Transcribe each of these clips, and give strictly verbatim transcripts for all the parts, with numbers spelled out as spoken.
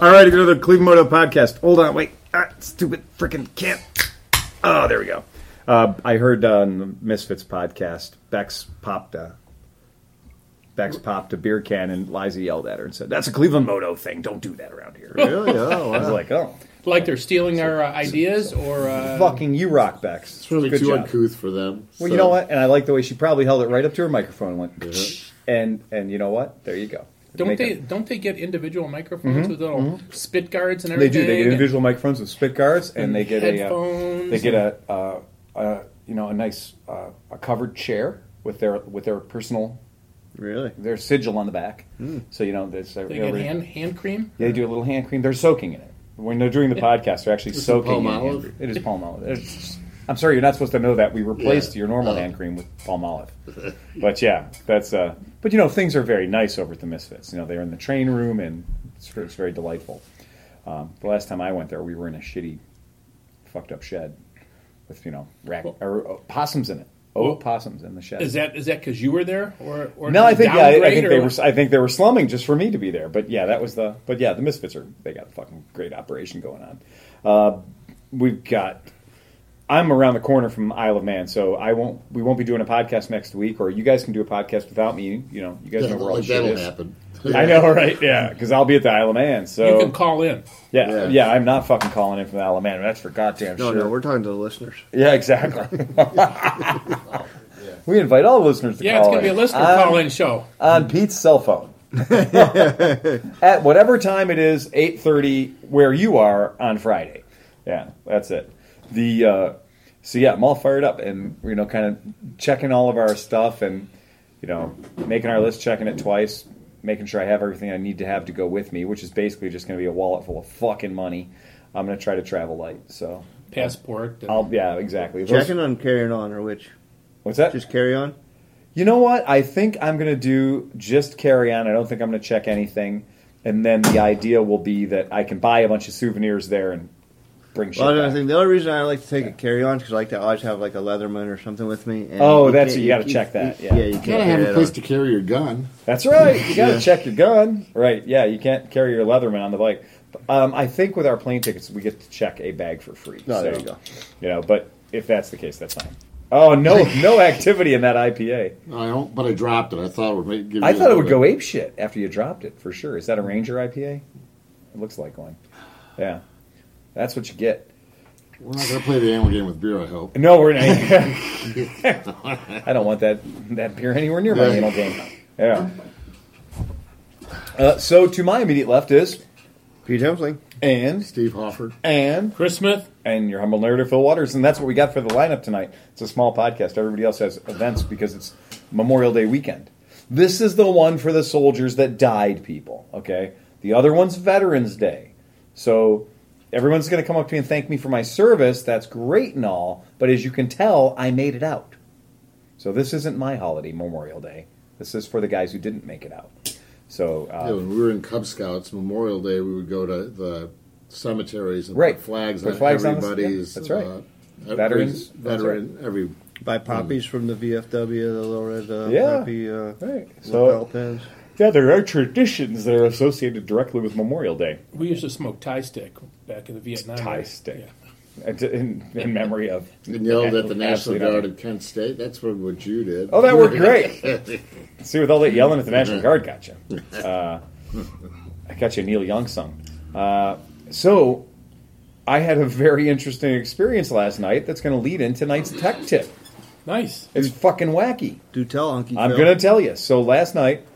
All right, another Cleveland Moto podcast. Hold on, wait. Ah, stupid freaking can't. Oh, there we go. Uh, I heard uh, on the Misfits podcast, Bex popped a, Bex popped a beer can, and Liza yelled at her and said, "That's a Cleveland Moto thing. Don't do that around here." Really? Oh, wow. I was like, oh. Like they're stealing our uh, ideas, or uh... fucking you rock, Bex. It's really Good too job. Uncouth for them. Well, so. You know what? And I like the way she probably held it right up to her microphone and went, yeah. and and you know what? There you go. Don't Make they? Them. Don't they get individual microphones mm-hmm, with little mm-hmm. spit guards and everything? They do. They get individual microphones with spit guards, and, and they get a uh, they get a, uh, a you know a nice uh, a covered chair with their with their personal. Really? Their sigil on the back. Mm. So, you know, there's... They get hand, hand cream? Yeah, they do a little hand cream. They're soaking in it. When they're doing the yeah. podcast, they're actually it's soaking in it. It is palm olive. It's, I'm sorry, you're not supposed to know that. We replaced yeah. your normal oh. hand cream with palm olive. But, yeah, that's... Uh, but, you know, things are very nice over at the Misfits. You know, they're in the train room, and it's, it's very delightful. Um, the last time I went there, we were in a shitty, fucked-up shed with, you know, rack, well, or, or possums in it. Oh, possums in the shed. Is that is that because you were there, or, or no? I think yeah, I, I think or? they were. I think they were slumming just for me to be there. But yeah, that was the. But yeah, the Misfits are. They got a fucking great operation going on. Uh, we've got. I'm around the corner from Isle of Man, so I won't. We won't be doing a podcast next week, or you guys can do a podcast without me. You know, you guys yeah, know where all the shit is. Happen. I know, right? Yeah, because I'll be at the Isle of Man. So you can call in. Yeah, yeah. yeah I'm not fucking calling in from the Isle of Man. That's for goddamn no, sure. No, no, we're talking to the listeners. Yeah, exactly. We invite all listeners to yeah, call in. Yeah, it's going to be a listener on, call-in show. On Pete's cell phone. At whatever time it is, eight thirty, where you are on Friday. Yeah, that's it. The uh, so, yeah, I'm all fired up and, you know, kind of checking all of our stuff and, you know, making our list, checking it twice, making sure I have everything I need to have to go with me, which is basically just going to be a wallet full of fucking money. I'm going to try to travel light, so... Passport. I'll, yeah, exactly. Checking Those, on carrying on, or which... What's that? Just carry on? You know what? I think I'm going to do just carry on. I don't think I'm going to check anything. And then the idea will be that I can buy a bunch of souvenirs there and bring shit well, back. I think the only reason I like to take yeah. a carry-on is because I like to always have like a Leatherman or something with me. And oh, that's you, you got to check that. You, yeah. yeah, you can't you gotta have a place on. to carry your gun. That's right. You got to yeah. check your gun. Right, yeah, you can't carry your Leatherman on the bike. Um, I think with our plane tickets, we get to check a bag for free. Oh, so, there you go. You know, but if that's the case, that's fine. Oh, no no activity in that I P A. I don't, but I dropped it. I thought it would make give I thought it would bit. go ape shit after you dropped it, for sure. Is that a Ranger I P A? It looks like one. Yeah. That's what you get. We're not going to play the animal game with beer, I hope. No, we're not. I don't want that, that beer anywhere near my yeah. animal game. Yeah. Uh, so, to my immediate left is... Pete Hemsling. And... Steve Hofford. And... Chris Smith. And your humble narrator, Phil Waters. And that's what we got for the lineup tonight. It's a small podcast. Everybody else has events because it's Memorial Day weekend. This is the one for the soldiers that died, people. Okay? The other one's Veterans Day. So, everyone's going to come up to me and thank me for my service. That's great and all. But as you can tell, I made it out. So, this isn't my holiday, Memorial Day. This is for the guys who didn't make it out. So, um, yeah, when we were in Cub Scouts, Memorial Day, we would go to the cemeteries and right. put flags put on flags everybody's... On the, yeah, that's right. Uh, veterans. Veteran. Right. Every, Buy poppies um, from the V F W, the little red uh, yeah. poppy uh, right. so, lapel pins. Yeah, there are traditions that are associated directly with Memorial Day. We used to smoke Thai stick back in the Vietnam War. Thai stick. Yeah. In, in memory of... And yelled at the National Guard at Kent State. That's what, what you did. Oh, that worked great. See, with all that yelling at the National Guard, got you. Uh, I got you a Neil Young song. Uh, so, I had a very interesting experience last night that's going to lead into tonight's tech tip. Nice. It's fucking wacky. Do tell, Unky Phil. I'm going to tell you. So, last night,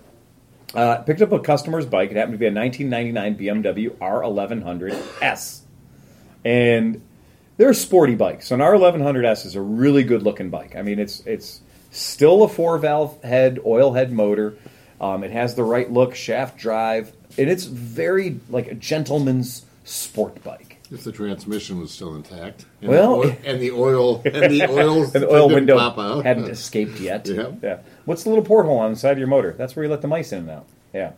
I uh, picked up a customer's bike. It happened to be a nineteen ninety-nine B M W R eleven hundred S. And they're a sporty bike. So, an R eleven hundred S is a really good-looking bike. I mean, it's it's... Still a four-valve head, oil head motor. Um, it has the right look, shaft drive. And it's very, like, a gentleman's sport bike. If the transmission was still intact. And well... The oil, and the oil... And the, oils and the oil window pop out. Hadn't escaped yet. Yeah. yeah. What's the little porthole on the side of your motor? That's where you let the mice in and out. Yeah.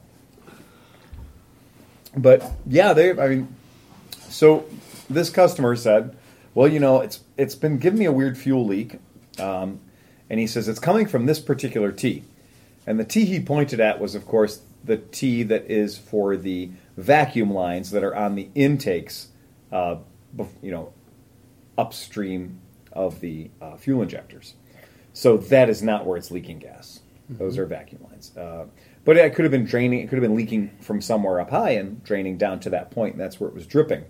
But, yeah, they... I mean... So, this customer said, well, you know, it's it's been giving me a weird fuel leak. Um... And he says, it's coming from this particular tee. And the T he pointed at was, of course, the T that is for the vacuum lines that are on the intakes, uh, you know, upstream of the uh, fuel injectors. So that is not where it's leaking gas. Mm-hmm. Those are vacuum lines. Uh, but it could have been draining. It could have been leaking from somewhere up high and draining down to that point. And that's where it was dripping.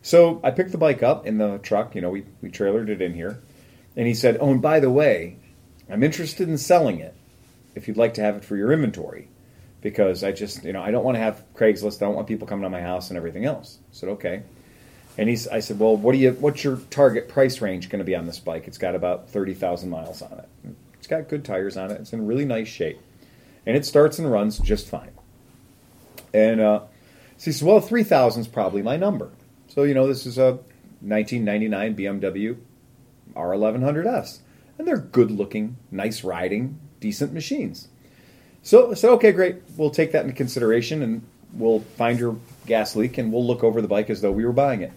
So I picked the bike up in the truck. You know, we, we trailered it in here. And he said, oh, and by the way, I'm interested in selling it if you'd like to have it for your inventory. Because I just, you know, I don't want to have Craigslist. I don't want people coming to my house and everything else. I said, okay. And he's, I said, well, what do you? What's your target price range going to be on this bike? It's got about thirty thousand miles on it. It's got good tires on it. It's in really nice shape. And it starts and runs just fine. And uh, so he said, well, three thousand is probably my number. So, you know, this is a nineteen ninety-nine B M W R eleven hundred S. And they're good-looking, nice-riding, decent machines. So I said, okay, great. We'll take that into consideration, and we'll find your gas leak, and we'll look over the bike as though we were buying it.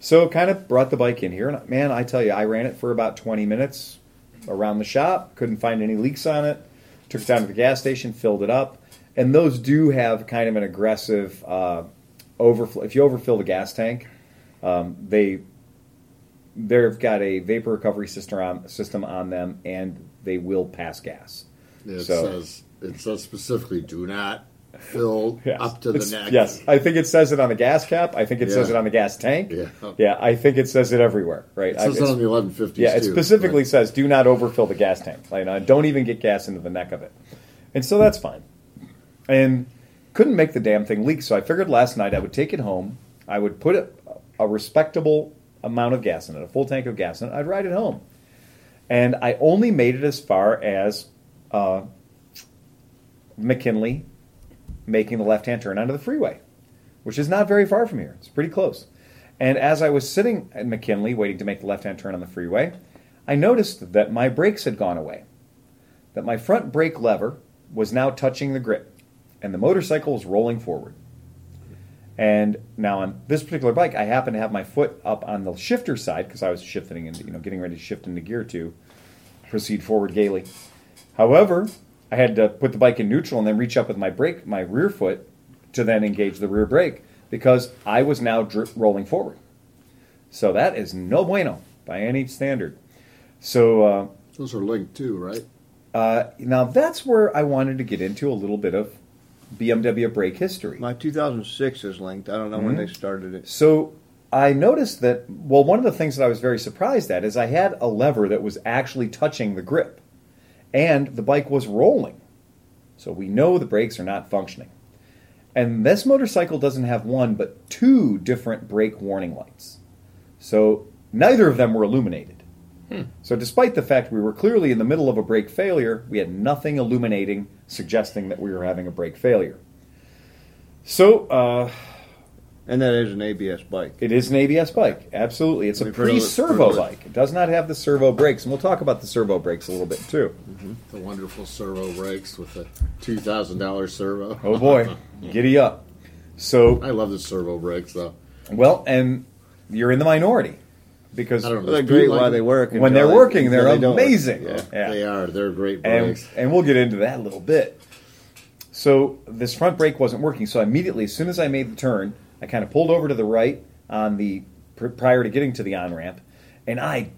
So kind of brought the bike in here, and man, I tell you, I ran it for about twenty minutes around the shop, couldn't find any leaks on it, took it down to the gas station, filled it up, and those do have kind of an aggressive uh, overflow. If you overfill the gas tank, um, they... they've got a vapor recovery system on, system on them, and they will pass gas. It so, says it says specifically, do not fill yes, up to the neck. Yes, I think it says it on the gas cap. I think it yeah. says it on the gas tank. Yeah, yeah, I think it says it everywhere. Right? It says I, it on the eleven fifties, yeah, it too, specifically right? says, do not overfill the gas tank. Like, uh, don't even get gas into the neck of it. And so that's fine. And couldn't make the damn thing leak, so I figured last night I would take it home. I would put a, a respectable amount of gas in it, a full tank of gas in it, I'd ride it home. And I only made it as far as uh, McKinley making the left-hand turn onto the freeway, which is not very far from here. It's pretty close. And as I was sitting at McKinley waiting to make the left-hand turn on the freeway, I noticed that my brakes had gone away, that my front brake lever was now touching the grip, and the motorcycle was rolling forward. And now on this particular bike, I happen to have my foot up on the shifter side because I was shifting and, you know, getting ready to shift into gear to proceed forward gaily. However, I had to put the bike in neutral and then reach up with my brake, my rear foot, to then engage the rear brake because I was now drip rolling forward. So that is no bueno by any standard. So uh, those are linked too, right? Uh, now that's where I wanted to get into a little bit of B M W brake history. My two thousand six is linked. I don't know mm-hmm. when they started it. So I noticed that, well, one of the things that I was very surprised at is I had a lever that was actually touching the grip, and the bike was rolling. So we know the brakes are not functioning. And this motorcycle doesn't have one, but two different brake warning lights. So neither of them were illuminated. Hmm. So despite the fact we were clearly in the middle of a brake failure, we had nothing illuminating suggesting that we were having a brake failure. So, uh... and that is an A B S bike. It is an A B S bike, absolutely. It's a pre-servo bike. It does not have the servo brakes, and we'll talk about the servo brakes a little bit, too. Mm-hmm. The wonderful servo brakes with a two thousand dollars servo. Oh, boy. Giddy up. So... I love the servo brakes, though. Well, and you're in the minority. Because I don't know, they're great like, while they work. When they're working, they're amazing. Yeah, yeah. They are. They're great brakes. And, and we'll get into that a little bit. So this front brake wasn't working. So immediately, as soon as I made the turn, I kind of pulled over to the right on the prior to getting to the on-ramp. And I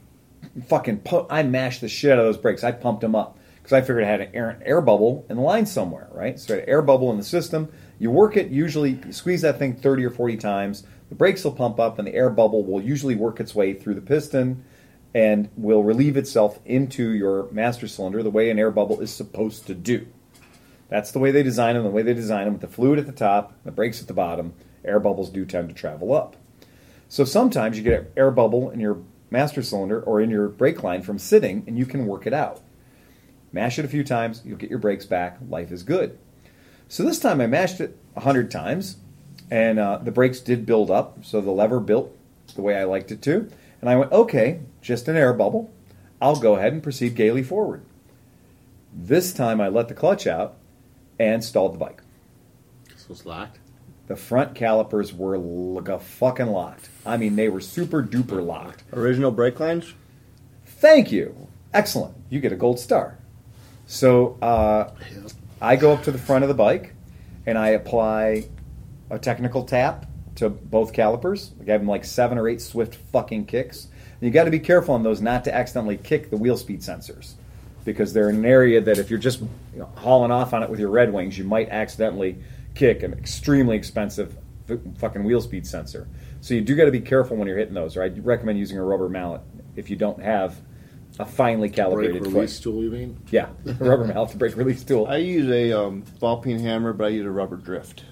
fucking pu- I mashed the shit out of those brakes. I pumped them up. Because I figured I had an air, air bubble in the line somewhere, right? So I had an air bubble in the system. You work it, usually squeeze that thing thirty or forty times. The brakes will pump up, and the air bubble will usually work its way through the piston and will relieve itself into your master cylinder the way an air bubble is supposed to do. That's the way they design them, the way they design them, with the fluid at the top, the brakes at the bottom. Air bubbles do tend to travel up. So sometimes you get an air bubble in your master cylinder or in your brake line from sitting, and you can work it out. Mash it a few times, you'll get your brakes back, life is good. So this time I mashed it one hundred times, and uh, the brakes did build up, so the lever built the way I liked it to. And I went, okay, just an air bubble. I'll go ahead and proceed gaily forward. This time I let the clutch out and stalled the bike. This was locked? The front calipers were like fucking locked. I mean, they were super duper locked. Original brake lines? Thank you. Excellent. You get a gold star. So uh, I go up to the front of the bike, and I apply a technical tap to both calipers. I gave them like seven or eight swift fucking kicks. And you got to be careful on those not to accidentally kick the wheel speed sensors, because they're in an area that if you're just you know, hauling off on it with your Red Wings, you might accidentally kick an extremely expensive f- fucking wheel speed sensor. So you do got to be careful when you're hitting those, or I recommend using a rubber mallet if you don't have a finely calibrated brake release tool, you mean? Yeah, a rubber mallet to brake release tool. I use a um, ball peen hammer, but I use a rubber drift.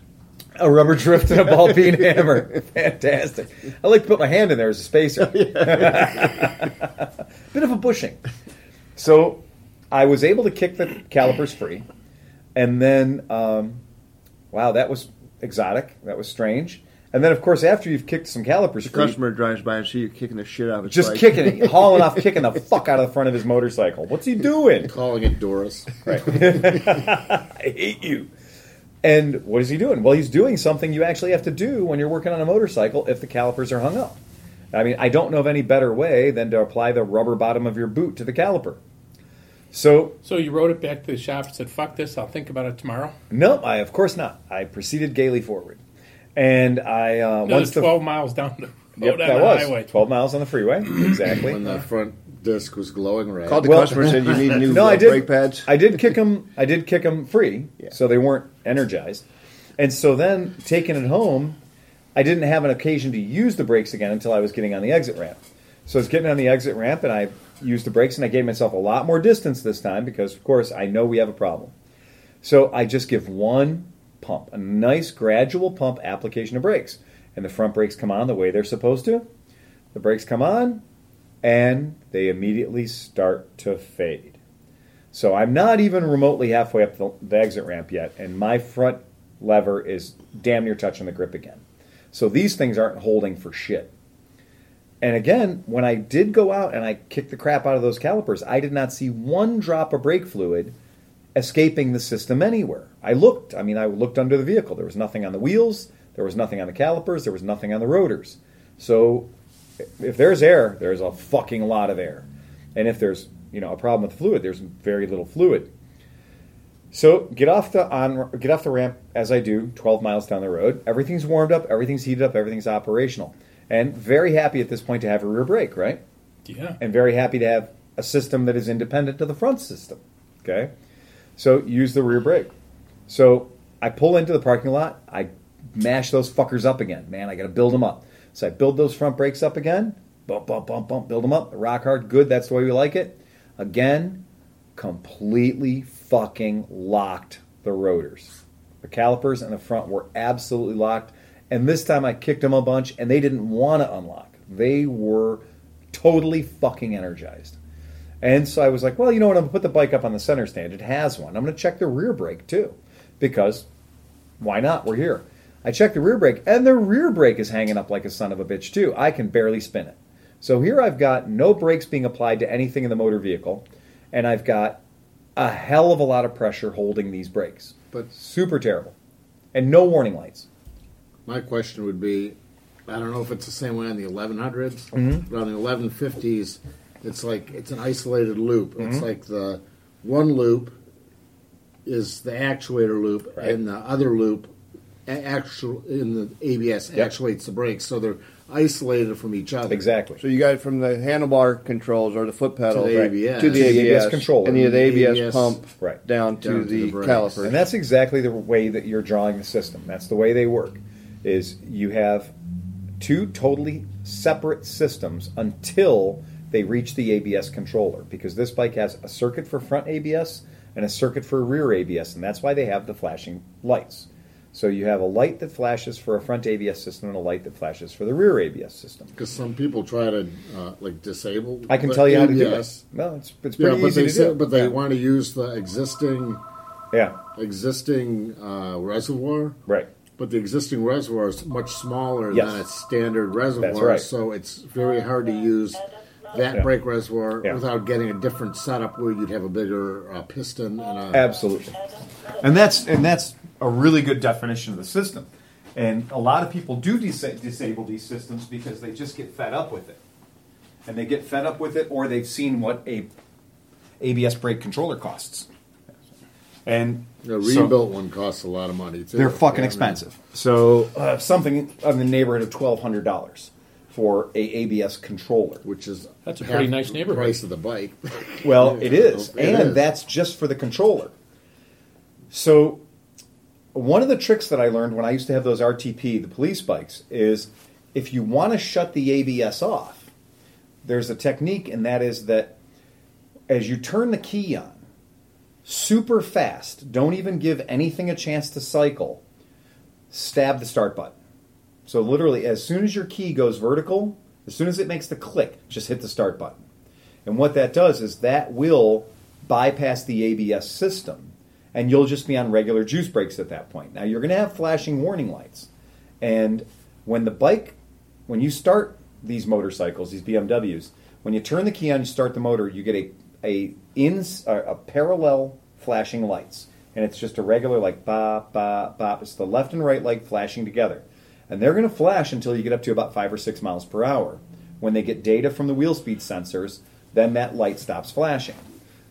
A rubber drift and a ball peen hammer. Fantastic. I like to put my hand in there as a spacer. Bit of a bushing. So I was able to kick the calipers free, and then, um, wow, that was exotic. That was strange. And then, of course, after you've kicked some calipers free... The customer drives by and see you kicking the shit out of his Just bike. kicking it, hauling off, kicking the fuck out of the front of his motorcycle. What's he doing? Calling it Doris. Right. I hate you. And what is he doing? Well, he's doing something you actually have to do when you're working on a motorcycle if the calipers are hung up. I mean, I don't know of any better way than to apply the rubber bottom of your boot to the caliper. So so you rode it back to the shop and said, fuck this, I'll think about it tomorrow? No, I of course not. I proceeded gaily forward. And I uh, once the... twelve miles down the road, yep, that on the was. highway. twelve miles on the freeway, exactly. When the front disc was glowing red. Called the well, customer said, you need new no, uh, I did, brake pads. I did kick them, I did kick them free, yeah. So they weren't energized. And so then, taking it home, I didn't have an occasion to use the brakes again until I was getting on the exit ramp. So I was getting on the exit ramp, and I... used the brakes, and I gave myself a lot more distance this time because, of course, I know we have a problem. So I just give one pump, a nice gradual pump application of brakes. And the front brakes come on the way they're supposed to. The brakes come on, and they immediately start to fade. So I'm not even remotely halfway up the, the exit ramp yet, and my front lever is damn near touching the grip again. So these things aren't holding for shit. And again, when I did go out and I kicked the crap out of those calipers, I did not see one drop of brake fluid escaping the system anywhere. I looked. I mean, I looked under the vehicle. There was nothing on the wheels. There was nothing on the calipers. There was nothing on the rotors. So if there's air, there's a fucking lot of air. And if there's, you know, a problem with the fluid, there's very little fluid. So get off the on, get off the ramp, as I do, twelve miles down the road. Everything's warmed up. Everything's heated up. Everything's operational. And very happy at this point to have a rear brake, right? Yeah. And very happy to have a system that is independent to the front system, okay? So use the rear brake. So I pull into the parking lot. I mash those fuckers up again. Man, I got to build them up. So I build those front brakes up again. Bump, bump, bump, bump. Build them up. Rock hard. Good. That's the way we like it. Again, completely fucking locked the rotors. The calipers and the front were absolutely locked. And this time I kicked them a bunch, and they didn't want to unlock. They were totally fucking energized. And so I was like, well, you know what? I'm going to put the bike up on the center stand. It has one. I'm going to check the rear brake, too, because why not? We're here. I checked the rear brake, and the rear brake is hanging up like a son of a bitch, too. I can barely spin it. So here I've got no brakes being applied to anything in the motor vehicle, and I've got a hell of a lot of pressure holding these brakes. But super terrible. And no warning lights. My question would be, I don't know if it's the same way on the eleven hundreds, mm-hmm. but on the eleven fifties, it's like it's an isolated loop. Mm-hmm. It's like the one loop is the actuator loop, right. And the other loop actual in the A B S yep. actuates the brakes, so they're isolated from each other. Exactly. So you got it from the handlebar controls or the foot pedal to the right, A B S, to the A B S, A B S controller, and you have the A B S, A B S pump right down to down the, the caliper. And that's exactly the way that you're drawing the system. That's the way they work. Is you have two totally separate systems until they reach the A B S controller, because this bike has a circuit for front A B S and a circuit for rear A B S, and that's why they have the flashing lights. So you have a light that flashes for a front A B S system and a light that flashes for the rear A B S system. Because some people try to uh, like disable. I can tell you A B S. How to do it. No, it's it's pretty yeah, but easy they to say, do. But they yeah. want to use the existing yeah existing uh, reservoir, right? But the existing reservoir is much smaller yes. than a standard reservoir, that's right. So it's very hard to use that yeah. brake reservoir yeah. without getting a different setup where you'd have a bigger uh, piston. And a Absolutely. And that's and that's a really good definition of the system. And a lot of people do disa- disable these systems because they just get fed up with it. And they get fed up with it, or they've seen what a A B S brake controller costs. And the rebuilt so, one costs a lot of money too. They're fucking yeah, expensive. I mean. So uh, something in the neighborhood of twelve hundred dollars for a A B S controller, which is that's a pretty nice neighborhood. Price of the bike. Well, yeah, it is, it and is. That's just for the controller. So one of the tricks that I learned when I used to have those R T P, the police bikes, is if you want to shut the A B S off, there's a technique, and that is that as you turn the key on, super fast, don't even give anything a chance to cycle, stab the start button. So literally, as soon as your key goes vertical, as soon as it makes the click, just hit the start button. And what that does is that will bypass the A B S system, and you'll just be on regular juice brakes at that point. Now, you're going to have flashing warning lights. And when the bike, when you start these motorcycles, these B M Ws, when you turn the key on, you start the motor, you get a a in a parallel flashing lights. And it's just a regular, like, bop, bop, bop. It's the left and right leg flashing together. And they're going to flash until you get up to about five or six miles per hour. When they get data from the wheel speed sensors, then that light stops flashing.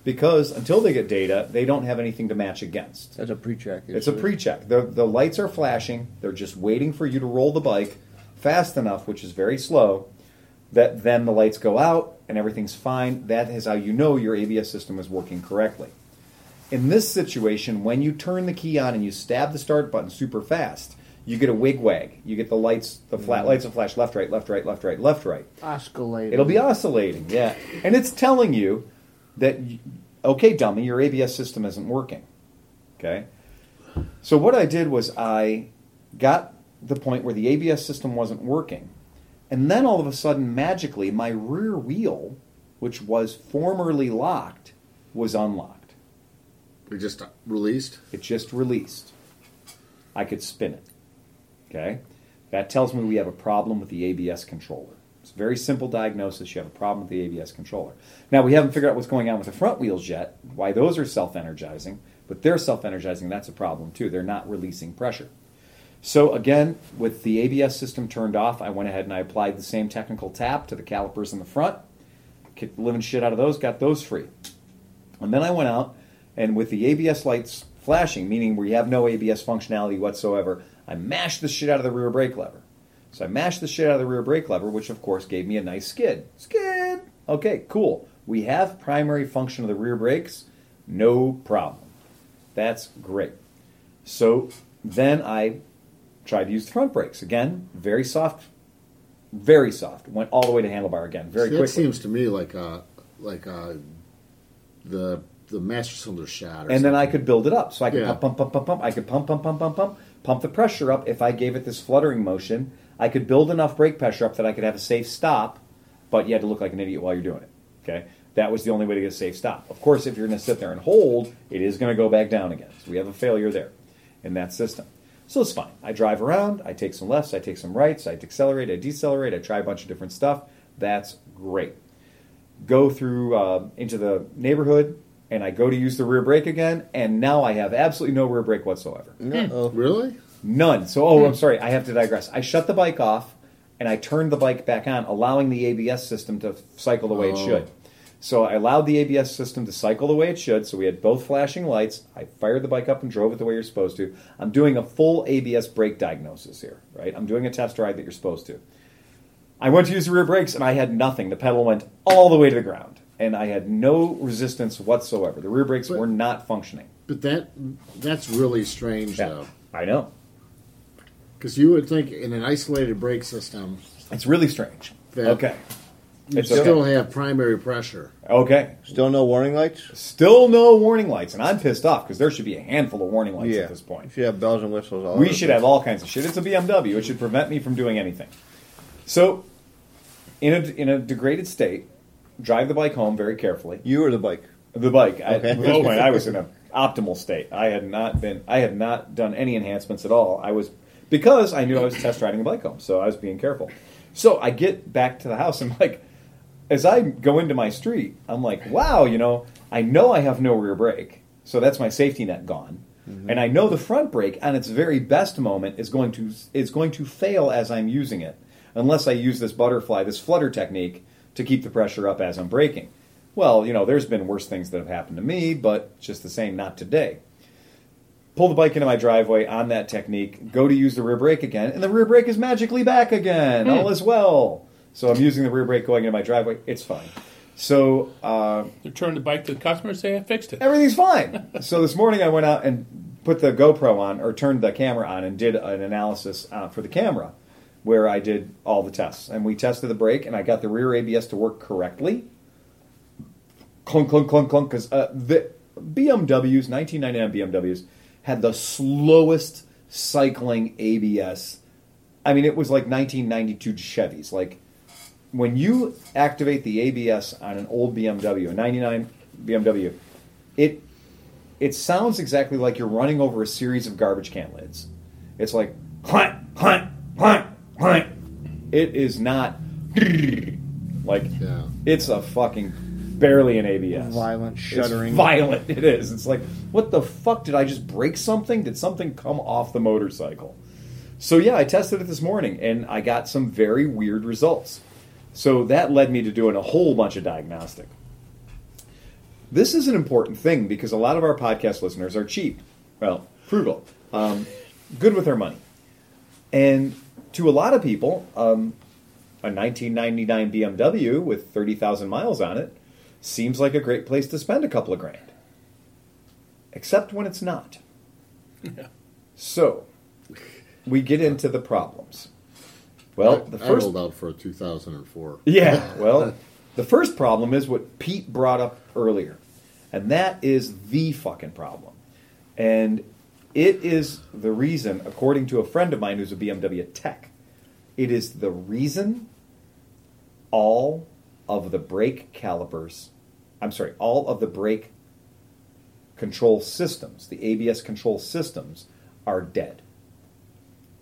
Because until they get data, they don't have anything to match against. That's a pre-check. It's a pre-check. The, the lights are flashing. They're just waiting for you to roll the bike fast enough, which is very slow, that then the lights go out and everything's fine. That is how you know your A B S system is working correctly. In this situation, when you turn the key on and you stab the start button super fast, you get a wigwag. You get the lights, the flat lights will flash left, right, left, right, left, right, left, right. Oscillating. It'll be oscillating, yeah. And it's telling you that, okay, dummy, your A B S system isn't working, okay? So what I did was I got the point where the A B S system wasn't working, and then all of a sudden, magically, my rear wheel, which was formerly locked, was unlocked. It just released? It just released. I could spin it, okay? That tells me we have a problem with the A B S controller. It's a very simple diagnosis. You have a problem with the A B S controller. Now, we haven't figured out what's going on with the front wheels yet, why those are self-energizing, but they're self-energizing. That's a problem, too. They're not releasing pressure. So, again, with the A B S system turned off, I went ahead and I applied the same technical tap to the calipers in the front, kicked the living shit out of those, got those free. And then I went out, and with the A B S lights flashing, meaning we have no A B S functionality whatsoever, I mashed the shit out of the rear brake lever. So I mashed the shit out of the rear brake lever, which, of course, gave me a nice skid. Skid! Okay, cool. We have primary function of the rear brakes. No problem. That's great. So then I tried to use the front brakes. Again, very soft. Very soft. Went all the way to handlebar again very See, quickly. That seems to me like uh, like uh, the the master cylinder shot. Or and something. Then I could build it up. So I could yeah. pump, pump, pump, pump, pump. I could pump, pump, pump, pump, pump. Pump the pressure up if I gave it this fluttering motion. I could build enough brake pressure up that I could have a safe stop, but you had to look like an idiot while you're doing it, okay? That was the only way to get a safe stop. Of course, if you're going to sit there and hold, it is going to go back down again. So we have a failure there in that system. So it's fine. I drive around. I take some lefts. I take some rights. I accelerate. I decelerate. I try a bunch of different stuff. That's great. Go through uh, into the neighborhood, and I go to use the rear brake again, and now I have absolutely no rear brake whatsoever. Uh-oh. Really? None. So, oh, I'm sorry. I have to digress. I shut the bike off, and I turned the bike back on, allowing the A B S system to cycle the way oh. it should. So I allowed the A B S system to cycle the way it should, so we had both flashing lights. I fired the bike up and drove it the way you're supposed to. I'm doing a full A B S brake diagnosis here, right? I'm doing a test ride that you're supposed to. I went to use the rear brakes, and I had nothing. The pedal went all the way to the ground, and I had no resistance whatsoever. The rear brakes but, were not functioning. But that that's really strange, yeah, though. I know. Because you would think in an isolated brake system... It's really strange. Okay. You it's still okay. have primary pressure. Okay. Still no warning lights? Still no warning lights. And I'm pissed off because there should be a handful of warning lights yeah. at this point. You should have bells and whistles all We should have all kinds of shit. It's a B M W. It should prevent me from doing anything. So, in a, in a degraded state, drive the bike home very carefully. You or the bike? The bike. Okay. At this point, I was in an optimal state. I had not been... I had not done any enhancements at all. I was... Because I knew I was test riding a bike home, so I was being careful. So I get back to the house, and like, as I go into my street, I'm like, wow, you know, I know I have no rear brake, so that's my safety net gone. Mm-hmm. And I know the front brake, on its very best moment, is going to is going to fail as I'm using it, unless I use this butterfly, this flutter technique, to keep the pressure up as I'm braking. Well, you know, there's been worse things that have happened to me, but just the same, not today. pull the bike into my driveway on that technique, go to use the rear brake again, and the rear brake is magically back again. Mm. All is well. So I'm using the rear brake going into my driveway. It's fine. So uh, return the bike to the customer and say, I fixed it. Everything's fine. So this morning I went out and put the GoPro on, or turned the camera on, and did an analysis uh, for the camera where I did all the tests. And we tested the brake, and I got the rear A B S to work correctly. Clunk, clunk, clunk, clunk, because uh, the B M Ws, nineteen ninety-nine B M Ws, had the slowest cycling A B S. I mean, it was like nineteen ninety-two Chevys. Like, when you activate the A B S on an old B M W, a ninety-nine B M W, it it sounds exactly like you're running over a series of garbage can lids. It's like, hunt, hunt, hunt, hunt. It is not, like, yeah. It's a fucking... barely an A B S. Violent, shuddering. It's violent, it is. It's like, what the fuck? Did I just break something? Did something come off the motorcycle? So yeah, I tested it this morning, and I got some very weird results. So that led me to doing a whole bunch of diagnostic. This is an important thing, because a lot of our podcast listeners are cheap. Well, frugal. Um, good with their money. And to a lot of people, um, a nineteen ninety-nine B M W with thirty thousand miles on it seems like a great place to spend a couple of grand. Except when it's not. Yeah. So, we get into the problems. Well, I, the first... I rolled out for a two thousand four. Yeah, well, the first problem is what Pete brought up earlier. And that is the fucking problem. And it is the reason, according to a friend of mine who's a B M W tech, it is the reason all... of the brake calipers, I'm sorry, all of the brake control systems, the A B S control systems, are dead.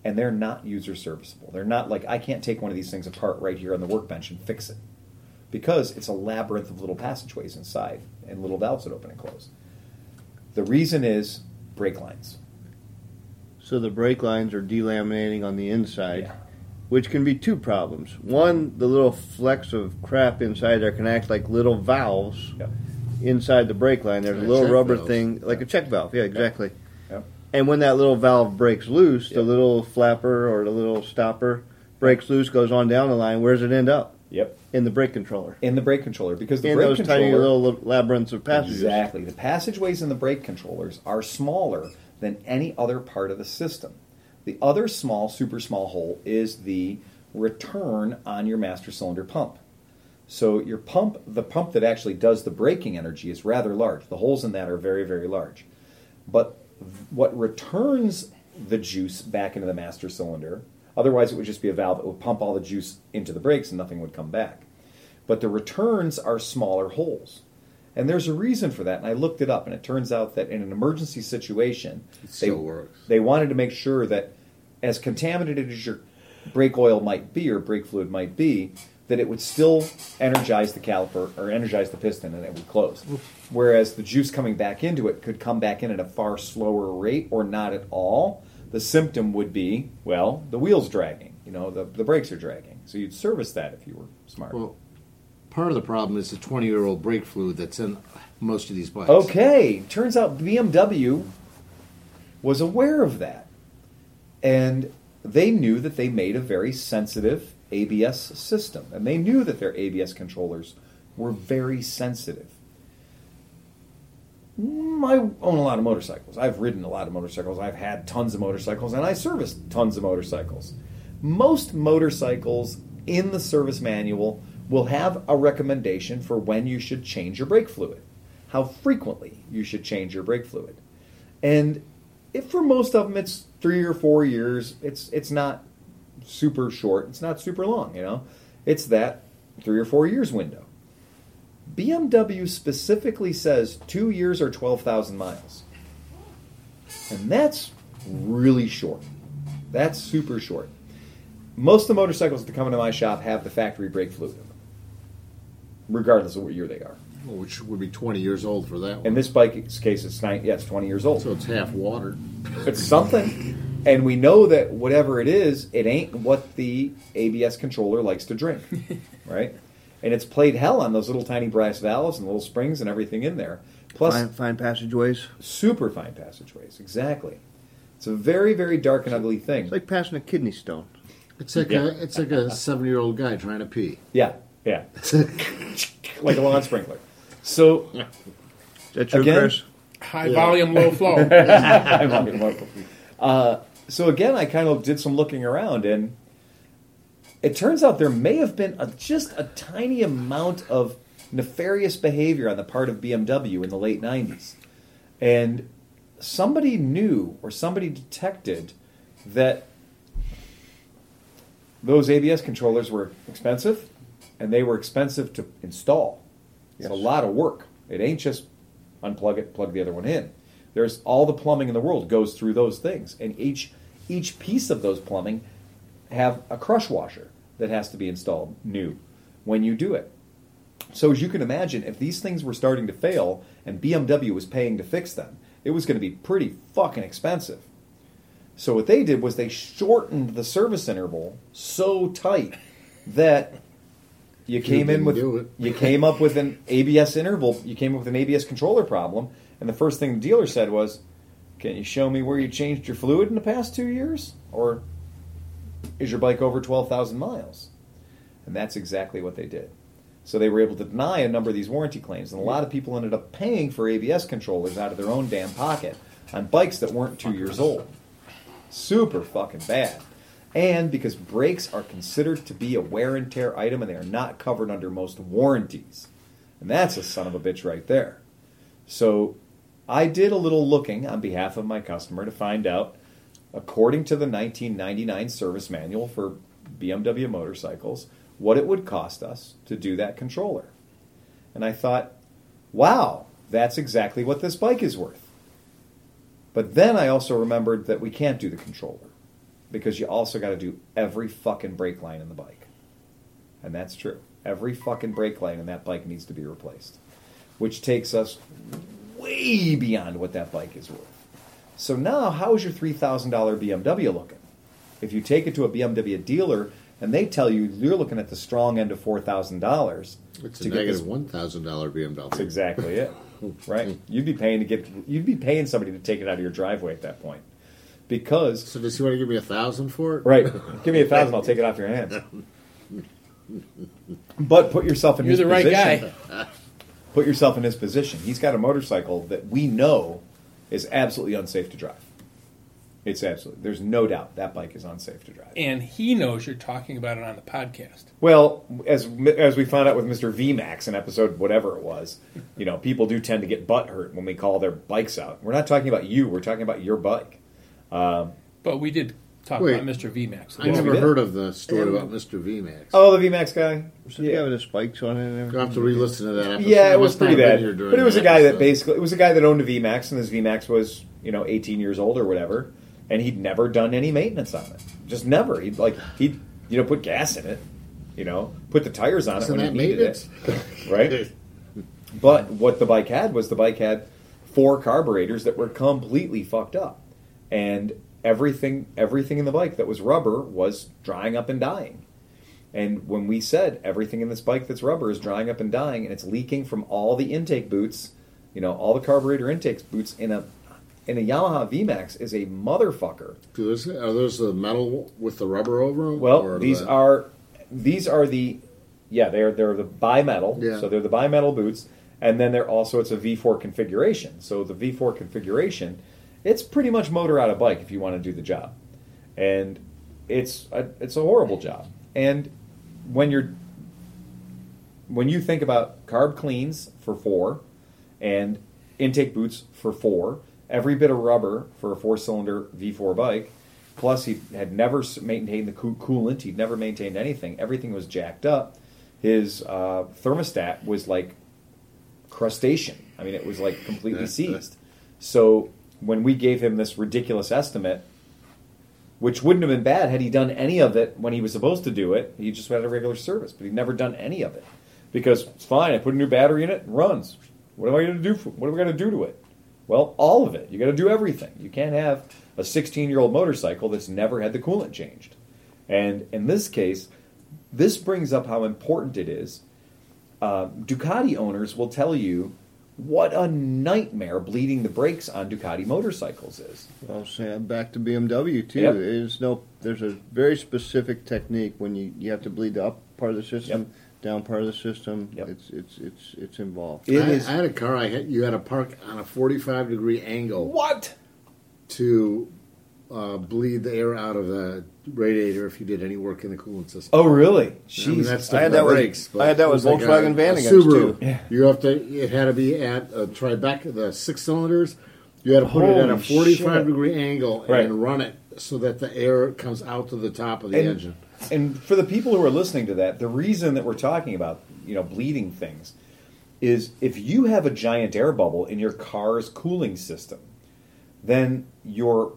And they're not user serviceable. They're not like, I can't take one of these things apart right here on the workbench and fix it. Because it's a labyrinth of little passageways inside and little valves that open and close. The reason is brake lines. So the brake lines are delaminating on the inside. Yeah. Which can be two problems. One, the little flecks of crap inside there can act like little valves yep. inside the brake line. There's like a little rubber valve. Thing, like a check valve. Yeah, exactly. Yep. Yep. And when that little valve breaks loose, yep. the little flapper or the little stopper breaks loose, goes on down the line. Where does it end up? Yep. In the brake controller. In the brake controller. Because the in brake those controller, tiny little labyrinths of passages. Exactly. The passageways in the brake controllers are smaller than any other part of the system. The other small, super small hole is the return on your master cylinder pump. So your pump, the pump that actually does the braking energy, is rather large. The holes in that are very, very large. But what returns the juice back into the master cylinder, otherwise it would just be a valve that would pump all the juice into the brakes and nothing would come back. But the returns are smaller holes. And there's a reason for that, and I looked it up, and it turns out that in an emergency situation, it still they, works. They wanted to make sure that as contaminated as your brake oil might be or brake fluid might be, that it would still energize the caliper or energize the piston and it would close. Oof. Whereas the juice coming back into it could come back in at a far slower rate or not at all. The symptom would be, well, the wheel's dragging. You know, the, the brakes are dragging. So you'd service that if you were smart. Well, part of the problem is the twenty-year-old brake fluid that's in most of these bikes. Okay. Turns out B M W was aware of that. And they knew that they made a very sensitive A B S system. And they knew that their A B S controllers were very sensitive. I own a lot of motorcycles. I've ridden a lot of motorcycles. I've had tons of motorcycles. And I service tons of motorcycles. Most motorcycles in the service manual will have a recommendation for when you should change your brake fluid, how frequently you should change your brake fluid. And if for most of them it's three or four years, it's it's not super short, it's not super long, you know. It's that three or four years window. B M W specifically says two years or twelve thousand miles. And that's really short. That's super short. Most of the motorcycles that come into my shop have the factory brake fluid in them, regardless of what year they are. Well, which would be twenty years old for that one. In this bike's case, it's nine, yeah, it's twenty years old. So it's half watered. It's something. And we know that whatever it is, it ain't what the A B S controller likes to drink, right? And it's played hell on those little tiny brass valves and little springs and everything in there. Plus, fine, fine passageways. Super fine passageways, exactly. It's a very, very dark and ugly thing. It's like passing a kidney stone. It's like yeah. a it's like a seven-year-old guy trying to pee. Yeah, yeah. Like a lawn sprinkler. So, is that true, again, Chris? High yeah. volume, low flow. High volume, low flow. Uh, so again, I kind of did some looking around, and it turns out there may have been a, just a tiny amount of nefarious behavior on the part of B M W in the late nineties. And somebody knew or somebody detected that those A B S controllers were expensive, and they were expensive to install. It's yes. a lot of work. It ain't just unplug it, plug the other one in. There's all the plumbing in the world goes through those things, and each each piece of those plumbing have a crush washer that has to be installed new when you do it. So as you can imagine, if these things were starting to fail and B M W was paying to fix them, it was going to be pretty fucking expensive. So what they did was they shortened the service interval so tight that you came in with you came up with an A B S interval, you came up with an A B S controller problem, and the first thing the dealer said was, "Can you show me where you changed your fluid in the past two years? Or is your bike over twelve thousand miles?" And that's exactly what they did. So they were able to deny a number of these warranty claims, and a lot of people ended up paying for A B S controllers out of their own damn pocket on bikes that weren't two years old. Super fucking bad. And because brakes are considered to be a wear and tear item, and they are not covered under most warranties. And that's a son of a bitch right there. So I did a little looking on behalf of my customer to find out, according to the nineteen ninety-nine service manual for B M W motorcycles, what it would cost us to do that controller. And I thought, wow, that's exactly what this bike is worth. But then I also remembered that we can't do the controller, because you also got to do every fucking brake line in the bike. And that's true. Every fucking brake line in that bike needs to be replaced, which takes us way beyond what that bike is worth. So now, how's your three thousand dollars B M W looking? If you take it to a B M W dealer, and they tell you you're looking at the strong end of four thousand dollars. It's a negative one thousand dollars B M W. That's exactly it, right? You'd be paying to get. You'd be paying somebody to take it out of your driveway at that point, because. So does he want to give me a thousand for it? Right, give me a thousand. I'll take it off your hands. But put yourself in. You're his the position. Right guy. Put yourself in his position. He's got a motorcycle that we know is absolutely unsafe to drive. It's absolutely. There's no doubt that bike is unsafe to drive. And he knows you're talking about it on the podcast. Well, as as we found out with Mister V-Max in episode whatever it was, you know, people do tend to get butt hurt when we call their bikes out. We're not talking about you. We're talking about your bike. Um, but we did talk wait, about Mister V-Max. I never heard of the story and, about Mister V-Max. Oh, the V-Max guy? Was yeah. having the spikes on it and everything? I'll have to re-listen to that episode. Yeah, it was pretty bad. But it was a guy episode. that basically, it was a guy that owned a V-Max, and his V-Max was, you know, eighteen years old or whatever. And he'd never done any maintenance on it. Just never. He'd like he'd you know put gas in it, you know, put the tires on it when he needed it, right? But what the bike had was the bike had four carburetors that were completely fucked up, and everything everything in the bike that was rubber was drying up and dying. And when we said everything in this bike that's rubber is drying up and dying, and it's leaking from all the intake boots, you know, all the carburetor intake boots in a. And a Yamaha V-Max is a motherfucker. Are those the metal with the rubber over them? Well, or these are these are the yeah they're they're the bi-metal. Yeah. So they're the bi-metal boots, and then they're also it's a V four configuration. So the V four configuration, it's pretty much motor out of bike if you want to do the job, and it's a, it's a horrible job. And when you're when you think about carb cleans for four, and intake boots for four. Every bit of rubber for a four-cylinder V four bike, plus he had never maintained the coolant, he'd never maintained anything, everything was jacked up, his uh, thermostat was like crustacean. I mean, it was like completely seized. So when we gave him this ridiculous estimate, which wouldn't have been bad had he done any of it when he was supposed to do it, he just had a regular service, but he'd never done any of it. Because, it's fine, I put a new battery in it, it runs. What am I going to do for, what am I going to do to it? Well, all of it. You got to do everything. You can't have a sixteen-year-old motorcycle that's never had the coolant changed. And in this case, this brings up how important it is. Uh, Ducati owners will tell you what a nightmare bleeding the brakes on Ducati motorcycles is. Well, Sam, back to B M W, too. Yep. There's no, there's a very specific technique when you, you have to bleed the up part of the system, yep. down part of the system. Yep. It's it's it's it's involved. It I, is. I had a car I had, you had to park on a forty-five degree angle. What? To uh, bleed the air out of the radiator if you did any work in the coolant system. Oh, really? Jeez. I, mean, that I had that brakes, with, I had that with like Volkswagen a, Van a Subaru. Too. Yeah. You have to. It had to be at a Tribeca, the six cylinders. You had to put Holy it at a forty-five degree angle right. and run it so that the air comes out to the top of the and, engine. And for the people who are listening to that, the reason that we're talking about, you know, bleeding things is if you have a giant air bubble in your car's cooling system, then your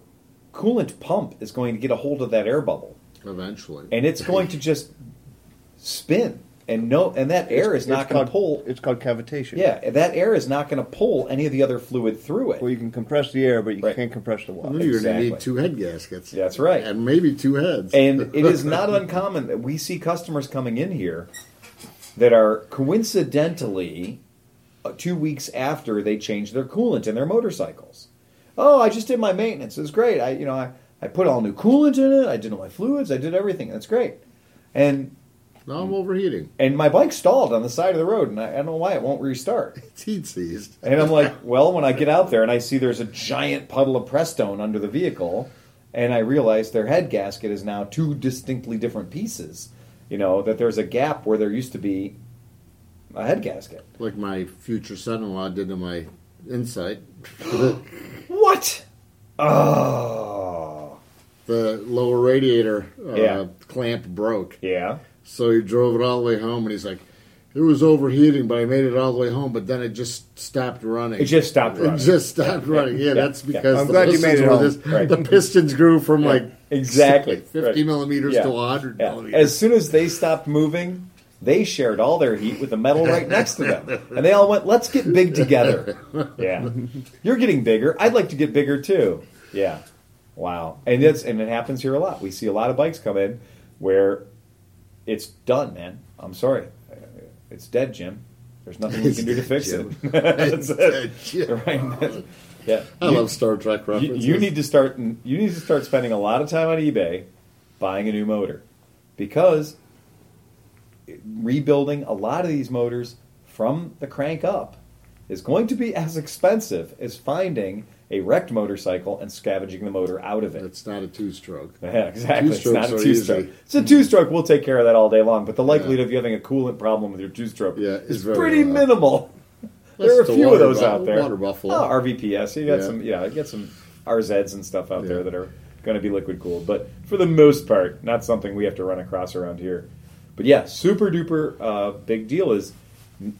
coolant pump is going to get a hold of that air bubble eventually, and it's going to just spin, and no, and that air it's, is not going to pull. It's called cavitation. Yeah, that air is not going to pull any of the other fluid through it. Well, you can compress the air, but you right. can't compress the water. Well, you're exactly. going to need two head gaskets. That's right, and maybe two heads. And it is not uncommon that we see customers coming in here that are coincidentally two weeks after they change their coolant in their motorcycles. Oh, I just did my maintenance. It was great. I, you know, I, I put all new coolant in it. I did all my fluids. I did everything. That's great. And now I'm overheating. And my bike stalled on the side of the road, and I, I don't know why it won't restart. It's heat seized. And I'm like, well, when I get out there and I see there's a giant puddle of Prestone under the vehicle, and I realize their head gasket is now two distinctly different pieces. You know, that there's a gap where there used to be a head gasket. Like my future son-in-law did to my Insight. What? Oh. The lower radiator uh, yeah. clamp broke. Yeah. So he drove it all the way home, and he's like, it was overheating, but I made it all the way home, but then it just stopped running. It just stopped running. It just stopped yeah. running. Yeah, yeah. that's because yeah. I'm the, glad you made it home. This, right. the pistons grew from yeah. like exactly fifty right. millimeters yeah. to one hundred yeah. millimeters. As soon as they stopped moving, they shared all their heat with the metal right next to them. And they all went, let's get big together. Yeah. You're getting bigger. I'd like to get bigger, too. Yeah. Wow. And it's, and it happens here a lot. We see a lot of bikes come in where it's done, man. I'm sorry. It's dead, Jim. There's nothing we can do to fix it. That's it. Right? Yeah. I you, love Star Trek references. You, you need to start, you need to start spending a lot of time on eBay buying a new motor. Because rebuilding a lot of these motors from the crank up is going to be as expensive as finding a wrecked motorcycle and scavenging the motor out of it. It's not a two-stroke. Yeah, exactly. It's not a two-stroke. It's a two-stroke. We'll take care of that all day long, but the likelihood yeah. of you having a coolant problem with your two-stroke yeah, is pretty loud. Minimal. There are a few of those bu- out there. Water Buffalo. Oh, R V P S. You got yeah. some, yeah, you got some R Zs and stuff out yeah. there that are going to be liquid-cooled, but for the most part, not something we have to run across around here. But yeah, super duper uh, big deal is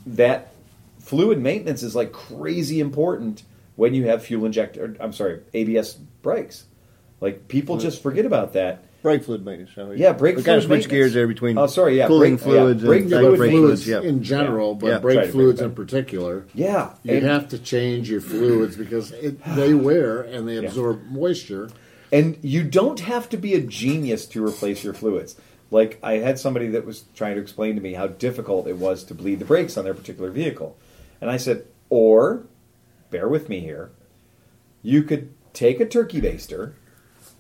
that fluid maintenance is like crazy important when you have fuel injector. I'm sorry, A B S brakes. Like people fluid. Just forget about that. Brake fluid maintenance. Shall we? Yeah, brake we fluid. We gotta switch gears there between. Oh, sorry. Yeah, cooling brake, fluids. Yeah, brake and fluid brake fluids yeah. in general, yeah. but yeah. brake fluids in particular. Yeah, you and have to change your fluids because it, they wear and they absorb yeah. moisture. And you don't have to be a genius to replace your fluids. Like, I had somebody that was trying to explain to me how difficult it was to bleed the brakes on their particular vehicle. And I said, or, bear with me here, you could take a turkey baster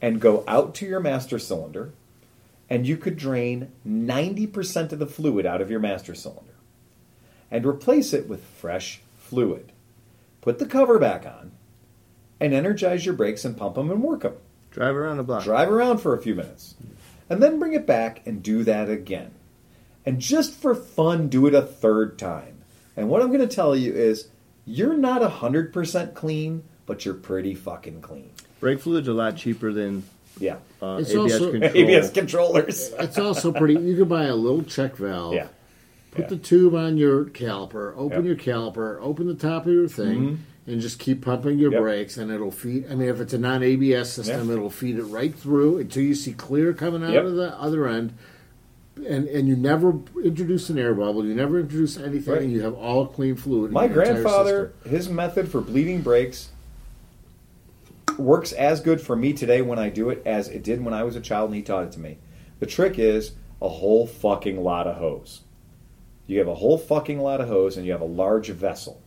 and go out to your master cylinder, and you could drain ninety percent of the fluid out of your master cylinder and replace it with fresh fluid. Put the cover back on, and energize your brakes and pump them and work them. Drive around the block. Drive around for a few minutes. And then bring it back and do that again. And just for fun, do it a third time. And what I'm going to tell you is, you're not one hundred percent clean, but you're pretty fucking clean. Brake fluid's a lot cheaper than yeah. uh, it's A B S, also, control. A B S controllers. It's also pretty, you can buy a little check valve, yeah. put yeah. the tube on your caliper, open yeah. your caliper, open the top of your thing, mm-hmm. and just keep pumping your yep. brakes, and it'll feed. I mean, if it's a non-A B S system, yep. it'll feed it right through until you see clear coming out yep. of the other end. And and you never introduce an air bubble. You never introduce anything, right. and you have all clean fluid. My in your grandfather, his method for bleeding brakes works as good for me today when I do it as it did when I was a child, and he taught it to me. The trick is a whole fucking lot of hose. You have a whole fucking lot of hose, and you have a large vessel.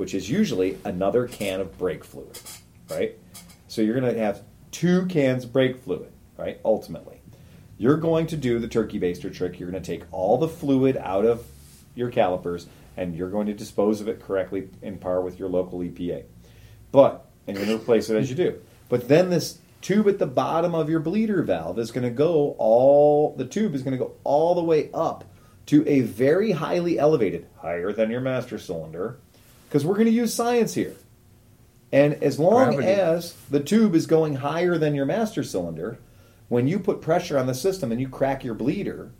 which is usually another can of brake fluid, right? So you're going to have two cans of brake fluid, right, ultimately. You're going to do the turkey baster trick. You're going to take all the fluid out of your calipers, and you're going to dispose of it correctly in par with your local E P A. But, and you're going to replace it as you do. But then this tube at the bottom of your bleeder valve is going to go all, the tube is going to go all the way up to a very highly elevated, higher than your master cylinder, because we're going to use science here. And as long Gravity. as the tube is going higher than your master cylinder, when you put pressure on the system and you crack your bleeder,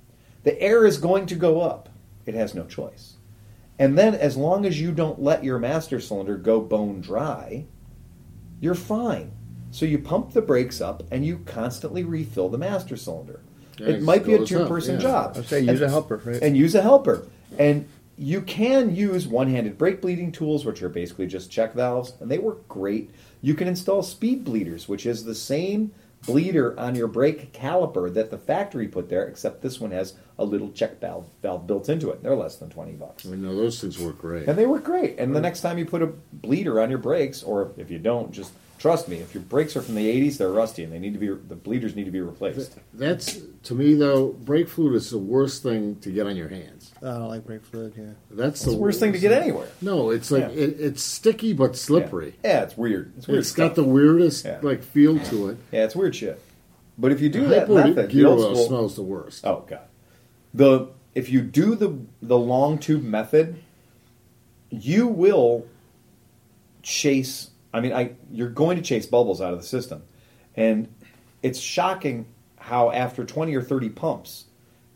the air is going to go up. It has no choice. And then as long as you don't let your master cylinder go bone dry, you're fine. So you pump the brakes up and you constantly refill the master cylinder. Yeah, it might be a two-person yeah. job. I'd say use and, a helper, right? And use a helper. And you can use one-handed brake bleeding tools, which are basically just check valves, and they work great. You can install speed bleeders, which is the same bleeder on your brake caliper that the factory put there, except this one has a little check valve, valve built into it. They're less than twenty bucks. I mean, no, those things work great. And they work great. And right. the next time you put a bleeder on your brakes, or if you don't, just trust me, if your brakes are from the eighties, they're rusty, and they need to be the bleeders need to be replaced. That's, to me, though, brake fluid is the worst thing to get on your hands. I don't like brake fluid, yeah. That's the, the worst thing to get anywhere. No, it's like yeah. it, it's sticky but slippery. Yeah, yeah it's weird. It's, weird it's got the weirdest yeah. like feel to it. Yeah, it's weird shit. But if you do that, not that gear oil smells the worst. Oh god. The if you do the the long tube method, you will chase. I mean, I you're going to chase bubbles out of the system, and it's shocking how after twenty or thirty pumps,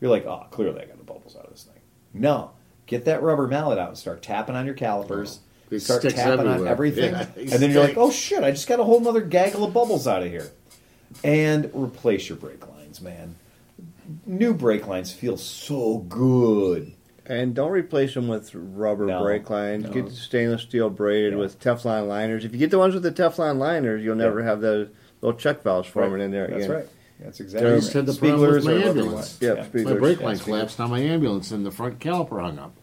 you're like, oh, clearly I got the bubbles out of this thing. No, get that rubber mallet out and start tapping on your calipers. Oh, start tapping everywhere. on everything, yeah, and then you're like, oh shit, I just got a whole other gaggle of bubbles out of here, and replace your brake lines, man. New brake lines feel so good. And don't replace them with rubber no, brake lines. No. Get stainless steel braided yeah. with Teflon liners. If you get the ones with the Teflon liners, you'll never yeah. have the little check valves forming right. in there. That's again. right. That's exactly right. I just had the problem with my ambulance. Yeah, yeah. My brake line yeah, collapsed on my ambulance and the front caliper hung up.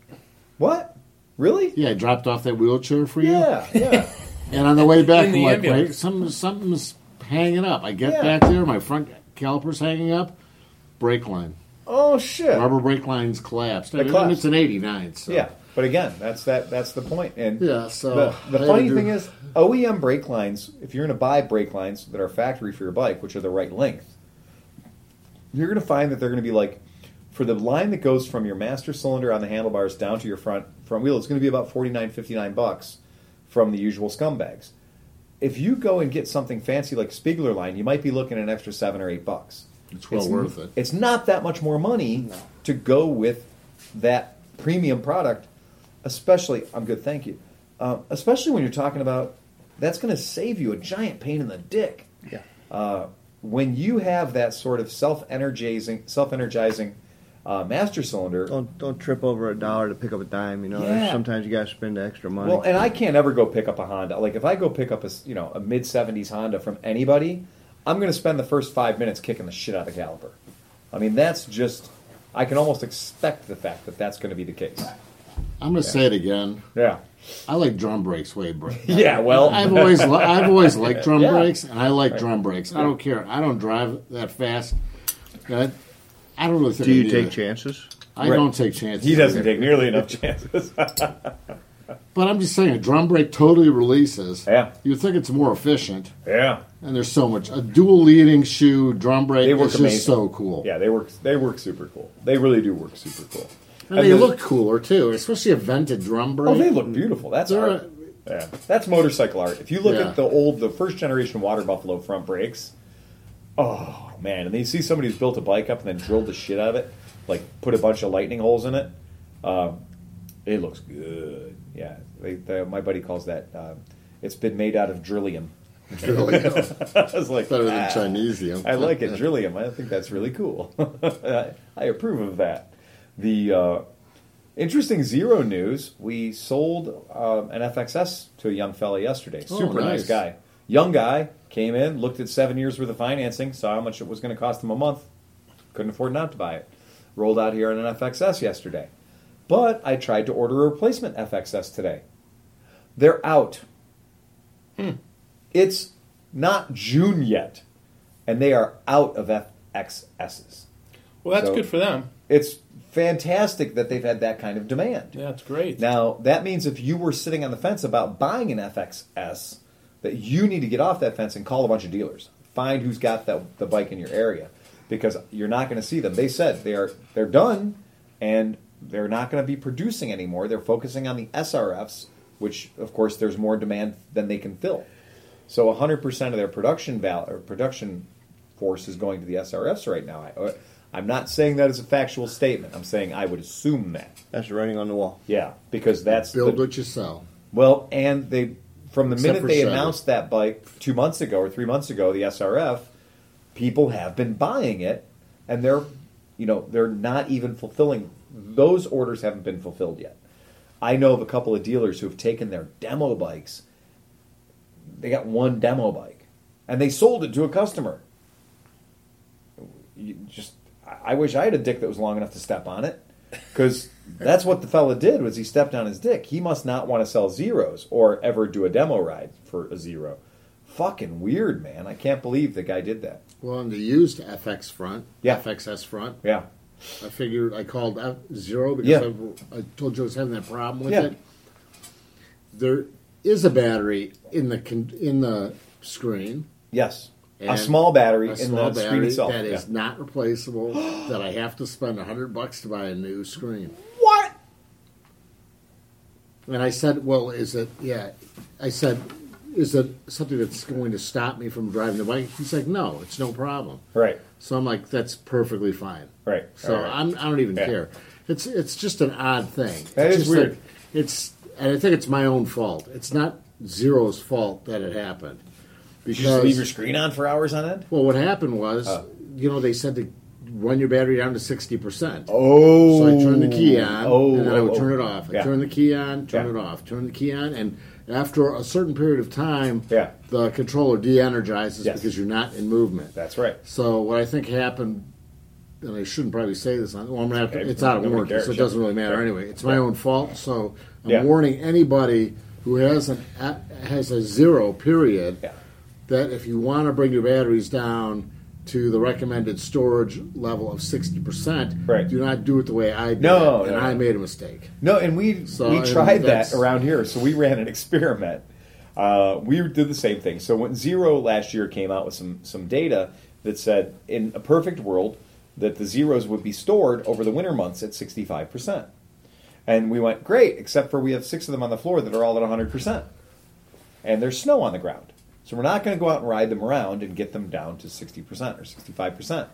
What? Really? Yeah, I dropped off that wheelchair for you. Yeah, yeah. And on the way back, I'm like, wait, something, something's hanging up. I get yeah. back there, my front caliper's hanging up, brake line. Oh shit! Rubber brake lines collapsed. I mean, collapsed. It's an eighty-nine. So. Yeah, but again, that's that. That's the point. And yeah, so the, the funny do... thing is, O E M brake lines. If you're going to buy brake lines that are factory for your bike, which are the right length, you're going to find that they're going to be like for the line that goes from your master cylinder on the handlebars down to your front front wheel. It's going to be about forty-nine, fifty-nine bucks from the usual scumbags. If you go and get something fancy like Spiegler line, you might be looking at an extra seven or eight bucks. It's well it's, worth it. It's not that much more money no. to go with that premium product, especially, I'm good, thank you, uh, especially when you're talking about, that's going to save you a giant pain in the dick. Yeah. Uh, when you have that sort of self-energizing self-energizing uh, master cylinder. Don't don't trip over a dollar to pick up a dime, you know. Yeah. Sometimes you got to spend extra money. Well, and I can't ever go pick up a Honda. Like, if I go pick up a, you know, a mid-seventies Honda from anybody, I'm going to spend the first five minutes kicking the shit out of the caliper. I mean, that's just... I can almost expect the fact that that's going to be the case. I'm going to yeah. say it again. Yeah. I like drum brakes way better. yeah, well... I've always li- I've always liked drum yeah. brakes, and I like right. drum brakes. I don't care. I don't drive that fast. I, I don't really think... Do you take that. chances? I right. don't take chances. He doesn't either. Take nearly enough chances. But I'm just saying, a drum brake totally releases. Yeah. You think it's more efficient. Yeah. And there's so much. A dual leading shoe, drum brake, they work is amazing. Just so cool. Yeah, they work They work super cool. They really do work super cool. And, and they look cooler, too, especially a vented drum brake. Oh, they look beautiful. That's They're art. A, yeah. That's motorcycle art. If you look yeah. at the old, the first-generation Water Buffalo front brakes, oh, man. And then you see somebody who's built a bike up and then drilled the shit out of it, like put a bunch of lightning holes in it. Um, it looks good. Yeah, they, they, my buddy calls that, uh, it's been made out of drillium. Drillium. I was like, better than ah, Chinesium. I like it, drillium. I think that's really cool. I, I approve of that. The uh, interesting Zero news, we sold uh, an F X S to a young fella yesterday. Oh, super nice. nice guy. Young guy, came in, looked at seven years worth of financing, saw how much it was going to cost him a month, couldn't afford not to buy it. Rolled out here on an F X S yesterday. But I tried to order a replacement F X S today. They're out. Hmm. It's not June yet, and they are out of F X S's. Well, that's so good for them. It's fantastic that they've had that kind of demand. Yeah, that's great. Now, that means if you were sitting on the fence about buying an F X S, that you need to get off that fence and call a bunch of dealers. Find who's got that, the bike in your area, because you're not going to see them. They said they are, they're done, and they're not going to be producing anymore. They're focusing on the S R Fs, which, of course, there's more demand than they can fill. So one hundred percent of their production val- or production force is going to the S R Fs right now. I, I'm not saying that as a factual statement. I'm saying I would assume that. That's writing on the wall. Yeah, because that's... Build the, what you sell. Well, and they... From the Except minute they Saturday. announced that bike two months ago or three months ago, the S R F, people have been buying it, and they're, you know, they're not even fulfilling. Those orders haven't been fulfilled yet. I know of a couple of dealers who have taken their demo bikes. They got one demo bike, and they sold it to a customer. You just, I wish I had a dick that was long enough to step on it, because... That's what the fella did, was he stepped on his dick. He must not want to sell zeros or ever do a demo ride for a zero. Fucking weird, man. I can't believe the guy did that. Well, on the used F X front, yeah. F X S front, yeah. I figured I called F Zero because yeah. I, I told you I was having that problem with yeah. it. There is a battery in the in the screen. Yes. A small battery a small in the battery screen itself. That is yeah. not replaceable, that I have to spend one hundred bucks to buy a new screen. What? And I said, well, is it, yeah, I said, is it something that's going to stop me from driving the bike? He's like, no, it's no problem. Right. So I'm like, that's perfectly fine. Right. So right. I'm, I don't even yeah. care. It's it's just an odd thing. That it's is just weird. Like, it's, and I think it's my own fault. It's not Zero's fault that it happened. Because, did you just leave your screen on for hours on end? Well, what happened was, uh, you know, they said to run your battery down to sixty percent. Oh. So I turned the key on, oh, and then I would oh, turn it off. I yeah. turn the key on, turn yeah. it off, turn the key on, and after a certain period of time, yeah. the controller de-energizes yes. because you're not in movement. That's right. So what I think happened, and I shouldn't probably say this, on, well, I'm gonna have to, okay. it's out of warranty, so it doesn't really matter yeah. anyway. It's my own fault, so I'm yeah. warning anybody who has, an, has a zero period. Yeah. That if you want to bring your batteries down to the recommended storage level of sixty percent, right. do not do it the way I did. No, and no. I made a mistake. No, and we so, we tried that around here. So we ran an experiment. Uh, we did the same thing. So when Zero last year came out with some, some data that said, in a perfect world, that the zeros would be stored over the winter months at sixty-five percent. And we went, great, except for we have six of them on the floor that are all at one hundred percent. And there's snow on the ground. So we're not going to go out and ride them around and get them down to sixty percent or sixty-five percent.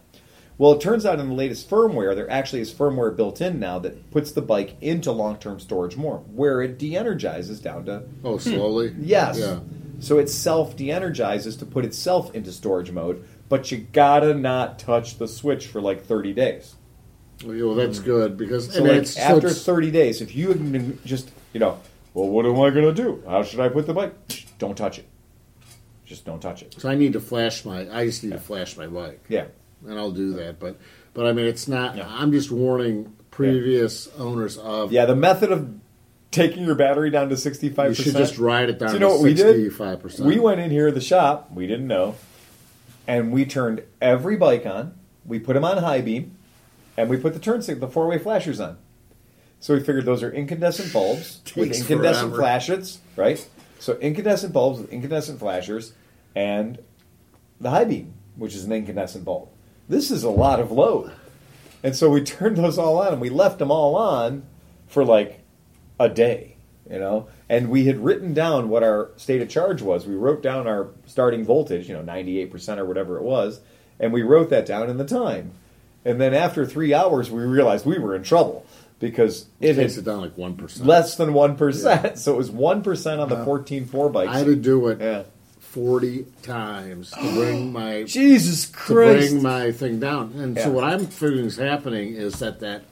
Well, it turns out in the latest firmware, there actually is firmware built in now that puts the bike into long-term storage more, where it de-energizes down to... Oh, slowly? Hmm, yes. Yeah. So it self-de-energizes to put itself into storage mode, but you gotta not touch the switch for like thirty days. Well, that's good, because... So I mean, like it's, after it's... thirty days, if you just, you know, well, what am I going to do? How should I put the bike? Don't touch it. Just don't touch it. So I need to flash my... I just need yeah. to flash my bike. Yeah. And I'll do that. But, but I mean, it's not... Yeah. I'm just warning previous yeah. owners of... Yeah, the method of taking your battery down to sixty-five percent... You should just ride it down so you know to sixty-five percent. We, did? we went in here at the shop. We didn't know. And we turned every bike on. We put them on high beam. And we put the turn signal, the four-way flashers on. So we figured those are incandescent bulbs with incandescent forever. flashers, right? So incandescent bulbs with incandescent flashers and the high beam, which is an incandescent bulb. This is a lot of load. And so we turned those all on, and we left them all on for like a day, you know. And we had written down what our state of charge was. We wrote down our starting voltage, you know, ninety-eight percent or whatever it was, and we wrote that down in the time. And then after three hours, we realized we were in trouble. Because it, it takes is it down like one percent. Less than one percent. Yeah. So it was one percent on the fourteen four bikes. I had to do it yeah. forty times to bring my Jesus Christ to bring my thing down. And yeah. so what I'm figuring is happening is that that,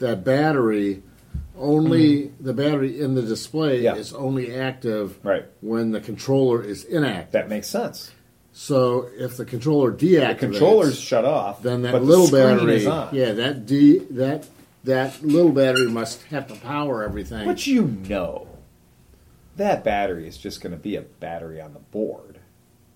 that battery only mm-hmm. the battery in the display yeah. is only active right. when the controller is inactive. That makes sense. So if the controller deactivates, the controller's shut off. Then that but little the battery is on. Yeah, that de that that little battery must have to power everything. But you know, that battery is just going to be a battery on the board.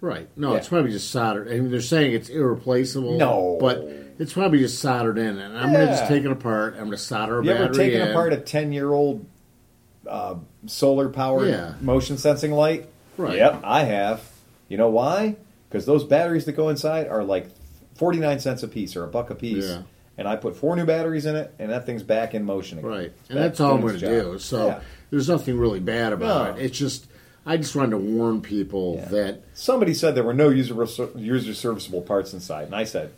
Right. No, yeah. It's probably just soldered. I mean, they're saying it's irreplaceable. No. But it's probably just soldered in. And I'm yeah. going to just take it apart. I'm going to solder a you battery in. You ever taken in. apart a ten-year-old uh, solar-powered yeah. motion sensing light? Right. Yep, I have. You know why? Because those batteries that go inside are like forty-nine cents a piece or a buck a piece. Yeah. And I put four new batteries in it, and that thing's back in motion again. Right. And that's, that's all I'm going to do. So yeah. there's nothing really bad about no. it. It's just... I just wanted to warn people yeah. that... Somebody said there were no user user serviceable parts inside, and I said,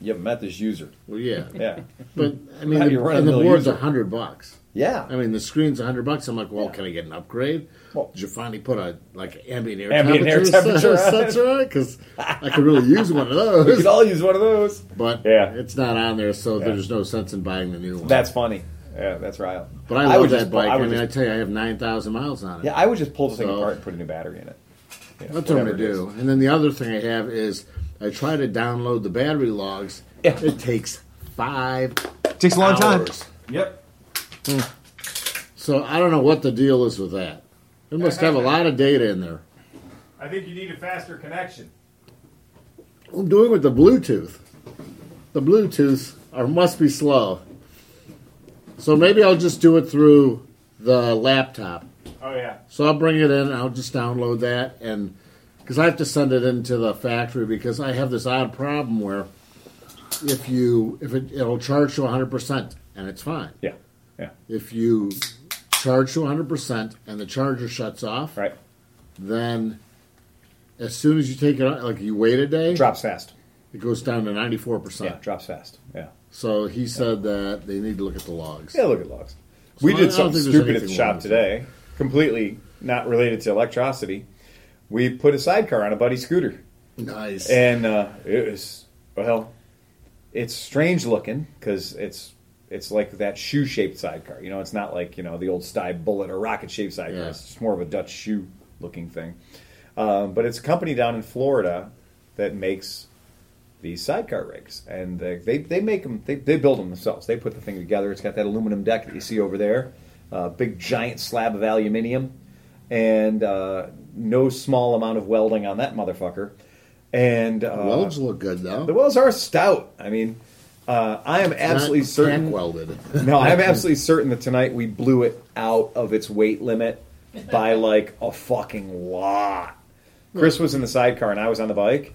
you haven't met this user. Well, yeah. yeah. But, I mean, the, and the board's a hundred bucks. Yeah. I mean, the screen's a hundred bucks. I'm like, well, yeah. can I get an upgrade? Well, did you finally put a, like, ambient air ambient temperature, air temperature sensor on it? Because I could really use one of those. We could all use one of those. But yeah. it's not on there, so yeah. there's no sense in buying the new one. That's funny. Yeah, that's right. But I love I would that just, bike. I, I mean, just, I tell you, I have nine thousand miles on it. Yeah, I would just pull the thing so, apart and put a new battery in it. You know, that's what I'm going to do. And then the other thing I have is I try to download the battery logs. Yeah. It takes five It takes a long hours. time. Yep. So I don't know what the deal is with that. It must have a lot of data in there. I think you need a faster connection. I'm doing it with the Bluetooth. The Bluetooths are, must be slow. So maybe I'll just do it through the laptop. Oh, yeah. So I'll bring it in, and I'll just download that. and Because I have to send it into the factory because I have this odd problem where if you if it, it'll charge to one hundred percent, and it's fine. Yeah, yeah. If you charge to one hundred percent and the charger shuts off, right. then as soon as you take it out, like you wait a day. It drops fast. It goes down to ninety-four percent. Yeah, it drops fast, yeah. So he said yeah. that they need to look at the logs. Yeah, look at logs. So we did something stupid at the shop today, completely not related to electricity. We put a sidecar on a buddy scooter. Nice. And uh, it was, well, it's strange looking because it's it's like that shoe-shaped sidecar. You know, it's not like, you know, the old Stye Bullet or rocket-shaped sidecar. Yeah. It's more of a Dutch shoe-looking thing. Um, but it's a company down in Florida that makes... these sidecar rigs, and they they, they make them. They, they build them themselves. They put the thing together. It's got that aluminum deck that you see over there, uh, big giant slab of aluminium, and uh, no small amount of welding on that motherfucker. And uh, the welds look good though. The welds are stout. I mean, uh, I am it's absolutely not certain. Welded. No, I am absolutely certain that tonight we blew it out of its weight limit by like a fucking lot. Chris was in the sidecar and I was on the bike.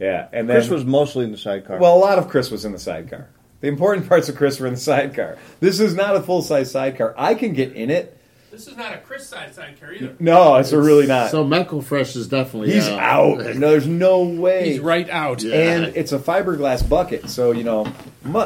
Yeah, and then, Chris was mostly in the sidecar. Well, a lot of Chris was in the sidecar. The important parts of Chris were in the sidecar. This is not a full-size sidecar. I can get in it. This is not a Chris-sized sidecar either. No, it's, it's really not. So Michael Fresh is definitely He's out. out. No, there's no way. He's right out. Yeah. And it's a fiberglass bucket, so, you know,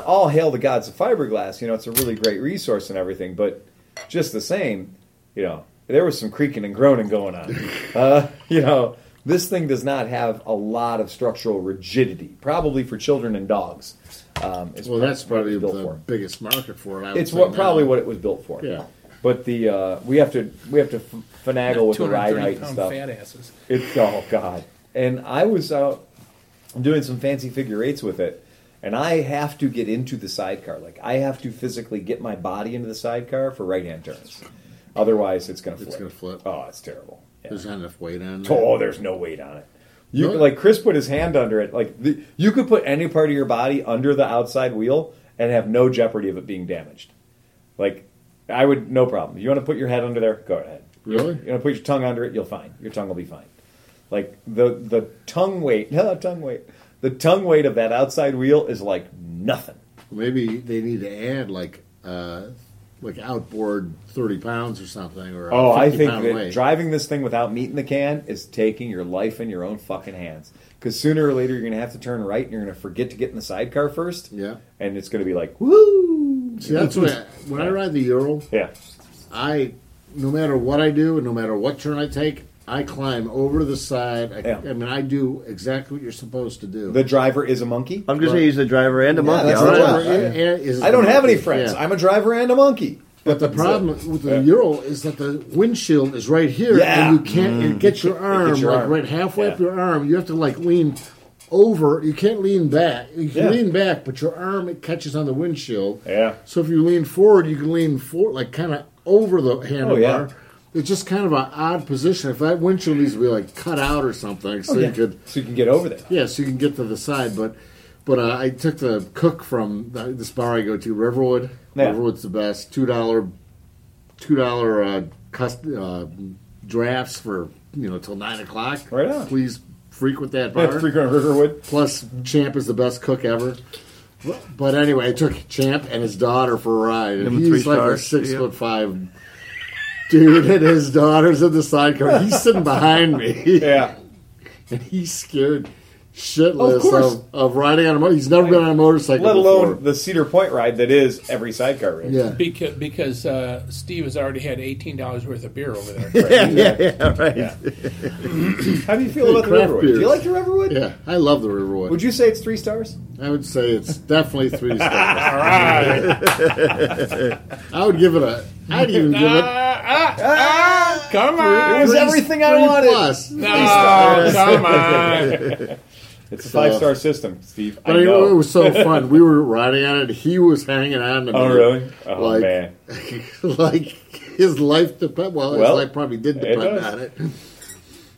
all hail the gods of fiberglass. You know, it's a really great resource and everything, but just the same, you know, there was some creaking and groaning going on. Uh, you know... This thing does not have a lot of structural rigidity, probably for children and dogs. Um, it's well, that's probably built the for. biggest market for it. I it's what, probably what it was built for. Yeah, but the uh, we have to we have to finagle with the ride height and stuff. Fat asses. It's oh god! And I was out doing some fancy figure eights with it, and I have to get into the sidecar. Like I have to physically get my body into the sidecar for right hand turns. Otherwise, it's going to flip. It's going to flip. Oh, it's terrible. Yeah. There's not enough weight on it. Oh, there's no weight on it. You no. Like Chris put his hand under it. Like the, you could put any part of your body under the outside wheel and have no jeopardy of it being damaged. Like I would, no problem. You want to put your head under there? Go ahead. Really? You want to put your tongue under it? You'll fine. Your tongue will be fine. Like the the tongue weight, no, tongue weight. The tongue weight of that outside wheel is like nothing. Maybe they need to add like. Uh, Like outboard thirty pounds or something, or oh, I think that weight. Driving this thing without meat in the can is taking your life in your own fucking hands. Because sooner or later you're going to have to turn right, and you're going to forget to get in the sidecar first. Yeah, and it's going to be like woo. See, that's when I, when I ride the Ural. Yeah, I no matter what I do and no matter what turn I take, I climb over the side. I, yeah. I mean, I do exactly what you're supposed to do. The driver is a monkey? I'm just going to use the driver and a yeah, monkey. That's right. driver I, and, and is I don't monkey. have any friends. Yeah. I'm a driver and a monkey. But the problem so, with the yeah. Ural is that the windshield is right here, yeah. and you can't mm. you get your arm, you get your like, arm. right halfway yeah. up your arm. You have to, like, lean over. You can't lean back. You can yeah. lean back, but your arm, it catches on the windshield. Yeah. So if you lean forward, you can lean forward, like, kind of over the handlebar. Oh, yeah. it's just kind of an odd position. If that windshield needs to be like cut out or something, so oh, yeah. you could so you can get over there. Yeah, so you can get to the side. But but uh, I took the cook from the, this bar I go to, Riverwood. Yeah. Riverwood's the best. Two dollar, two dollar uh, cust- uh, drafts for you know till nine o'clock. Right on. Please frequent that bar. Yeah, frequent Riverwood. Plus, Champ is the best cook ever. But anyway, I took Champ and his daughter for a ride. And he's like stars. a six yeah. foot five. Dude, and his daughter's in the sidecar. He's sitting behind me. Yeah. And he's scared shitless oh, of, of riding on a motorcycle. He's never I, been on a motorcycle Let alone before. the Cedar Point ride that is every sidecar race. Yeah. Because, because uh, Steve has already had eighteen dollars worth of beer over there. Right? yeah, yeah, yeah, right. Yeah. How do you feel hey, about the Riverwood? Beers. Do you like the Riverwood? Yeah, I love the Riverwood. Would you say it's three stars? I would say it's definitely three stars. All right. I would give it a... I'd even give it... Ah, ah, come on! It was everything I wanted. Plus. No, come on! It's a five-star system, Steve. But I know it was so fun. We were riding on it. He was hanging on to me. Oh, really? Oh, like, man! Like his life depend. Well, well, his life probably did depend it on it.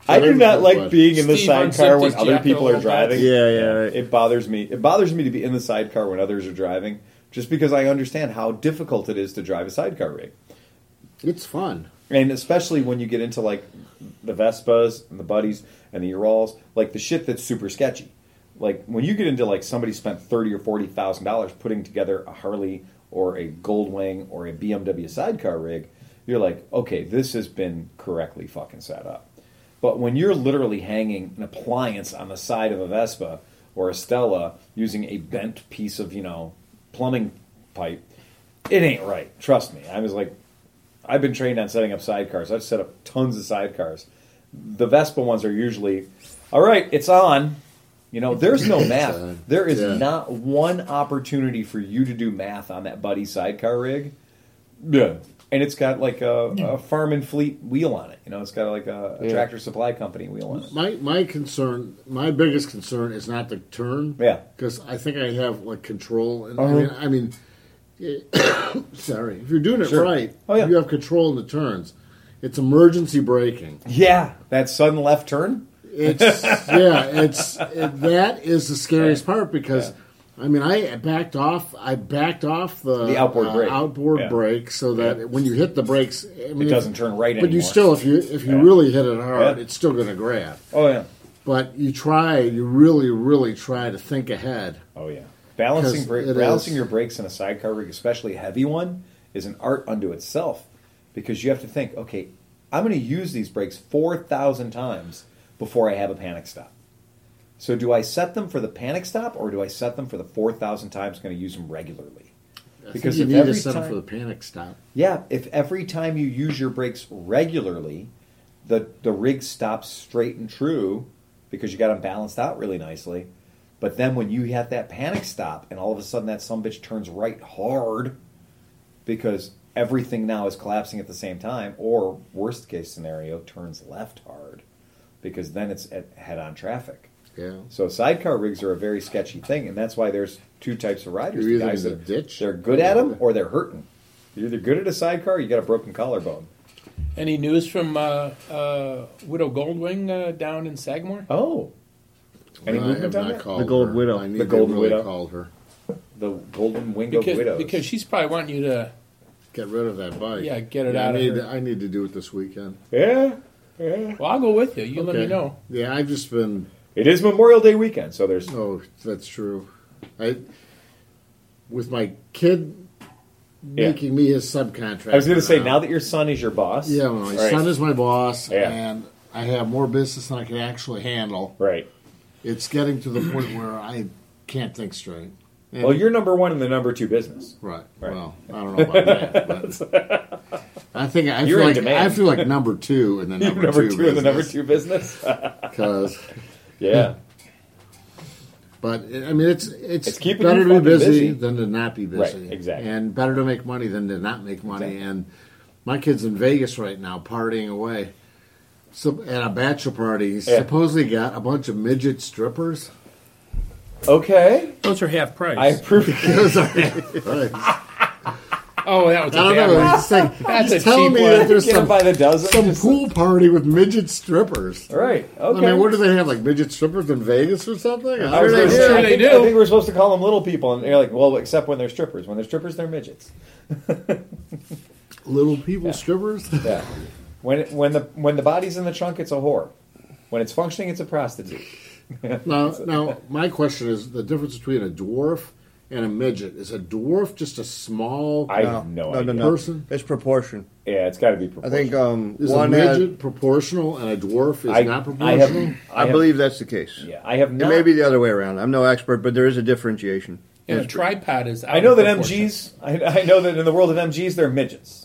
I do not like fun. being in the Steve sidecar when other people are driving. Yeah, yeah. Right. It bothers me. It bothers me to be in the sidecar when others are driving, just because I understand how difficult it is to drive a sidecar rig. It's fun. And especially when you get into, like, the Vespas and the Buddies and the Urals, like, the shit that's super sketchy. Like, when you get into, like, somebody spent thirty thousand dollars or forty thousand dollars putting together a Harley or a Goldwing or a B M W sidecar rig, you're like, okay, this has been correctly fucking set up. But when you're literally hanging an appliance on the side of a Vespa or a Stella using a bent piece of, you know, plumbing pipe, it ain't right. Trust me. I was like... I've been trained on setting up sidecars. I've set up tons of sidecars. The Vespa ones are usually, all right, it's on. You know, there's no math. There is yeah. not one opportunity for you to do math on that Buddy sidecar rig. Yeah. And it's got like a, a Farm and Fleet wheel on it. You know, it's got like a, a yeah. Tractor Supply Company wheel on it. My my concern, my biggest concern is not the turn. Yeah. Because I think I have like control. And uh-huh. I mean, I mean... Sorry. If you're doing it sure. right, oh, yeah. you have control in the turns. It's emergency braking. Yeah, that sudden left turn. It's yeah. It's it, that is the scariest part because, yeah. I mean, I backed off. I backed off the, the outboard uh, brake, outboard yeah. brake, so that yeah. when you hit the brakes, I mean, it doesn't if, turn right. But anymore. you still, if you if you yeah. really hit it hard, yeah. it's still going to grab. Oh yeah. But you try. You really, really try to think ahead. Oh yeah. Balancing bra- balancing is. your brakes in a sidecar rig, especially a heavy one, is an art unto itself because you have to think, okay, I'm going to use these brakes four thousand times before I have a panic stop. So do I set them for the panic stop or do I set them for the four thousand times I'm going to use them regularly? I because think you if need every to set time, them for the panic stop. Yeah, if every time you use your brakes regularly, the, the rig stops straight and true because you got them balanced out really nicely. But then when you have that panic stop and all of a sudden that sumbitch turns right hard because everything now is collapsing at the same time, or worst case scenario, turns left hard because then it's at head-on traffic. Yeah. So sidecar rigs are a very sketchy thing, and that's why there's two types of riders. You're the guys that ditch. They're good at them or they're hurting. You're either good at a sidecar or you got a broken collarbone. Any news from uh, uh, Widow Goldwing uh, down in Sagamore? Oh, Any no, movement on that? The Gold her. Widow. I need the Golden really Widow. Called her. The Golden Wingo Widow. Because she's probably wanting you to... Get rid of that bike. Yeah, get it yeah, out I of need, her. I need to do it this weekend. Yeah, yeah. Well, I'll go with you. You okay. let me know. Yeah, I've just been... It is Memorial Day weekend, so there's... Oh, that's true. I With my kid yeah. making me his subcontractor. I was going to say, now. now that your son is your boss... Yeah, well, my right. son is my boss, yeah. and I have more business than I can actually handle. Right. It's getting to the point where I can't think straight. And well, you're number one in the number two business. Right. right. Well, I don't know about that. But I think I you're feel like demand. I feel like number two in the number, number two, two business. in the number two business. Because yeah. But I mean, it's it's, it's better to be busy, busy than to not be busy. Right. Exactly. And better to make money than to not make money. Exactly. And my kid's in Vegas right now, partying away. So at a bachelor party, he yeah. supposedly got a bunch of midget strippers. Okay. Those are half price. I approve. Those are half price. Oh, that was I don't a bad know. One. It's like, that's a cheap me one. That there's some, by the dozen, some pool like... party with midget strippers. Right. Okay. I mean, what do they have? Like midget strippers in Vegas or something? I'm sure they, sure they do. I think we're supposed to call them little people, and they're like, well, except when they're strippers. When they're strippers, they're midgets. Little people yeah. strippers? Yeah. When it, when the when the body's in the trunk, it's a whore. When it's functioning, it's a prostitute. now, now, my question is the difference between a dwarf and a midget. Is a dwarf just a small I no, no, no, no, no. person? It's proportion. Yeah, it's got to be proportional. I think um, is one a midget has, proportional and a dwarf is I, not proportional? I, have, I, I have, believe that's the case. Yeah, I have not. It may be the other way around. I'm no expert, but there is a differentiation. And a tripod is out I know that M Gs, I, I know that in the world of M Gs, they're midgets.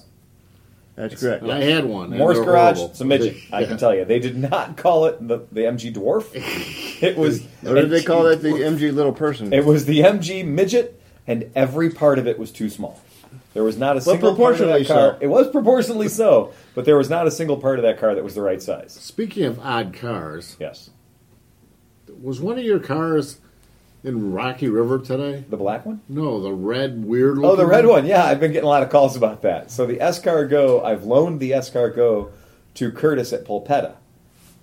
That's it's, correct. I had one. Moore's Garage, horrible. It's a midget, they, I yeah. can tell you. They did not call it the, the M G Dwarf. It was... Or did M G they call it the M G Little Person? It was the M G Midget, and every part of it was too small. There was not a well, single part of that car... So. It was proportionally so, but there was not a single part of that car that was the right size. Speaking of odd cars... Yes. Was one of your cars... in Rocky River today? The black one? No, the red weird looking one. Oh, the red one. Yeah, I've been getting a lot of calls about that. So the Escargot, I've loaned the Escargot to Curtis at Polpetta.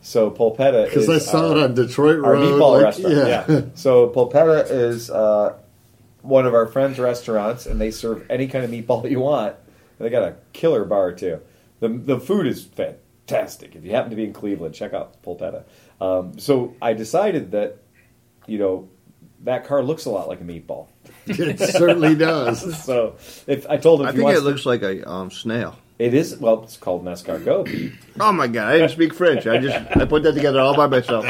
So Polpetta is... Because I saw our, it on Detroit Road. Our meatball like, restaurant, yeah. yeah. So Polpetta is uh, one of our friends' restaurants, and they serve any kind of meatball you want. And they got a killer bar, too. The, the food is fantastic. If you happen to be in Cleveland, check out Polpetta. Um, so I decided that, you know... that car looks a lot like a meatball. It certainly does. So, if I told him, I if think it to, looks like a um, snail. It is. Well, it's called an escargot. Oh my god! I didn't speak French. I just I put that together all by myself.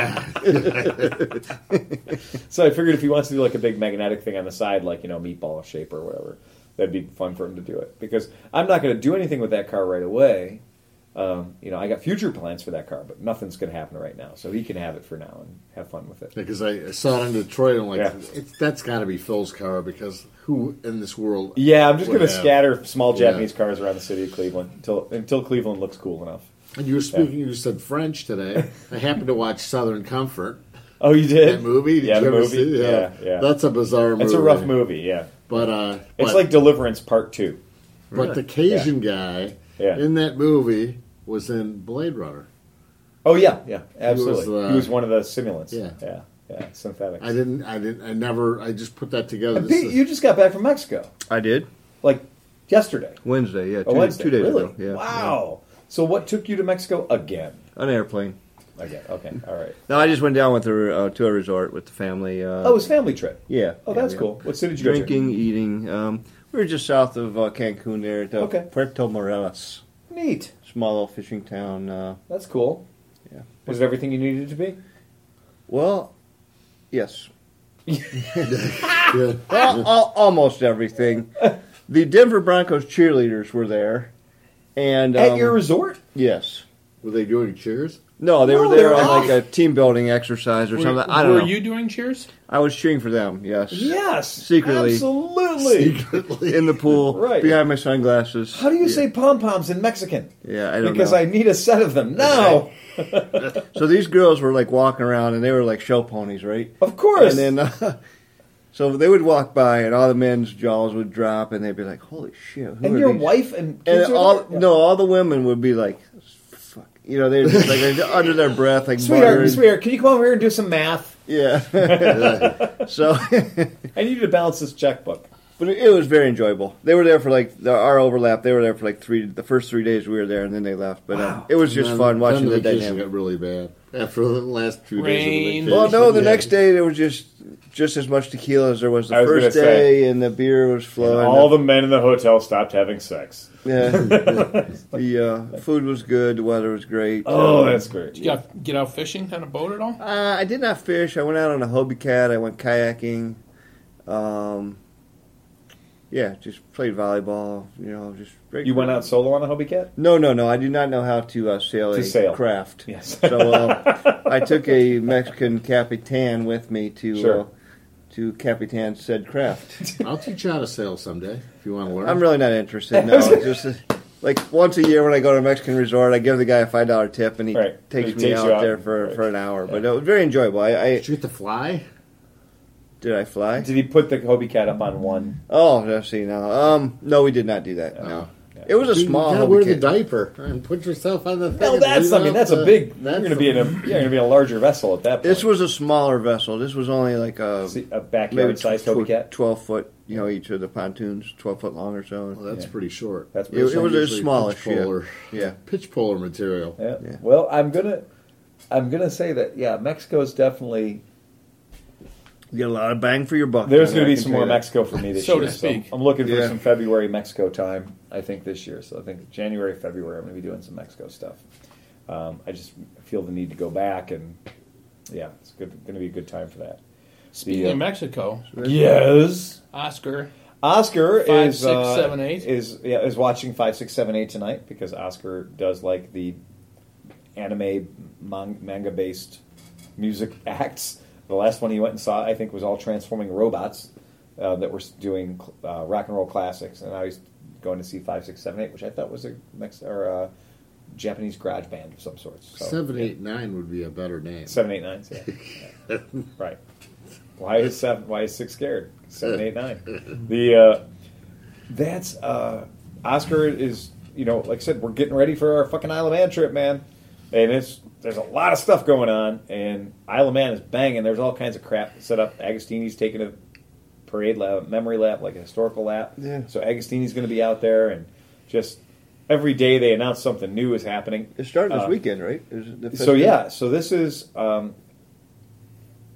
So I figured if he wants to do like a big magnetic thing on the side, like you know, meatball shape or whatever, that'd be fun for him to do it. Because I'm not going to do anything with that car right away. Um, you know, I got future plans for that car, but nothing's going to happen right now. So he can have it for now and have fun with it. Because I saw it in Detroit, and I'm like, yeah. it's, that's got to be Phil's car because who in this world? Yeah, I'm just going to scatter small Japanese yeah. cars around the city of Cleveland until until Cleveland looks cool enough. And you were speaking, yeah. you said French today. I happened to watch Southern Comfort. Oh, you did? That movie? Did yeah, you the ever movie. See? Yeah. Yeah, yeah. That's a bizarre movie. It's a rough movie, yeah. But uh, it's but, like Deliverance Part two. But really? The Cajun yeah. guy yeah. in that movie... was in Blade Runner. Oh yeah, yeah, absolutely. He was, uh, he was one of the simulants. Yeah, yeah, yeah. Synthetics. I didn't. I didn't. I never. I just put that together. This Pete, is, you just got back from Mexico. I did. Like yesterday. Wednesday. Yeah. Two, oh, Wednesday. Two days really? Ago. Yeah. Wow. Yeah. So what took you to Mexico again? An airplane. Again. Okay. All right. No, I just went down with the, uh, to a resort with the family. Uh, oh, it was a family trip. Yeah. Oh, yeah, that's yeah. cool. What city did you Drinking, go to? Drinking, eating. Um, we were just south of uh, Cancun there at uh, okay. Puerto Morelos. Neat. Small little fishing town. Uh, That's cool. Yeah. Was it everything you needed it to be? Well, yes. yeah. Well, all, almost everything. The Denver Broncos cheerleaders were there, and um, at your resort. Yes. Were they doing cheers? No, they no, were there on like a team building exercise or were, something. I don't were know. Were you doing cheers? I was cheering for them. Yes. Yes. Secretly. Absolutely. Secretly. In the pool. Right. Behind my sunglasses. How do you yeah. say pom poms in Mexican? Yeah, I don't because know. I need a set of them now. Okay. So these girls were like walking around, and they were like show ponies, right? Of course. And then, uh, so they would walk by, and all the men's jaws would drop, and they'd be like, "Holy shit!" Who and your these? Wife and kids and all yeah. no, all the women would be like. You know, they're just like they're under their breath, like sweetheart, sweetheart, can you come over here and do some math? Yeah. So I needed to balance this checkbook, but it was very enjoyable. They were there for like the, our overlap. They were there for like three, the first three days we were there, and then they left. But wow. um, it was just then, fun watching the dynamic. Got really bad after the last two Rain. Days. Of the well, no, the yeah. next day there was just just as much tequila as there was the I first was day, say, and the beer was flowing. And all the men in the hotel stopped having sex. Yeah, the uh, food was good. The weather was great. Oh, um, that's great. Did you got, get out fishing on a boat at all? Uh, I did not fish. I went out on a Hobie Cat. I went kayaking. Um, yeah, just played volleyball. You know, just break. You went out solo on a Hobie Cat? No, no, no. I do not know how to uh, sail to a sail. Craft. Yes. So uh, I took a Mexican Capitan with me to. Sure. Uh, to Capitan said craft. I'll teach you how to sail someday if you want to learn. I'm really not interested. No, it's just a, like once a year when I go to a Mexican resort, I give the guy a five dollar tip, and he right. takes he me takes out, out there for, right. for an hour. Yeah. But it was very enjoyable. I, I, Did you get to fly? Did I fly? Did he put the Hobie Cat up on one? Oh, see, no. Um, no, we did not do that, oh. no. It was a you small. You gotta wear the diaper and put yourself on the thing. No, that's I mean that's the, a big. That's you're gonna be in a yeah, gonna be in a larger vessel at that point. This was a smaller vessel. This was only like a, See, a backyard size Hobie Cat, twelve foot. You know, each of the pontoons twelve foot long or so. Well, that's yeah. pretty short. That's pretty it, short. It was a smallish pitch polar, yeah. yeah, pitch polar material. Yeah. yeah. Well, I'm gonna, I'm gonna say that yeah, Mexico's definitely. You get a lot of bang for your buck. There's going to be some more that. Mexico for me this so year. To speak. So I'm looking for yeah. some February Mexico time, I think, this year. So I think January, February, I'm going to be doing some Mexico stuff. Um, I just feel the need to go back, and yeah, it's good, going to be a good time for that. Speaking the, uh, of Mexico, yes, Oscar, Oscar five, is six, uh, seven, eight. is yeah, is watching five, six, seven, eight tonight because Oscar does like the anime, man, manga based music acts. The last one he went and saw, I think, was all transforming robots uh, that were doing uh, rock and roll classics. And I was going to see five six seven eight, which I thought was a Mex- or a Japanese garage band of some sort. So, seven eight nine yeah. would be a better name. seven eight nine, yeah. yeah. Right. Why is seven? Why is six scared? seven eight nine. The uh, that's uh, Oscar is, you know, like I said, we're getting ready for our fucking Isle of Man trip, man. And it's there's a lot of stuff going on, and Isle of Man is banging. There's all kinds of crap set up. Agostini's taking a parade lap, memory lap, like a historical lap. Yeah. So Agostini's going to be out there, and just every day they announce something new is happening. It started this uh, weekend, right? The so, yeah. So this is um,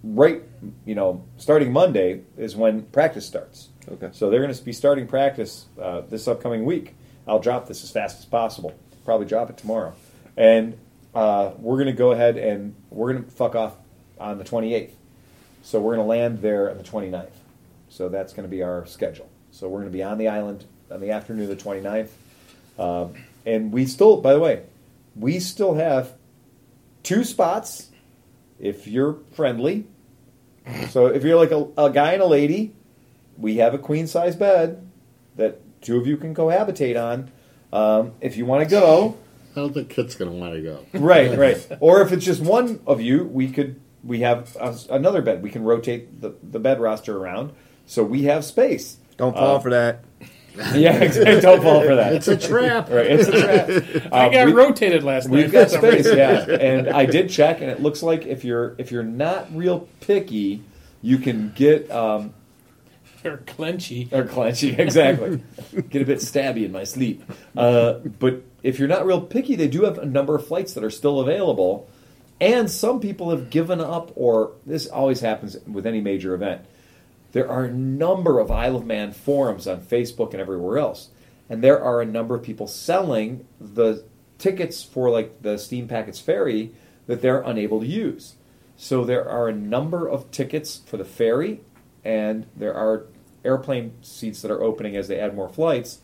right, you know, starting Monday is when practice starts. Okay. So they're going to be starting practice uh, this upcoming week. I'll drop this as fast as possible. Probably drop it tomorrow. And... Uh, we're going to go ahead and we're going to fuck off on the twenty-eighth. So we're going to land there on the twenty-ninth. So that's going to be our schedule. So we're going to be on the island on the afternoon of the twenty-ninth. Uh, and we still, by the way, we still have two spots if you're friendly. So if you're like a, a guy and a lady, we have a queen-size bed that two of you can cohabitate on. Um, if you want to go... I don't think Kit's going to want to go. Right, right. Or if it's just one of you, we could we have a, another bed. We can rotate the, the bed roster around, so we have space. Don't fall uh, for that. Yeah, exactly. Don't fall for that. It's a trap. Right, it's a trap. I um, got we, rotated last night. We've got space, yeah. And I did check, and it looks like if you're if you're not real picky, you can get. Um, Or clenchy. Or clenchy, exactly. Get a bit stabby in my sleep. Uh, but if you're not real picky, they do have a number of flights that are still available. And some people have given up, or this always happens with any major event. There are a number of Isle of Man forums on Facebook and everywhere else. And there are a number of people selling the tickets for like the Steam Packets Ferry that they're unable to use. So there are a number of tickets for the ferry, and there are airplane seats that are opening as they add more flights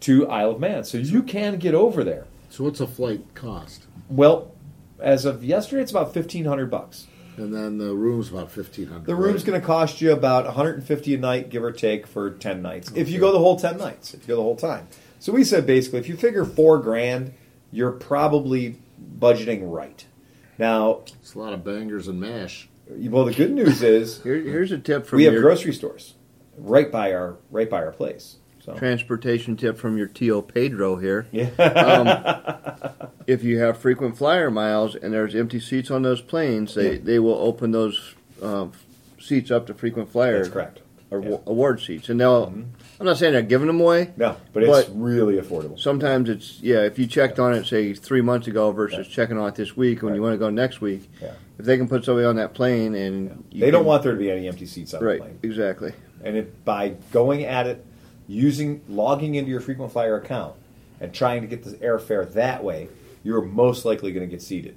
to Isle of Man. So you can get over there. So what's a flight cost? Well, as of yesterday, it's about fifteen hundred bucks. And then the room's about fifteen hundred. The room's right? going to cost you about one hundred fifty a night, give or take, for ten nights. Okay. If you go the whole ten nights, if you go the whole time. So we said basically, if you figure four grand, you're probably budgeting right. Now, it's a lot of bangers and mash. Well, the good news is Here, here's a tip from we have your, grocery stores right by our right by our place. So. Transportation tip from your Tio Pedro here. Yeah. um, if you have frequent flyer miles and there's empty seats on those planes, they, yeah. they will open those um, seats up to frequent flyer. That's correct. Or yeah. award seats, and they'll. Mm-hmm. I'm not saying they're giving them away. No, but it's but really affordable. Sometimes it's yeah. If you checked yeah. on it, say three months ago versus yeah. checking on it this week, when right. you want to go next week, yeah. if they can put somebody on that plane and yeah. you they can, don't want there to be any empty seats on right, the plane, exactly. And it, by going at it, using logging into your frequent flyer account and trying to get the airfare that way, you're most likely going to get seated,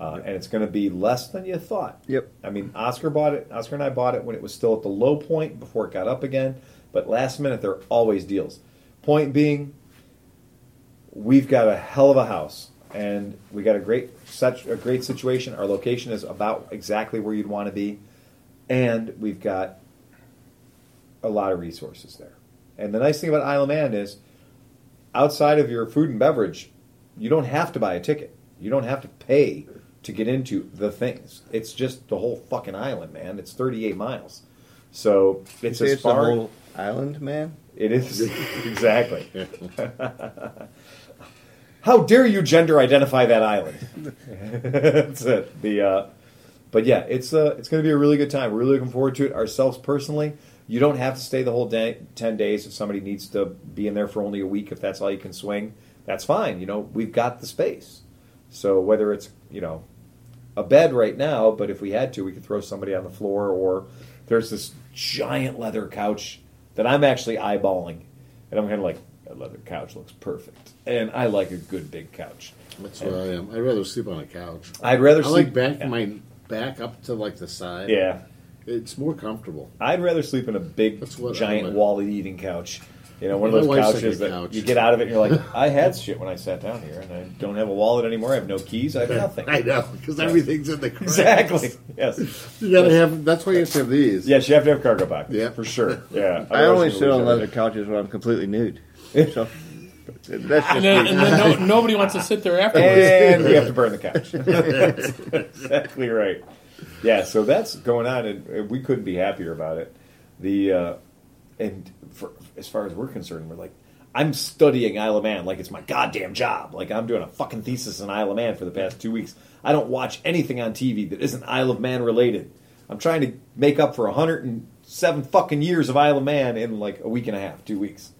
uh, yep. and it's going to be less than you thought. Yep. I mean, Oscar bought it. Oscar and I bought it when it was still at the low point before it got up again. But last minute, there are always deals. Point being, we've got a hell of a house, and we got a great such a great situation. Our location is about exactly where you'd want to be, and we've got a lot of resources there. And the nice thing about Isle of Man is, outside of your food and beverage, you don't have to buy a ticket. You don't have to pay to get into the things. It's just the whole fucking island, man. It's thirty-eight miles. So it's a spark. It's the whole island, man. It is exactly. How dare you gender identify that island? That's it. The, uh, but yeah, it's uh, it's going to be a really good time. We're really looking forward to it ourselves personally. You don't have to stay the whole day, ten days. If somebody needs to be in there for only a week, if that's all you can swing, that's fine. You know, we've got the space. So whether it's, you know, a bed right now, but if we had to, we could throw somebody on the floor. Or there's this giant leather couch that I'm actually eyeballing, and I'm kind of like, a leather couch looks perfect, and I like a good big couch. That's and where I am. I'd rather sleep on a couch. I'd rather. I sleep... like back yeah. my back up to like the side. Yeah. It's more comfortable. I'd rather sleep in a big, giant, like. wall-eating couch. You know, one of those couches that couch. you get out of it and you're like, I had shit when I sat down here, and I don't have a wallet anymore. I have no keys. I have nothing. I know, because right. everything's in the car. Exactly. Yes. You gotta yes. have. That's why you have to have these. Yes, you have to have cargo boxes. Yeah, for sure. Yeah. I, I only sit on leather couches when I'm completely nude. So. And, then, and then no, nobody wants to sit there afterwards. And we have to burn the couch. That's exactly right. Yeah, so that's going on, and we couldn't be happier about it. The uh, and for, as far as we're concerned, we're like, I'm studying Isle of Man like it's my goddamn job. Like, I'm doing a fucking thesis on Isle of Man for the past two weeks. I don't watch anything on T V that isn't Isle of Man related. I'm trying to make up for one hundred seven fucking years of Isle of Man in like a week and a half, two weeks.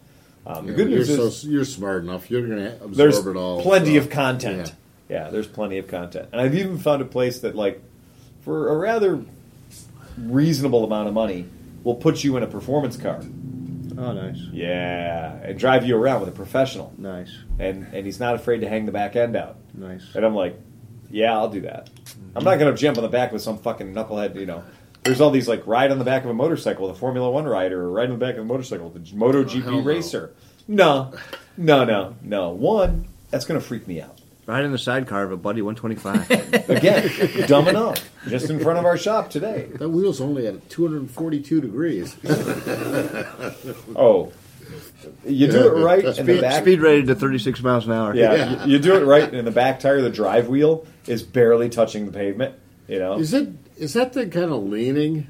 Um, yeah, the good news you're is so, you're smart enough. You're going to absorb there's it all. There's plenty so. of content. Yeah. yeah, there's plenty of content. And I've even found a place that, like, for a rather reasonable amount of money, will put you in a performance car. Oh, nice. Yeah, and drive you around with a professional. Nice. And and he's not afraid to hang the back end out. Nice. And I'm like, yeah, I'll do that. Mm-hmm. I'm not going to jump on the back with some fucking knucklehead, you know. There's all these, like, ride on the back of a motorcycle with a Formula One rider, or ride on the back of a motorcycle with a MotoGP oh, racer. No. no, no, no, no. One, that's going to freak me out. Ride in the sidecar of a Buddy one twenty-five. Again, dumb enough. Just in front of our shop today. That wheel's only at two hundred forty-two degrees. oh. You do it right in the back. Speed rated to thirty-six miles an hour. Yeah, yeah. You, you do it right, and the back tire, the drive wheel, is barely touching the pavement. You know? Is it? Is that thing kind of leaning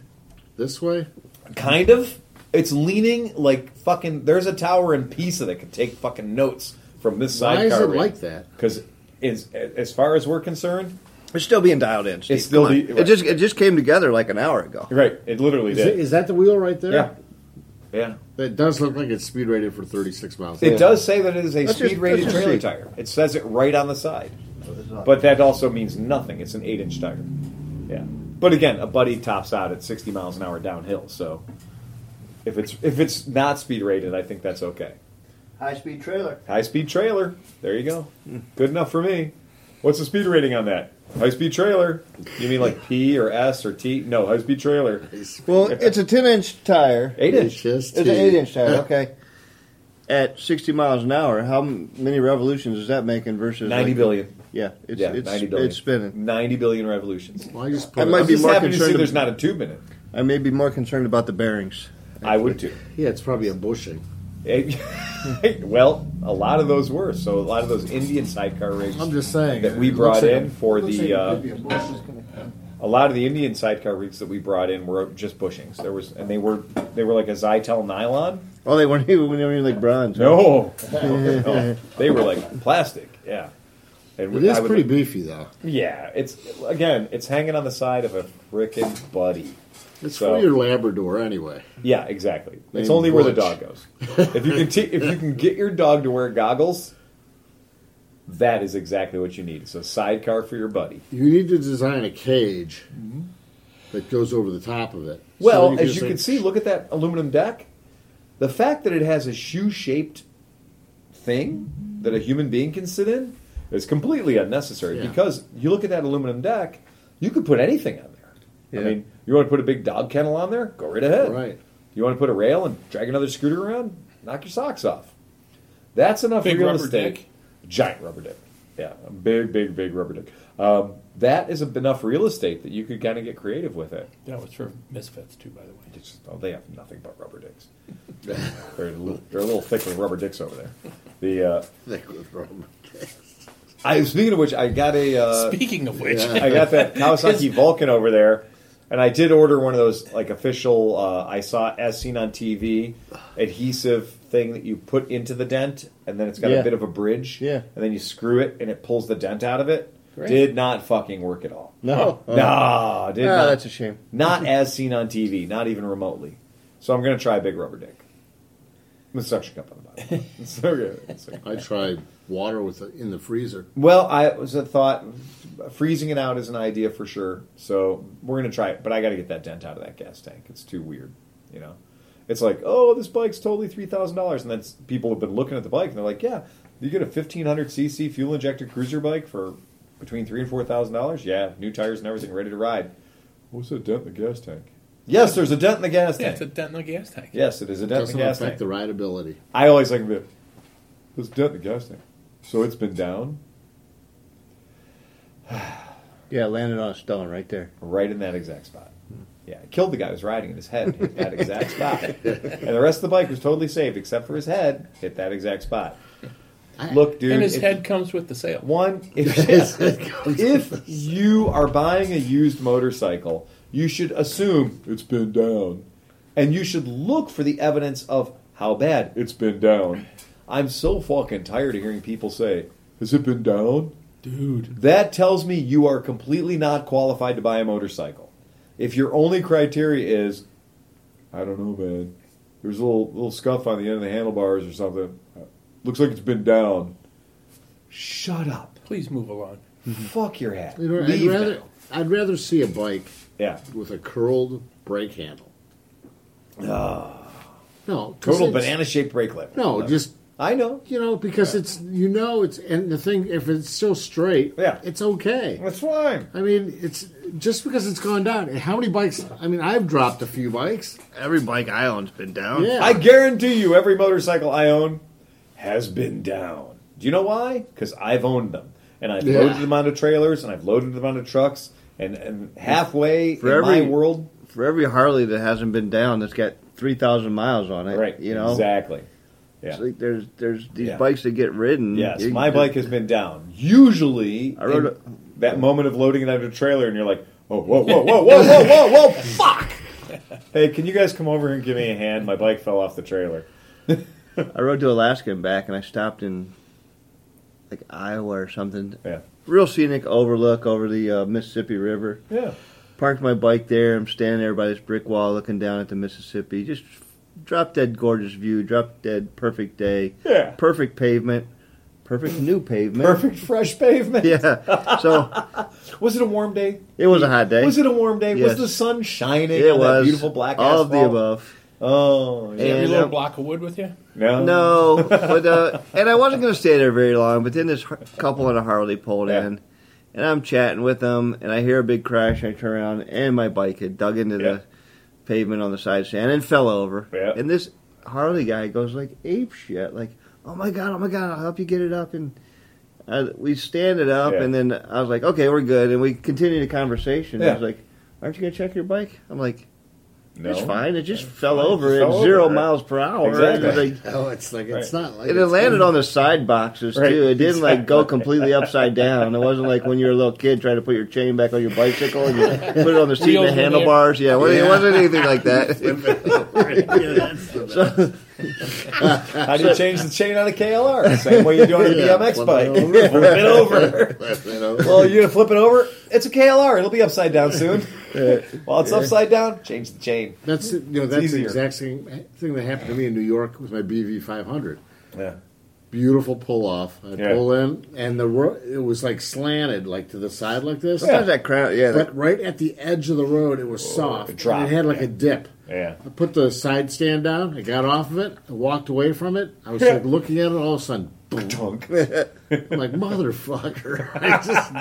this way? Kind of. It's leaning like fucking... There's a tower in Pisa that can take fucking notes from this sidecar. Why is it ring. like that? Because as far as we're concerned... It's still being dialed in, Steve. It's still the, right. it, just, it just came together like an hour ago. Right. It literally is did. It, is that the wheel right there? Yeah. Yeah. That does look like it's speed rated for thirty-six miles an hour. It does say that it is a that's speed just, rated trailer speed. tire. It says it right on the side. But that also means nothing. It's an eight-inch tire. Yeah. But again, a Buddy tops out at sixty miles an hour downhill, so if it's if it's not speed rated, I think that's okay. High speed trailer. High speed trailer. There you go. Good enough for me. What's the speed rating on that? High speed trailer. You mean like P or S or T? No, high speed trailer. Well, it's a ten inch tire. Eight inch. It's an eight inch tire. Okay. At sixty miles an hour, how many revolutions is that making versus ninety like, billion? Yeah, it's, yeah, it's, ninety billion. It's spinning. ninety billion revolutions. Well, I just I might I'm be just more happy concerned to see there's not a tube in it. I may be more concerned about the bearings. Actually. I would too. Yeah, it's probably a bushing. It, well, a lot of those were. So a lot of those Indian sidecar rigs I'm just saying, that we brought like in a, for the... Uh, a, a lot of the Indian sidecar rigs that we brought in were just bushings. There was, and they were they were like a Zytel nylon. Oh, they weren't even, they weren't like bronze. No. no, no. They were like plastic, yeah. And it is pretty like, beefy, though. Yeah, it's again, it's hanging on the side of a frickin' Buddy. It's so, for your Labrador, anyway. Yeah, exactly. Maybe it's only Butch. Where the dog goes. If you can, t- if you can get your dog to wear goggles, that is exactly what you need. It's a sidecar for your Buddy. You need to design a cage mm-hmm. that goes over the top of it. Well, so you as you say, can see, look at that aluminum deck. The fact that it has a shoe-shaped thing that a human being can sit in. It's completely unnecessary yeah. because you look at that aluminum deck, you could put anything on there. Yeah. I mean, you want to put a big dog kennel on there? Go right ahead. Right. You want to put a rail and drag another scooter around? Knock your socks off. That's enough big real rubber estate. Dick. Giant rubber dick. Yeah, a big, big, big rubber dick. Um, that is enough real estate that you could kind of get creative with it. That was for Misfits, too, by the way. It's just, oh, they have nothing but rubber dicks. they're, a little, they're a little thick with rubber dicks over there. The uh, thick with rubber dicks. I, speaking of which, I got a... Uh, speaking of which. I got that Kawasaki Vulcan over there And I did order one of those, like, official, uh, I saw as seen on T V, adhesive thing that you put into the dent, and then it's got yeah. a bit of a bridge. Yeah. And then you screw it, and it pulls the dent out of it. Great. Did not fucking work at all. No. Oh. No, did no, not. That's a shame. Not as seen on T V, not even remotely. So I'm going to try a big rubber dick. With suction cup on the bottom. It's okay. It's okay. I tried water with the, in the freezer. Well, I was a thought, freezing it out is an idea for sure. So we're going to try it. But I got to get that dent out of that gas tank. It's too weird, you know. It's like, oh, this bike's totally three thousand dollars. And then people have been looking at the bike, and they're like, yeah, you get a fifteen hundred cc fuel-injected cruiser bike for between three thousand dollars and four thousand dollars? Yeah, new tires and everything, ready to ride. What's that dent in the gas tank? Yes, there's a dent in the gas tank. Yeah, it's a dent in the gas tank. Yes, it is a dent in the gas tank. Doesn't affect the rideability. I always like this. There's a dent in the gas tank. So it's been down? Yeah, it landed on a stone right there. Right in that exact spot. Yeah, it killed the guy who was riding in his head. Hit that exact spot. And the rest of the bike was totally saved except for his head. Hit that exact spot. Look, dude. And his head comes with the sale. One, if, if you are buying a used motorcycle, you should assume it's been down. And you should look for the evidence of how bad it's been down. I'm so fucking tired of hearing people say, has it been down? Dude. That tells me you are completely not qualified to buy a motorcycle. If your only criteria is, I don't know, man, there's a little, little scuff on the end of the handlebars or something. Looks like it's been down. Shut up. Please move along. Fuck your hat. I'd rather, I'd rather see a bike... Yeah, with a curled brake handle. Oh. No, total banana-shaped brake lever. No, lever. just I know you know because yeah. it's you know it's and the thing if it's still straight, yeah. it's okay. That's fine. I mean, it's just because it's gone down. How many bikes? I mean, I've dropped a few bikes. Every bike I own's been down. Yeah. I guarantee you, every motorcycle I own has been down. Do you know why? Because I've owned them, and I've yeah. loaded them onto trailers, and I've loaded them onto trucks. And, and halfway for in every, my world... For every Harley that hasn't been down, that's got three thousand miles on it. Right, you know? Exactly. Yeah. Like there's there's these yeah. bikes that get ridden. Yes, you, my bike has been down. Usually, I rode a, that moment of loading it out of a trailer, and you're like, whoa, whoa, whoa, whoa, whoa, whoa, whoa, whoa, fuck! Hey, can you guys come over and give me a hand? My bike fell off the trailer. I rode to Alaska and back, and I stopped in, like, Iowa or something. Yeah. Real scenic overlook over the uh, Mississippi River. Yeah. Parked my bike there. I'm standing there by this brick wall looking down at the Mississippi. Just drop dead gorgeous view. Drop dead perfect day. Yeah. Perfect pavement. Perfect new pavement. Perfect fresh pavement. Yeah. So, was it a warm day? It was a hot day. Was it a warm day? Yes. Was the sun shining? It on was. That beautiful black asphalt. All of the above. Oh, yeah. Did you have your little um, block of wood with you? No. No. But, uh, and I wasn't going to stay there very long, but then this couple on a Harley pulled yeah. in, and I'm chatting with them, and I hear a big crash, and I turn around, and my bike had dug into yeah. the pavement on the side stand and fell over. Yeah. And this Harley guy goes like ape shit, like, oh my God, oh my God, I'll help you get it up. And I, we stand it up, yeah. and then I was like, okay, we're good. And we continue the conversation. Yeah. I was like, aren't you going to check your bike? I'm like... No. It's fine. It just fell over at zero miles per hour. Exactly. It like, oh, it's like it's right. not like and it landed on the side boxes right. too. It didn't exactly. like go completely upside down. It wasn't like when you were a little kid trying to put your chain back on your bicycle and you put it on the seat and the handlebars. Yeah, yeah, it wasn't anything like that. So, how do you change the chain on a K L R? Same way you do on a yeah, B M X bike. Flip it over. Flip it over. Well, you're gonna flip it over. It's a K L R. It'll be upside down soon. Uh, While it's yeah. upside down, change the chain. That's you know that's the exact same thing that happened to me in New York with my B V five hundred. Yeah, beautiful pull off. I yeah. pull in, and the ro- it was like slanted, like to the side, like this. Yeah. That crowd, yeah. But that... right at the edge of the road, it was oh, soft. It, dropped, and it had like yeah. a dip. Yeah. I put the side stand down. I got off of it. I walked away from it. I was yeah. like looking at it. All of a sudden, boom! I'm like, motherfucker! I just.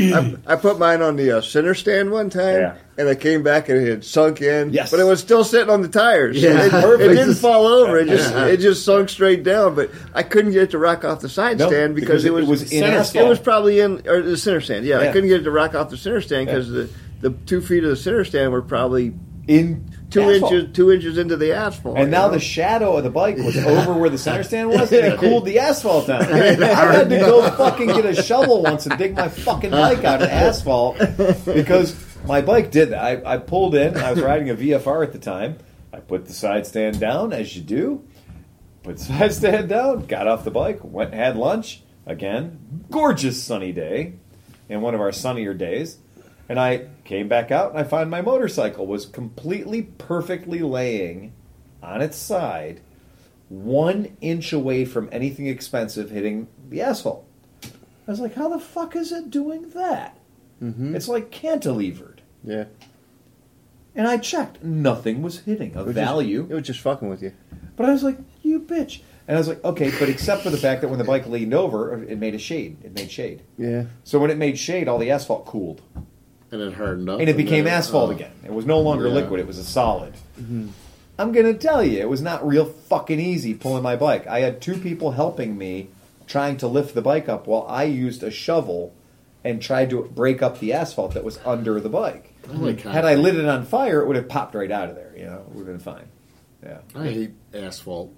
I, I put mine on the uh, center stand one time, yeah. and I came back and it had sunk in, yes. but it was still sitting on the tires. Yeah. It, it didn't fall over; it just yeah. it just sunk straight down. But I couldn't get it to rock off the side nope, stand because, because it, it was, was in asphalt. It was probably in or the center stand. Yeah, yeah, I couldn't get it to rock off the center stand because yeah. the, the two feet of the center stand were probably in two asphalt. inches two inches into the asphalt. And now know? the shadow of the bike was yeah. over where the center stand was, and it cooled the asphalt down. I had to go fucking get a shovel once and dig my fucking bike out of asphalt because My bike did that. I, I pulled in. I was riding a V F R at the time. I put the side stand down, as you do. Put the side stand down, got off the bike, went and had lunch. Again, gorgeous sunny day, and one of our sunnier days. And I came back out, and I found my motorcycle was completely, perfectly laying on its side, one inch away from anything expensive hitting the asphalt. I was like, how the fuck is it doing that? Mm-hmm. It's like cantilevered. Yeah. And I checked. Nothing was hitting of value. Just, it was just fucking with you. But I was like, you bitch. And I was like, okay, but except for the fact that when the bike leaned over, it made a shade. It made shade. Yeah. So when it made shade, all the asphalt cooled. And it hardened up. And it became and then, asphalt oh. again. It was no longer yeah. liquid. It was a solid. Mm-hmm. I'm going to tell you, it was not real fucking easy pulling my bike. I had two people helping me trying to lift the bike up while I used a shovel and tried to break up the asphalt that was under the bike. I like Had I lit it on fire, it would have popped right out of there. You know, it would have been fine. Yeah. I hate asphalt.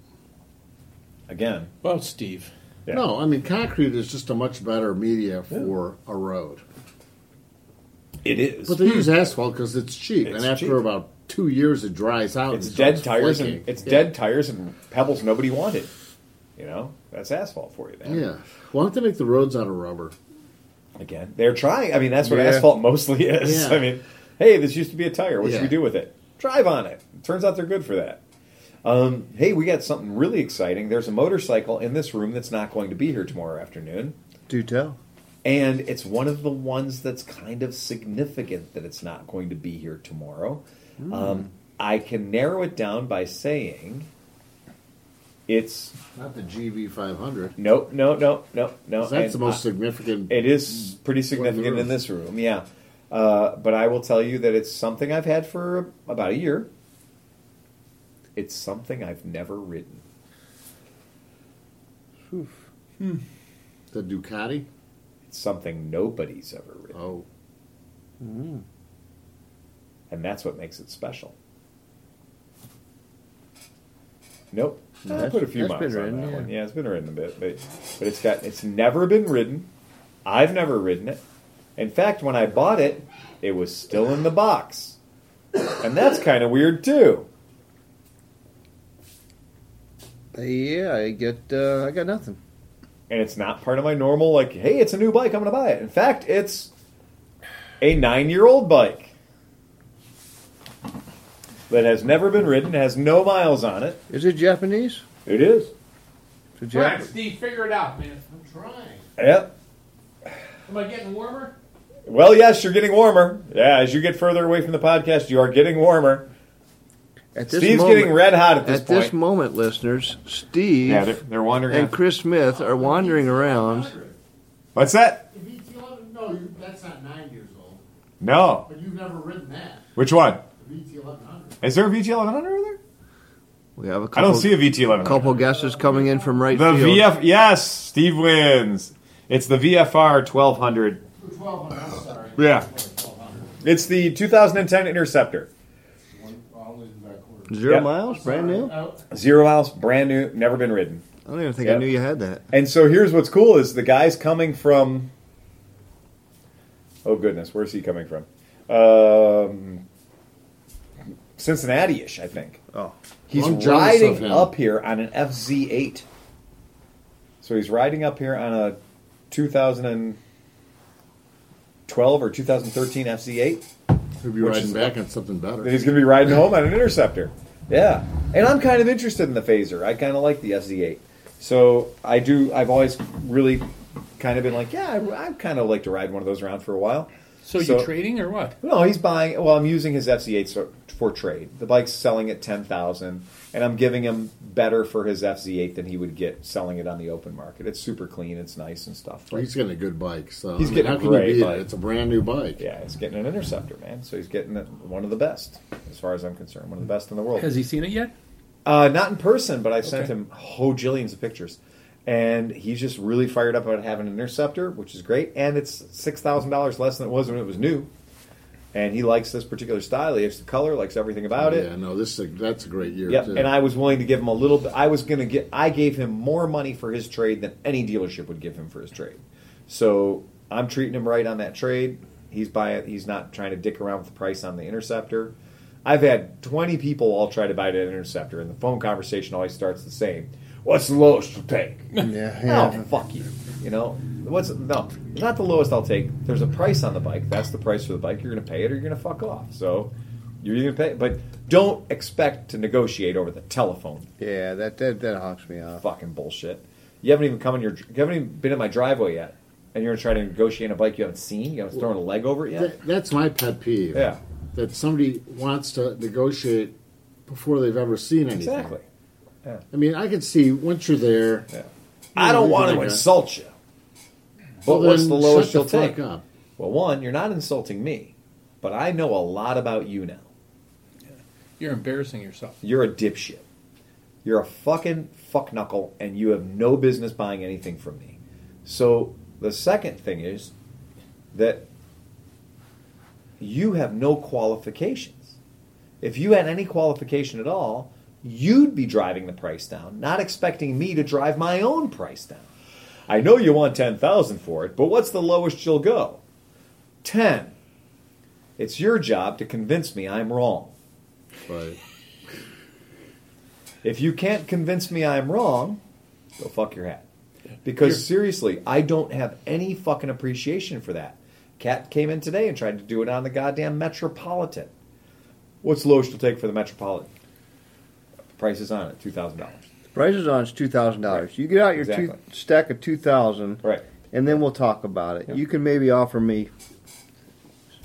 Again. Well, Steve. Yeah. No, I mean, concrete is just a much better media for yeah. a road. It is. But they use asphalt because it's cheap. It's and after cheap. About two years, it dries out. It's, and dead, tires and, it's yeah. dead tires and pebbles nobody wanted. You know? That's asphalt for you, man. Yeah. Why don't they make the roads out of rubber? Again. They're trying. I mean, that's what yeah. asphalt mostly is. Yeah. I mean, hey, this used to be a tire. What yeah. should we do with it? Drive on it. It turns out they're good for that. Um, hey, we got something really exciting. There's a motorcycle in this room that's not going to be here tomorrow afternoon. Do tell. And it's one of the ones that's kind of significant that it's not going to be here tomorrow. Mm. Um, I can narrow it down by saying it's... Not the G V five hundred. No, no, no, no, no. That's and the most I, significant... It is pretty significant in this room, yeah. Uh, but I will tell you that it's something I've had for about a year. It's something I've never ridden. Oof. Hmm. The Ducati? Something nobody's ever ridden. Oh. Mm-hmm. And that's what makes it special. Nope. No, I put a few miles on that yeah. one. Yeah, it's been ridden a bit, but but it's got it's never been ridden. I've never ridden it. In fact, when I bought it, it was still in the box. And that's kind of weird too. Yeah, I get uh, I got nothing. And it's not part of my normal, like, hey, it's a new bike, I'm going to buy it. In fact, it's a nine-year-old bike that has never been ridden, has no miles on it. Is it Japanese? It is. It's a Japanese. All right, Steve, figure it out, man. I'm trying. Yep. Am I getting warmer? Well, yes, you're getting warmer. Yeah, as you get further away from the podcast, you are getting warmer. At this Steve's moment, getting red hot at this at point. At this moment, listeners, Steve yeah, they're, they're wandering and out. Chris Smith are wandering around. What's that? If he's eleven, no, you, that's not nine years old. No. But you've never ridden that. Which one? The V T eleven hundred. Is there a V T eleven hundred over there? We have a couple, I don't see a V T eleven hundred. A couple guesses coming in from right the field. V F, yes, Steve wins. It's the V F R twelve hundred. twelve hundred, I'm sorry. Yeah. It's the two thousand ten Interceptor. Zero yep. miles, brand new? Zero miles, brand new, never been ridden. I don't even think yep. I knew you had that. And so here's what's cool is the guy's coming from... Oh, goodness, where's he coming from? Um, Cincinnati-ish, I think. Oh, He's I'm riding up here on an F Z eight. So he's riding up here on a two thousand twelve or two thousand thirteen F Z eight. He'll be Which riding back on something better. He's going to be riding home on an Interceptor. Yeah. And I'm kind of interested in the Phaser. I kind of like the S Z eight. So I do, I've always really kind of been like, yeah, I, I kind of like to ride one of those around for a while. So, so you're trading or what? No, he's buying, well, I'm using his F Z eight so, for trade. The bike's selling at ten thousand dollars, and I'm giving him better for his F Z eight than he would get selling it on the open market. It's super clean, it's nice and stuff. But he's getting a good bike. So he's I mean, getting how a great bike. It? It's a brand new bike. Yeah, he's getting an Interceptor, man. So he's getting one of the best, as far as I'm concerned, one of the best in the world. Has he seen it yet? Uh, not in person, but I've okay. sent him hojillions of pictures. And he's just really fired up about having an Interceptor, which is great. And it's six thousand dollars less than it was when it was new. And he likes this particular style. He likes the color, likes everything about it. Yeah, no, this is a, that's a great year. Yep. Too. And I was willing to give him a little bit. I was going to get. I gave him more money for his trade than any dealership would give him for his trade. So I'm treating him right on that trade. He's buying. He's not trying to dick around with the price on the Interceptor. I've had twenty people all try to buy an Interceptor, and the phone conversation always starts the same. What's the lowest you'll take? Yeah, yeah. Oh, fuck you. You know, what's no, not the lowest I'll take. There's a price on the bike. That's the price for the bike. You're going to pay it or you're going to fuck off. So you're going to pay it. But don't expect to negotiate over the telephone. Yeah, that that, that hawks me off. Fucking bullshit. You haven't even come in your, you haven't even been in my driveway yet, and you're going to try to negotiate on a bike you haven't seen? You haven't thrown a leg over it yet? That, that's my pet peeve. Yeah. That somebody wants to negotiate before they've ever seen anything. Exactly. Yeah. I mean, I can see once you're there. Yeah. You know, I don't want to insult you. But well, what's the lowest you'll take? Up. Well, one, you're not insulting me, but I know a lot about you now. Yeah. You're embarrassing yourself. You're a dipshit. You're a fucking fuckknuckle, and you have no business buying anything from me. So the second thing is that you have no qualifications. If you had any qualification at all, you'd be driving the price down, not expecting me to drive my own price down. I know you want ten thousand dollars for it, but what's the lowest you'll go? ten. It's your job to convince me I'm wrong. Right. If you can't convince me I'm wrong, go fuck your hat. Because You're- seriously, I don't have any fucking appreciation for that. Cat came in today and tried to do it on the goddamn Metropolitan. What's the lowest you'll take for the Metropolitan? Price is on it, two thousand dollars. The price is on it's two thousand dollars. Right. You get out your exactly. two, stack of two thousand dollars, right. and then we'll talk about it. Yep. You can maybe offer me.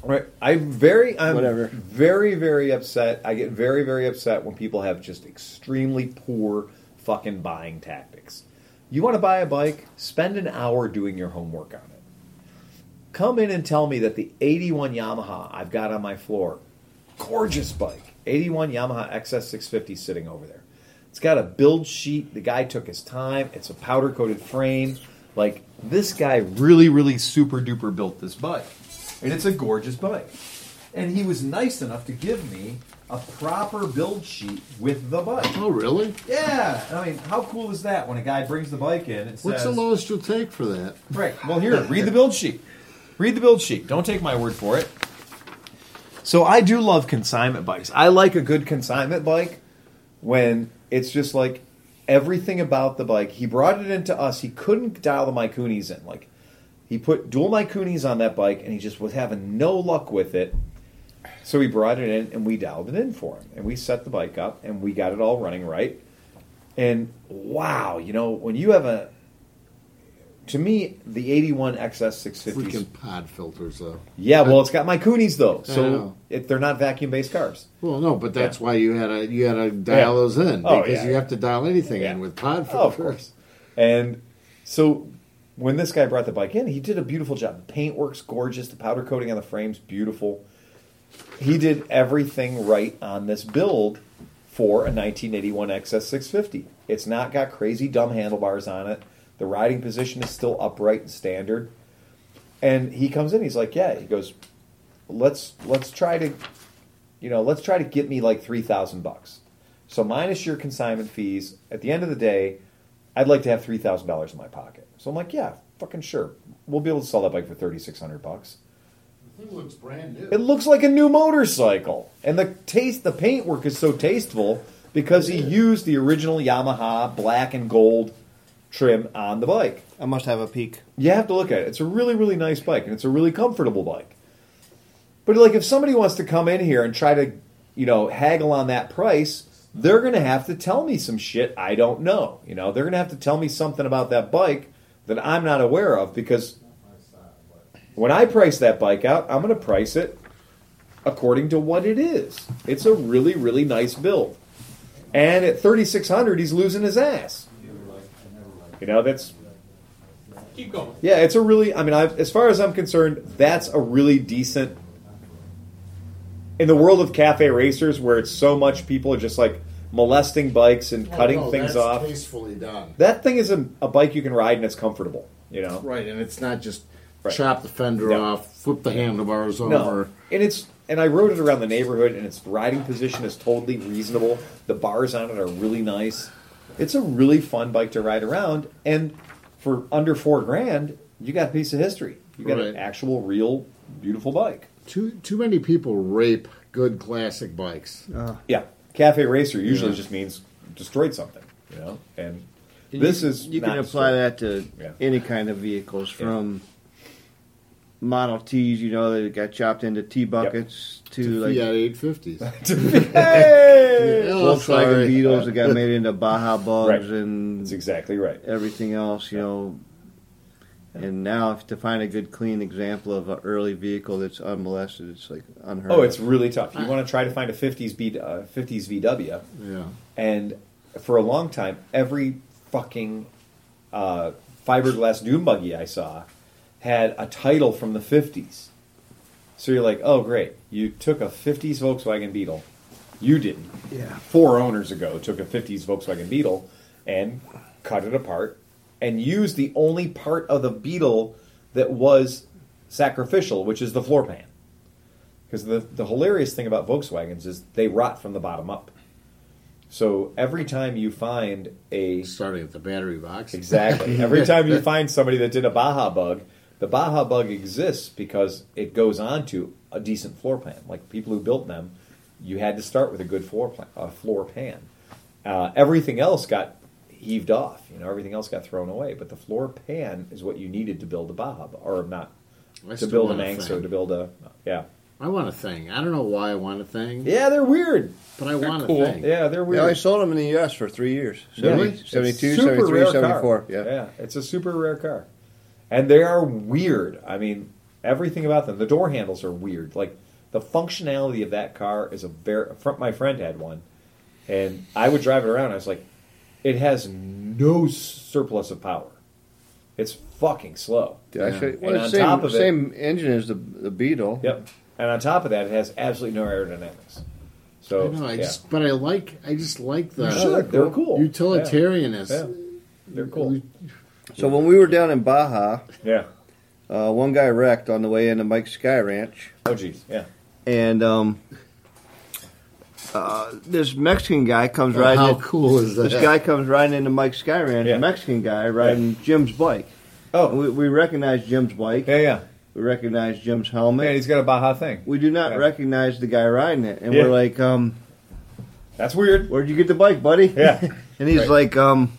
Right. I'm very, I'm Whatever. very, very upset. I get very, very upset when people have just extremely poor fucking buying tactics. You want to buy a bike? Spend an hour doing your homework on it. Come in and tell me that the eighty-one Yamaha I've got on my floor, gorgeous bike. eighty-one Yamaha X S six fifty sitting over there. It's got a build sheet. The guy took his time. It's a powder-coated frame. Like, this guy really, really super-duper built this bike. And it's a gorgeous bike. And he was nice enough to give me a proper build sheet with the bike. Oh, really? Yeah. I mean, how cool is that when a guy brings the bike in and What's says... What's the lowest you'll take for that? Right. Well, here, read the build sheet. Read the build sheet. Don't take my word for it. So I do love consignment bikes. I like a good consignment bike when it's just like everything about the bike. He brought it into us. He couldn't dial the Micunis in. Like, he put dual Micunis on that bike, and he just was having no luck with it. So he brought it in, and we dialed it in for him. And we set the bike up, and we got it all running right. And wow, you know, when you have a... To me, the eighty-one X S six fifty... Freaking pod filters, though. Yeah, well, it's got Micunis, though. So it, they're not vacuum-based cars. Well, no, but that's yeah. why you had to you had to dial yeah. those in. Because oh, yeah. you have to dial anything yeah. in with pod filters. Oh, of course. And so when this guy brought the bike in, he did a beautiful job. The paint works gorgeous. The powder coating on the frame's beautiful. He did everything right on this build for a nineteen eighty-one X S six fifty. It's not got crazy dumb handlebars on it. The riding position is still upright and standard. And he comes in, he's like, yeah, he goes, let's let's try to, you know, let's try to get me like three thousand bucks. So minus your consignment fees, at the end of the day, I'd like to have three thousand dollars in my pocket. So I'm like, yeah, fucking sure. We'll be able to sell that bike for three thousand six hundred bucks. It looks brand new. It looks like a new motorcycle. And the taste, the paintwork is so tasteful because he used the original Yamaha black and gold trim on the bike. I must have a peek. You have to look at it. It's a really, really nice bike, and it's a really comfortable bike. But, like, if somebody wants to come in here and try to, you know, haggle on that price, they're going to have to tell me some shit I don't know. You know, they're going to have to tell me something about that bike that I'm not aware of, because when I price that bike out, I'm going to price it according to what it is. It's a really, really nice build. And at thirty-six hundred dollars, he's losing his ass. You know, that's... Keep going. Yeah, it's a really... I mean, I've, as far as I'm concerned, that's a really decent... In the world of cafe racers, where it's so much people are just, like, molesting bikes and oh, cutting no, things that's off... tastefully done. That thing is a, a bike you can ride and it's comfortable, you know? Right, and it's not just right. chop the fender no. off, flip the handlebars no. over... And it's... And I rode it around the neighborhood, and its riding position is totally reasonable. The bars on it are really nice. It's a really fun bike to ride around, and for under four grand, you got a piece of history. You got right. an actual, real, beautiful bike. Too too many people rape good classic bikes. Uh, yeah, Cafe Racer usually yeah. just means destroyed something, you know. And, and this you, is you not can apply destroyed. that to yeah. any kind of vehicles, from yeah. Model Ts, you know, that got chopped into T buckets yep. to, to like Fiat eight fifties, hey! yeah, Volkswagen sorry. Beetles that got made into Baja Bugs, right. and that's exactly right. Everything else, you yeah. know. And now to find a good, clean example of an early vehicle that's unmolested, it's like unheard of. Oh, it's really tough. You want to try to find a fifties, B, uh, fifties V W. Yeah. And for a long time, every fucking uh, fiberglass dune buggy I saw had a title from the fifties. So you're like, oh, great. You took a fifties Volkswagen Beetle. You didn't. Yeah. Four owners ago took a fifties Volkswagen Beetle and cut it apart. And use the only part of the Beetle that was sacrificial, which is the floor pan. Because the, the hilarious thing about Volkswagens is they rot from the bottom up. So every time you find a... Starting at the battery box. Exactly. Every time you find somebody that did a Baja Bug, the Baja Bug exists because it goes on to a decent floor pan. Like people who built them, you had to start with a good floor plan, uh, floor pan. Uh, everything else got... heaved off, you know, everything else got thrown away, but the floor pan is what you needed to build a Baja, or not to build an Angst, or to build a yeah. I want a thing. I don't know why I want a thing. Yeah, they're weird, but I they're want cool. a thing. Yeah, they're weird. Yeah, I sold them in the U S for three years. Really? seventy-two, seventy-three, seventy-four Yeah, yeah, it's a super rare car, and they are weird. I mean, everything about them. The door handles are weird. Like the functionality of that car is a very. My friend had one, and I would drive it around. And I was like. It has no surplus of power. It's fucking slow. Yeah. And well, on same, top of it, same engine as the, the Beetle. Yep. And on top of that, it has absolutely no aerodynamics. So, I know, I yeah. just, but I like, I just like the sure, they're cool. utilitarianism. Yeah. Yeah. They're cool. So when we were down in Baja, yeah, uh, one guy wrecked on the way into Mike's Sky Ranch. Oh geez, yeah. And um. Uh, this Mexican guy comes oh, riding. How in, cool is that? This guy comes riding into Mike's Sky Ranch. Yeah. A Mexican guy riding yeah. Jim's bike. Oh, we, we recognize Jim's bike. Yeah, yeah. We recognize Jim's helmet. Yeah, he's got a Baja thing. We do not yeah. recognize the guy riding it, and yeah. we're like, um, "That's weird. Where'd you get the bike, buddy?" Yeah. And he's right. like, um,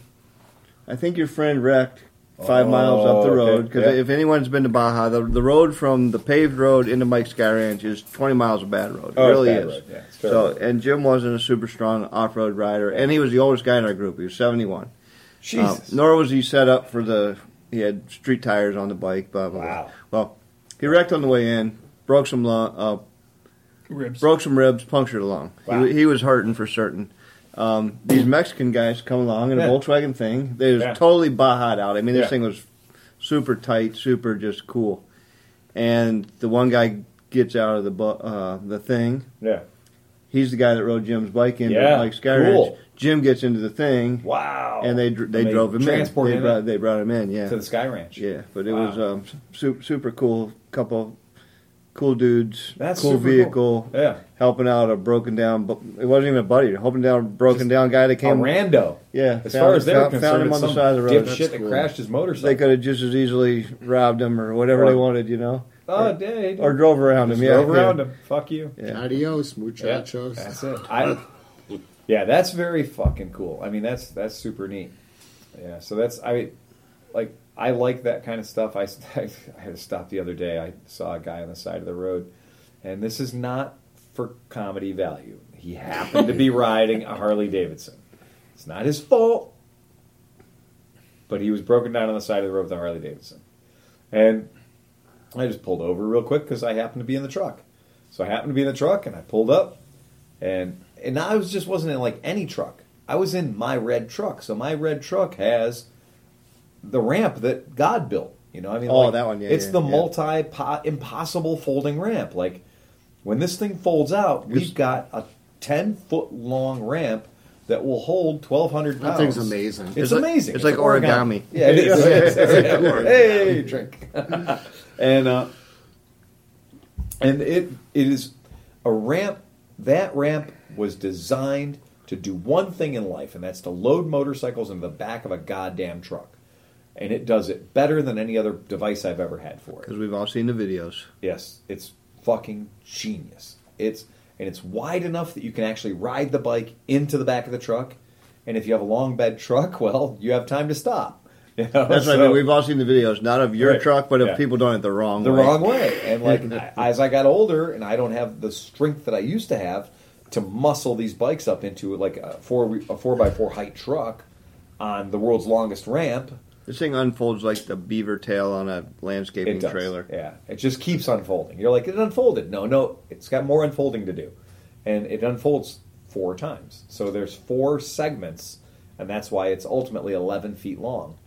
"I think your friend wrecked five oh, miles up the road because okay. yeah. if anyone's been to Baja, the, the road from the paved road into Mike's Sky Ranch is twenty miles of bad road. It oh, really is." Yeah. So and Jim wasn't a super strong off-road rider, and he was the oldest guy in our group. He was seventy-one. Jesus. Uh, nor was he set up for the. He had street tires on the bike. Blah blah. Wow. Blah. Well, he wrecked on the way in, broke some lung, uh, ribs, broke some ribs, punctured a lung. Wow. He, he was hurting for certain. Um, these Mexican guys come along in a yeah. Volkswagen thing. They was yeah. totally Baja'd out. I mean, this yeah. thing was super tight, super just cool. And the one guy gets out of the uh, the thing. Yeah. He's the guy that rode Jim's bike into yeah, Mike's Sky Ranch. Cool. Jim gets into the thing. Wow. And they dr- they, and they drove him transported in. They brought, they brought him in, yeah. To the Sky Ranch. Yeah, but it wow. was um, super, super cool. Couple cool dudes, That's cool vehicle. Cool. Yeah. Helping out a broken down, it wasn't even a buddy, helping down a broken Just down guy that came. A rando. Yeah. As found, far as they were concerned, found him on the side of the road. Dipshit that cool. crashed his motorcycle. They could have just as easily robbed him or whatever right. they wanted, you know. Oh, did or drove around him? Just yeah, drove around yeah. him. Fuck you. Yeah. Adios, muchachos. Yeah, that's it. I, yeah, that's very fucking cool. I mean, that's that's super neat. Yeah, so that's I, like I like that kind of stuff. I, I had to stop the other day. I saw a guy on the side of the road, and this is not for comedy value. He happened to be riding a Harley-Davidson. It's not his fault, but he was broken down on the side of the road with a Harley-Davidson, and. I just pulled over real quick because I happened to be in the truck. So I happened to be in the truck, and I pulled up. And and I was just wasn't in, like, any truck. I was in my red truck. So my red truck has the ramp that God built. You know, I mean, oh, like, that one, yeah, it's yeah, the yeah. multi-impossible folding ramp. Like, when this thing folds out, we've got a ten-foot-long ramp that will hold twelve hundred pounds. That thing's amazing. It's, it's amazing. Like, it's, it's like origami. origami. Yeah, it is. It's, it's, it's, hey, drink. And uh, and it it is a ramp. That ramp was designed to do one thing in life, and that's to load motorcycles into the back of a goddamn truck. and it does it better than any other device I've ever had for it. Because we've all seen the videos. Yes, it's fucking genius. It's and it's wide enough that you can actually ride the bike into the back of the truck, and if you have a long bed truck, well, you have time to stop. You know, that's so, right. I mean, we've all seen the videos, not of your right, truck, but of yeah. people doing it the wrong the way. The wrong way. And like I, as I got older, and I don't have the strength that I used to have to muscle these bikes up into like a four a four by four height truck on the world's longest ramp. This thing unfolds like the beaver tail on a landscaping trailer. Yeah, it just keeps unfolding. You're like, it unfolded. No, no, it's got more unfolding to do, and it unfolds four times. So there's four segments, and that's why it's ultimately eleven feet long.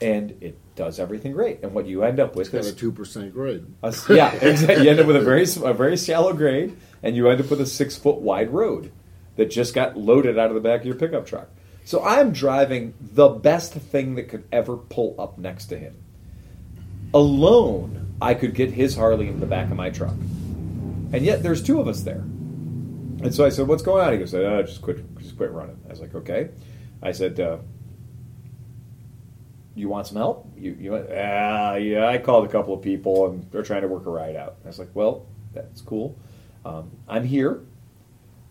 And it does everything great. And what you end up with is a two percent grade. A, yeah, exactly. You end up with a very a very shallow grade, and you end up with a six-foot wide road that just got loaded out of the back of your pickup truck. So I'm driving the best thing that could ever pull up next to him. Alone, I could get his Harley in the back of my truck. And yet there's two of us there. And so I said, what's going on? He goes, oh, just quit, just quit running. I was like, okay. I said, uh... you want some help? You, you went, ah, yeah, I called a couple of people, and they're trying to work a ride out. I was like, well, that's cool. Um, I'm here,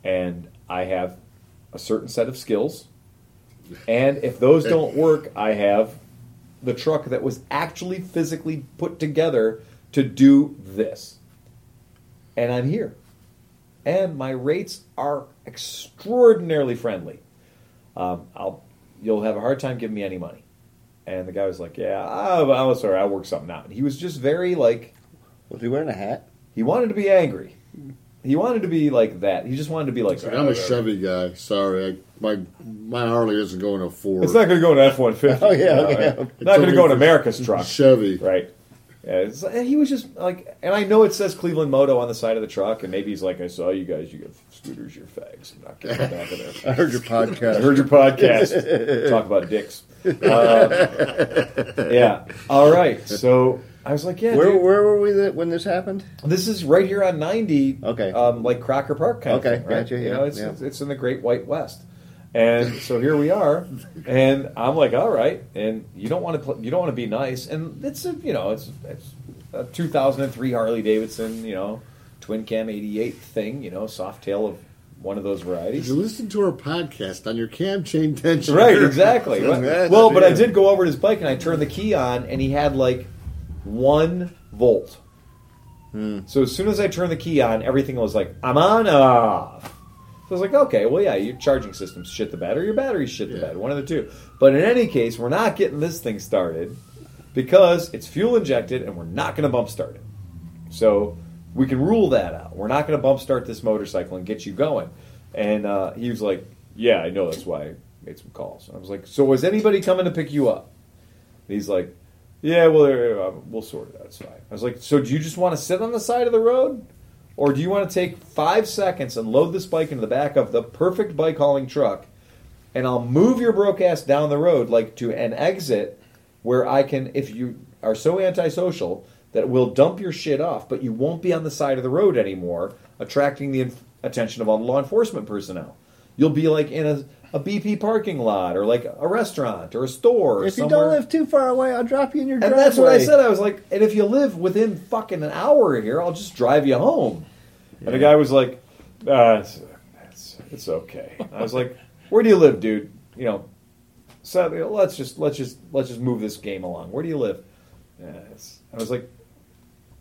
and I have a certain set of skills, and if those don't work, I have the truck that was actually physically put together to do this. And I'm here. And my rates are extraordinarily friendly. Um, I'll, you'll have a hard time giving me any money. And the guy was like, yeah, I'm, I'm sorry, I'll work something out. And he was just very, like... Was he wearing a hat? He wanted to be angry. He wanted to be like that. He just wanted to be like... Sorry, I'm a Chevy guy. Sorry. I, my my Harley isn't going to Ford. It's not going to go to F one fifty. Oh, yeah. You know, yeah. Right? It's not going to go to America's truck. Chevy. Right. Yeah, and he was just like... And I know it says Cleveland Moto on the side of the truck, and maybe he's like, I saw you guys, you got scooters, you're fags. I'm not getting back in there. I heard your podcast. I heard your podcast. Talk about dicks. Uh, yeah. All right. So I was like, yeah. Where, dude, where were we that, when this happened? This is right here on ninety. Okay. Um, like Crocker Park kind okay, of thing. Okay. Right? Gotcha. Yeah. You know, it's, yeah. it's in the Great White West, and so here we are, and I'm like, all right, and you don't want to pl- you don't want to be nice, and it's a, you know it's it's a two thousand three Harley-Davidson, you know, twin cam eighty-eight thing, you know, soft tail of. One of those varieties. You listen to our podcast on your cam chain tension. Right, exactly. Well, well but I did go over to his bike and I turned the key on and he had like one volt. Hmm. So as soon as I turned the key on, everything was like, I'm on, off. So I was like, okay, well, yeah, your charging system's shit the bed or your battery's shit the yeah. bed. One of the two. But in any case, we're not getting this thing started because it's fuel injected and we're not going to bump start it. So... we can rule that out. We're not going to bump start this motorcycle and get you going. And uh, he was like, yeah, I know that's why I made some calls. And I was like, so was anybody coming to pick you up? And he's like, yeah, well, we'll sort it out. It's fine. I was like, so do you just want to sit on the side of the road? Or do you want to take five seconds and load this bike into the back of the perfect bike hauling truck? And I'll move your broke ass down the road like to an exit where I can, if you are so antisocial... that will dump your shit off, but you won't be on the side of the road anymore, attracting the inf- attention of all the law enforcement personnel. You'll be like in a, a B P parking lot, or like a restaurant, or a store, or if somewhere. You don't live too far away, I'll drop you in your driveway. And that's what I said. I was like, and if you live within fucking an hour here, I'll just drive you home. Yeah. And the guy was like, uh, it's, it's, it's okay. I was like, where do you live, dude? You know, so, you know, let's just let's just let's just move this game along. Where do you live? Yeah, it's, I was like.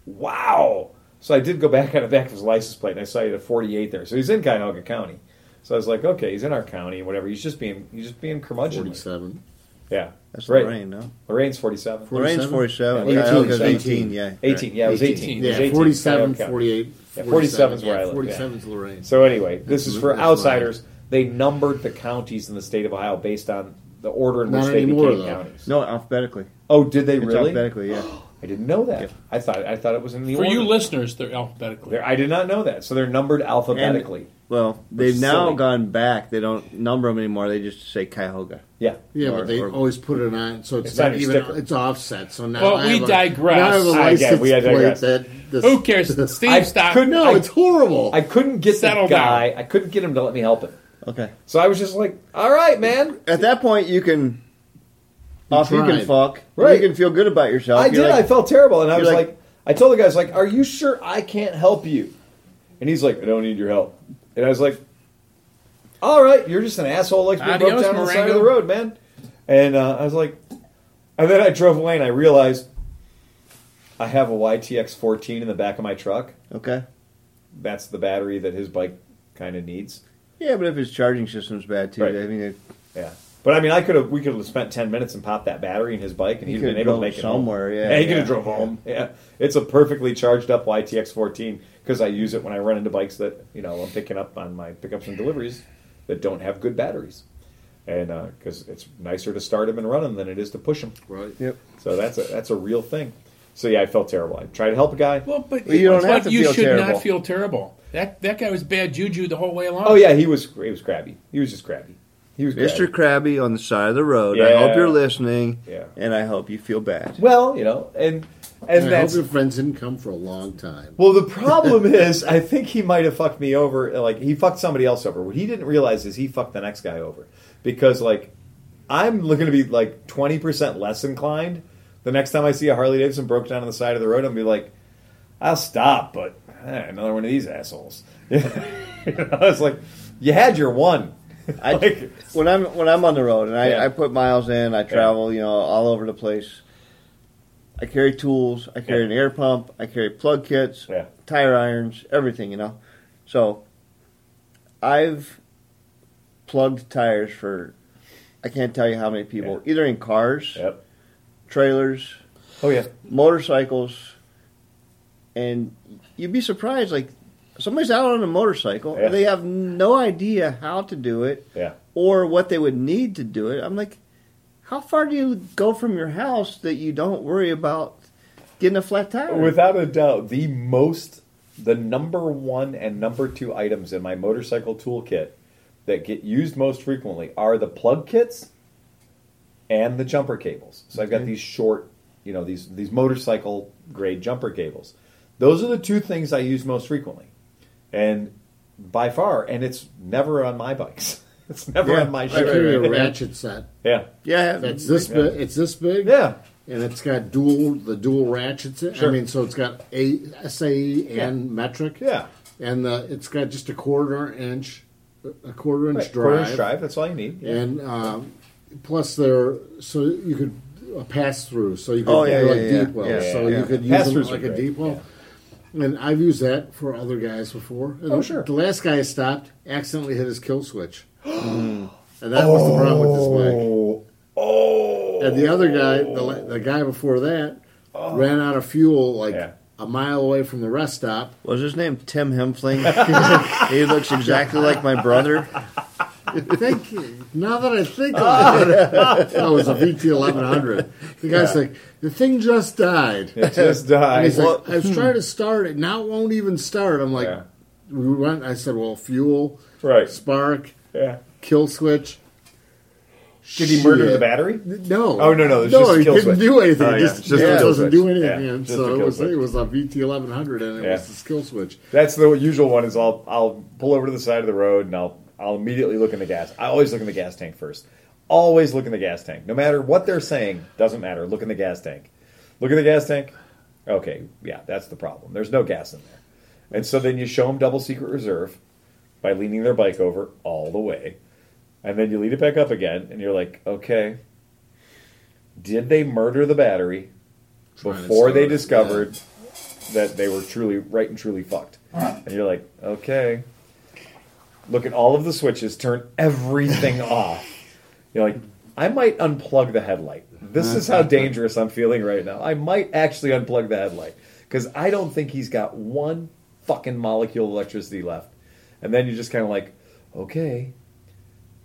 Wow! So I did go back on the back of his license plate, and I saw he had a forty-eight there. So he's in Cuyahoga County. So I was like, okay, he's in our county, whatever. He's just being, he's just being curmudgeonly. Forty-seven. Yeah, that's right. Lorraine, no? Lorraine's forty-seven. Lorraine's forty-seven. Yeah, Cuyahoga's eighteen. Yeah, eighteen. Yeah, it was eighteen. Yeah, it was eighteen. forty-seven, forty-eight. forty-seven's yeah, where yeah, I live. forty-seven's yeah. Lorraine. So anyway, this is for outsiders. They numbered the counties in the state of Ohio based on the order in which Not they anymore, became though. counties. No, alphabetically. Oh, did they it's really? Alphabetically, yeah. I didn't know that. Yeah. I thought I thought it was in the for order. For you listeners, they're alphabetically. They're, I did not know that. So they're numbered alphabetically. And, well, they've That's now silly. gone back. They don't number them anymore. They just say Cuyahoga. Yeah. Yeah, or, but they or, always put it on, so it's, it's not even sticker. It's offset. So now well, I we have digress. A, now I have a license I we digress. That this, Who cares? Steve, stop. No, I, it's horrible. I couldn't get Settle the guy. Down. I couldn't get him to let me help him. Okay. So I was just like, all right, man. At that point, you can... off tried. You can fuck. Right. You can feel good about yourself. I you're did. Like, I felt terrible. And I was like, like, I told the guy, I was like, are you sure I can't help you? And he's like, I don't need your help. And I was like, all right, you're just an asshole like being broke down Marengo. On the side of the road, man. And uh, I was like, and then I drove away and I realized I have a Y T X fourteen in the back of my truck. Okay. That's the battery that his bike kind of needs. Yeah, but if his charging system's bad too, right. I mean, it, yeah. But I mean, I could have. We could have spent ten minutes and popped that battery in his bike, and he'd been able to make it somewhere. Home. Yeah, yeah, he could yeah, have drove yeah. home. Yeah, it's a perfectly charged up Y T X fourteen because I use it when I run into bikes that you know I'm picking up on my pickups and deliveries that don't have good batteries, and because uh, it's nicer to start them and run them than it is to push them. Right. Yep. So that's a that's a real thing. So yeah, I felt terrible. I tried to help a guy. Well, but well, you don't have to feel terrible. You should not feel terrible. That that guy was bad juju the whole way along. Oh yeah, he was he was crabby. He was just crabby. He was Mister Crabby on the side of the road. Yeah. I hope you're listening, yeah. and I hope you feel bad. Well, you know, and and, and I hope your friends didn't come for a long time. Well, the problem is, I think he might have fucked me over. Like he fucked somebody else over. What he didn't realize is he fucked the next guy over because, like, I'm looking to be like twenty percent less inclined the next time I see a Harley-Davidson broke down on the side of the road. I'm gonna be like, I'll stop, but eh, another one of these assholes. You know, I was like, you had your one. I, like, when I'm when I'm on the road and I, yeah. I put miles in, I travel, yeah. you know, all over the place. I carry tools, I carry yeah. an air pump, I carry plug kits, yeah. tire irons, everything, you know. So I've plugged tires for I can't tell you how many people, yeah. either in cars, yep. trailers, oh yeah, motorcycles, and you'd be surprised like somebody's out on a motorcycle. Yeah. They have no idea how to do it yeah. or what they would need to do it. I'm like, how far do you go from your house that you don't worry about getting a flat tire? Without a doubt, the most, the number one and number two items in my motorcycle toolkit that get used most frequently are the plug kits and the jumper cables. So I've got okay. these short, you know, these, these motorcycle grade jumper cables. Those are the two things I use most frequently. And by far, and it's never on my bikes. It's never yeah, on my shit. I carry a ratchet set. Yeah. Yeah. That's this yeah. big. It's this big. Yeah. And it's got dual the dual ratchets. Sure. I mean, so it's got a S A E yeah. and metric. Yeah. And the, it's got just a quarter inch, a quarter inch right. drive. Quarter inch drive. That's all you need. Yeah. And um, plus, there so you could uh, pass through. So you could oh, yeah, yeah, like yeah, deep well. Yeah, yeah, so yeah, you yeah. could use pass them like a deep well. Yeah. And I've used that for other guys before. And oh, sure. The last guy I stopped accidentally hit his kill switch. And that oh, was the problem with this bike. Oh. And the other guy, the, the guy before that, oh. ran out of fuel like yeah. a mile away from the rest stop. Was his name Tim Hemfling? He looks exactly like my brother. I think, now that I think of it, that was a V T eleven hundred. The guy's yeah. like, the thing just died. It just died. And he's well, like, I was trying to start it. Now it won't even start. I'm like, yeah. we went. I said, well, fuel, right. spark, yeah. kill switch. Did he Shit. murder the battery? No. Oh, no, no. It was no, just he kill didn't switch. do anything. Oh, yeah. just, just yeah, it doesn't switch. do anything. Yeah, man. So it was, it was a V T eleven hundred, and it yeah. was this kill switch. That's the usual one is I'll, I'll pull over to the side of the road, and I'll... I'll immediately look in the gas. I always look in the gas tank first. Always look in the gas tank. No matter what they're saying, doesn't matter. Look in the gas tank. Look in the gas tank. Okay, yeah, that's the problem. There's no gas in there. And so then you show them double secret reserve by leaning their bike over all the way. And then you lead it back up again, and you're like, okay, did they murder the battery before they discovered that they were truly, right and truly fucked? And you're like, okay. Look at all of the switches, turn everything off. You're like, I might unplug the headlight. This is how dangerous I'm feeling right now. I might actually unplug the headlight because I don't think he's got one fucking molecule of electricity left. And then you're just kind of like, okay,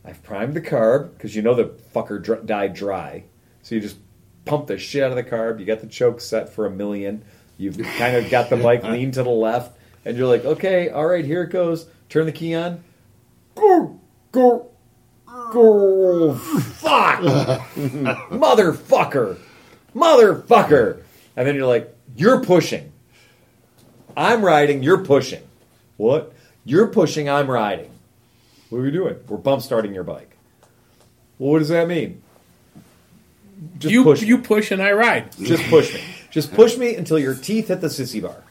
I've primed the carb because you know the fucker dr- died dry. So you just pump the shit out of the carb. You got the choke set for a million. You've kind of got the bike leaned to the left. And you're like, okay, all right, here it goes. Turn the key on. Go, go, go, fuck, motherfucker, motherfucker. And then you're like, you're pushing. I'm riding, you're pushing. What? You're pushing, I'm riding. What are we doing? We're bump starting your bike. Well, what does that mean? just you, push. You me. push and I ride. Just push me. Just push me until your teeth hit the sissy bar.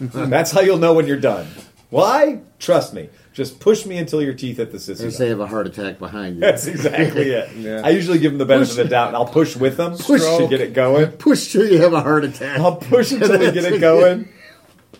That's how you'll know when you're done. Why? Trust me. Just push me until your teeth hit the sissy bar. They say have a heart attack behind you. That's exactly it. Yeah. I usually give them the benefit push. of the doubt, and I'll push with them push to get it going. Push till you have a heart attack. I'll push until we get it going.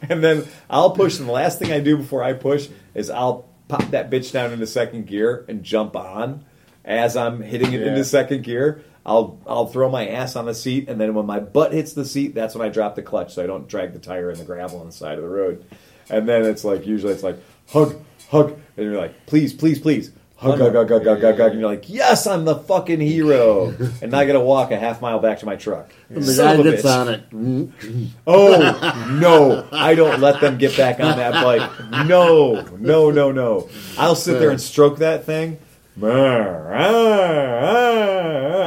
And then I'll push, and the last thing I do before I push is I'll pop that bitch down into second gear and jump on. As I'm hitting it yeah. into second gear, I'll I'll throw my ass on the seat, and then when my butt hits the seat, that's when I drop the clutch so I don't drag the tire in the gravel on the side of the road. And then it's like, usually it's like, hug, hug, and you're like, please, please, please, hug, hug, hug, hug, hug, hug, hug, and you're like, yes, I'm the fucking hero. And now I got to walk a half mile back to my truck. The Son guy gets on it. Oh, no. I don't let them get back on that bike. No, no, no, no. I'll sit there and stroke that thing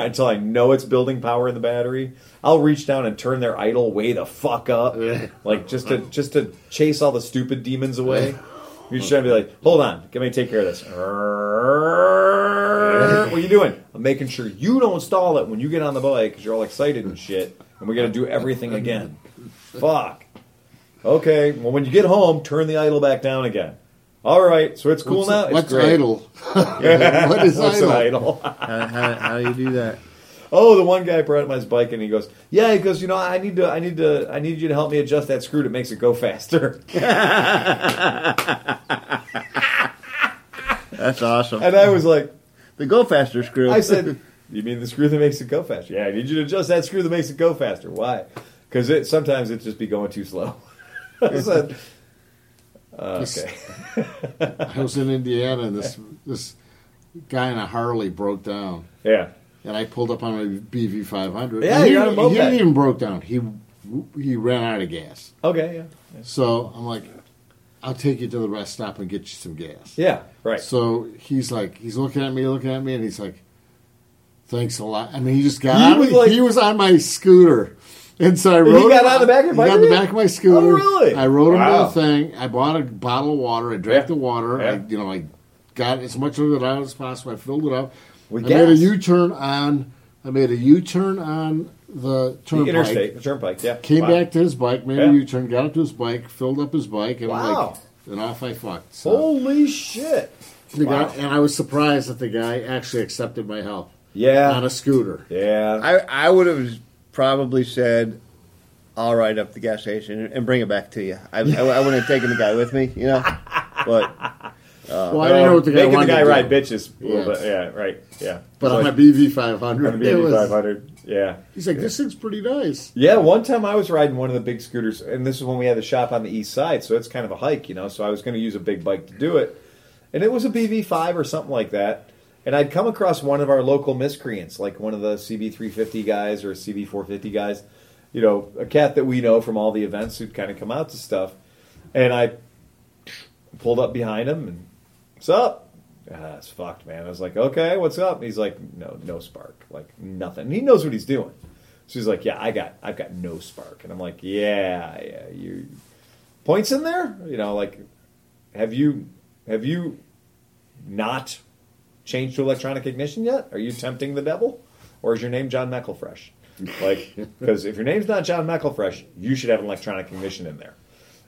until I know it's building power in the battery. I'll reach down and turn their idle way the fuck up, like just to just to chase all the stupid demons away. You're just trying to be like, hold on, let me take care of this. What are you doing? I'm making sure you don't stall it when you get on the bike because you're all excited and shit, and we got to do everything again. Fuck. Okay, well, when you get home, turn the idle back down again. All right, so it's cool what's, now. It's what's great. Idle? What is what's idle? An idle? how, how, how do you do that? Oh, the one guy brought up my bike and he goes, "Yeah," he goes, "You know, I need to, I need to, I need you to help me adjust that screw that makes it go faster." That's awesome. And I was like, "The go faster screw." I said, "You mean the screw that makes it go faster?" Yeah, I need you to adjust that screw that makes it go faster. Why? Because it sometimes it just be going too slow. I said. Uh, okay. I was in Indiana and this this guy on a Harley broke down. Yeah. And I pulled up on my B V five hundred. Yeah, you got a moped. He didn't even broke down. He he ran out of gas. Okay, yeah. yeah. So I'm like, I'll take you to the rest stop and get you some gas. Yeah, right. So he's like, he's looking at me, looking at me, and he's like, thanks a lot. I mean, he just got he out. Was like, he was on my scooter. And so I rode. You got him, out of the back of my. Got the back of my scooter. Oh, really? I rode wow. him to the thing. I bought a bottle of water. I drank yeah. the water. Yeah. I, you know, I got as much of it out as possible. I filled it up. We I gas. made a U-turn on. I made a U-turn on the turnpike. The interstate, the turnpike. Yeah. Came wow. back to his bike. Made yeah. a U-turn. Got up to his bike. Filled up his bike. And wow. Like, and off I fucked. So holy shit! The wow. guy, and I was surprised that the guy actually accepted my help. Yeah. On a scooter. Yeah. I I would have. Probably said, "I'll ride up the gas station and bring it back to you." I, I, I wouldn't have taken the guy with me, you know. But uh, well, I don't know what the guy making the guy to ride do. Bitches a little yes. bit, yeah, right, yeah. But so on my B V five hundred, B V five hundred, yeah. He's like, "This thing's pretty nice." Yeah, one time I was riding one of the big scooters, and this is when we had the shop on the east side, so it's kind of a hike, you know. So I was going to use a big bike to do it, and it was a B V five or something like that. And I'd come across one of our local miscreants, like one of the C B three fifty guys or C B four fifty guys, you know, a cat that we know from all the events who'd kind of come out to stuff. And I pulled up behind him and, what's up? Ah, it's fucked, man. I was like, okay, what's up? And he's like, no, no spark, like nothing. And he knows what he's doing. So he's like, yeah, I got, I've got no spark. And I'm like, yeah, yeah, you points in there? You know, like, have you, have you not changed to electronic ignition yet? Are you tempting the devil? Or is your name John McElfresh? Like, because if your name's not John McElfresh, you should have an electronic ignition in there.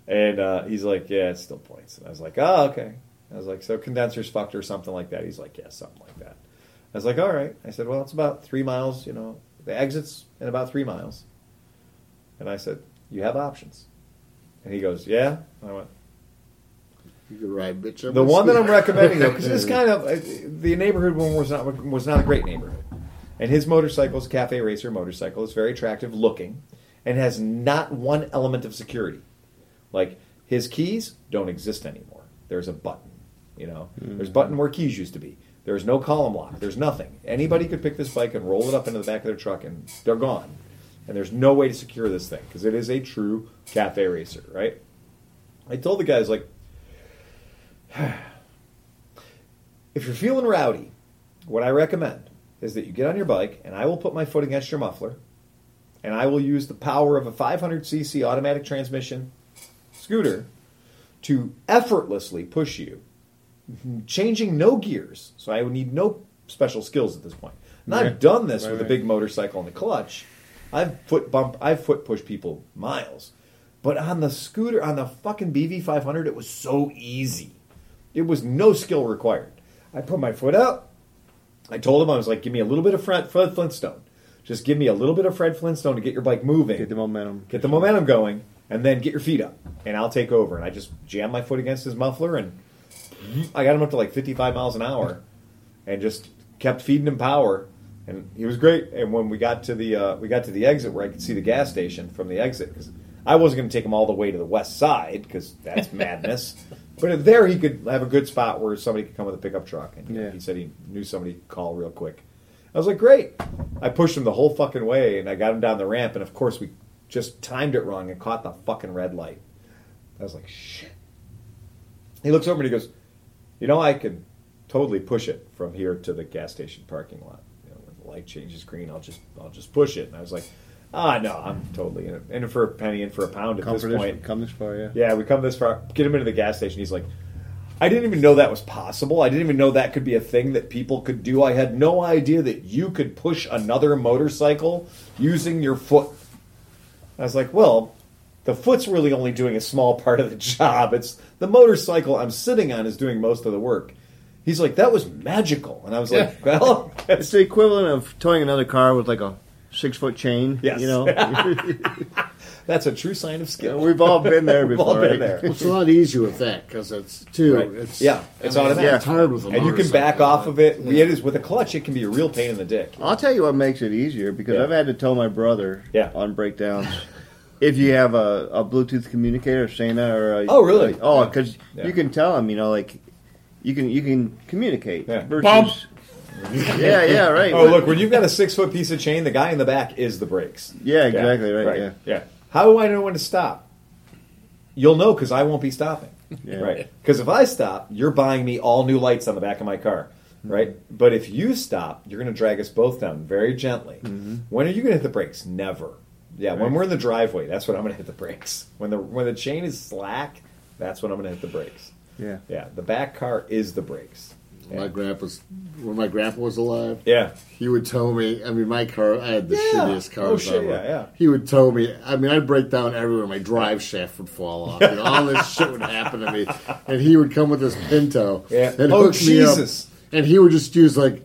And uh, he's like, yeah, it still points. And I was like, oh, okay. I was like, so condenser's fucked or something like that. He's like, yeah, something like that. I was like, all right. I said, well, it's about three miles, you know, the exit's in about three miles. And I said, you have options. And he goes, yeah. And I went, you could ride bitch up the one that I'm recommending, though, because it's kind of uh, the neighborhood one was not was not a great neighborhood, and his motorcycle is a cafe racer motorcycle. It's very attractive looking, and has not one element of security. Like his keys don't exist anymore. There's a button, you know. Mm. There's a button where keys used to be. There's no column lock. There's nothing. Anybody could pick this bike and roll it up into the back of their truck, and they're gone. And there's no way to secure this thing because it is a true cafe racer, right? I told the guys like. If you're feeling rowdy, what I recommend is that you get on your bike, and I will put my foot against your muffler, and I will use the power of a five hundred c c automatic transmission scooter to effortlessly push you, changing no gears, so I would need no special skills at this point, And right. I've done this right, with right. a big motorcycle in the clutch. I've foot bump, I've foot pushed people miles. But on the scooter, on the fucking B V five hundred, it was so easy. It was no skill required. I put my foot out. I told him, I was like, give me a little bit of Fred, Fred Flintstone. Just give me a little bit of Fred Flintstone to get your bike moving. Get the momentum. Get the momentum going, and then get your feet up, and I'll take over. And I just jammed my foot against his muffler, and I got him up to like fifty-five miles an hour and just kept feeding him power. And he was great. And when we got to the uh, we got to the exit where I could see the gas station from the exit, because I wasn't going to take him all the way to the west side, because that's madness. But there he could have a good spot where somebody could come with a pickup truck. And yeah. he said he knew somebody could call real quick. I was like, great. I pushed him the whole fucking way, and I got him down the ramp. And, of course, we just timed it wrong and caught the fucking red light. I was like, shit. He looks over and he goes, you know, I can totally push it from here to the gas station parking lot. You know, when the light changes green, I'll just I'll just push it. And I was like, ah, oh, no, I'm totally in it. In for a penny, in for a pound at this point. Come this far, yeah. Yeah, we come this far. Get him into the gas station. He's like, I didn't even know that was possible. I didn't even know that could be a thing that people could do. I had no idea that you could push another motorcycle using your foot. I was like, well, the foot's really only doing a small part of the job. It's the motorcycle I'm sitting on is doing most of the work. He's like, that was magical. And I was yeah. like, well. It's the equivalent of towing another car with like a six-foot chain. Yes. You know? That's a true sign of skill. Yeah, we've all been there before. We've all been right? there. Well, it's a lot easier with that because it's two. Right. It's, yeah, it's automatic. Yeah. It's hard with a and you can back off of it. Yeah. It is with a clutch. It can be a real pain in the dick. I'll tell you what makes it easier because yeah. I've had to tell my brother yeah. on breakdowns. If you have a, a Bluetooth communicator, S A N A, or a, oh really? Like, oh, because yeah. you can tell him. You know, like you can you can communicate. Yeah. Versus, Bump. Yeah, yeah, right. Oh, but, look, when you've got a six-foot piece of chain, the guy in the back is the brakes. Yeah, exactly. Yeah. Right. right. Yeah. Yeah. How do I know when to stop? You'll know because I won't be stopping, yeah. right? Because if I stop, you're buying me all new lights on the back of my car, right? Mm-hmm. But if you stop, you're going to drag us both down very gently. Mm-hmm. When are you going to hit the brakes? Never. Yeah, right. When we're in the driveway, that's when I'm going to hit the brakes. When the when the chain is slack, that's when I'm going to hit the brakes. Yeah, yeah. The back car is the brakes. Yeah. My grandpa's when my grandpa was alive. Yeah, he would tow me. I mean, my car. I had the yeah. shittiest car. Oh shit! Ever. Yeah, yeah. He would tow me. I mean, I'd break down everywhere. My drive shaft would fall off. You know, all this shit would happen to me. And he would come with this Pinto. Yeah. And oh, hook Jesus. me up. And he would just use like,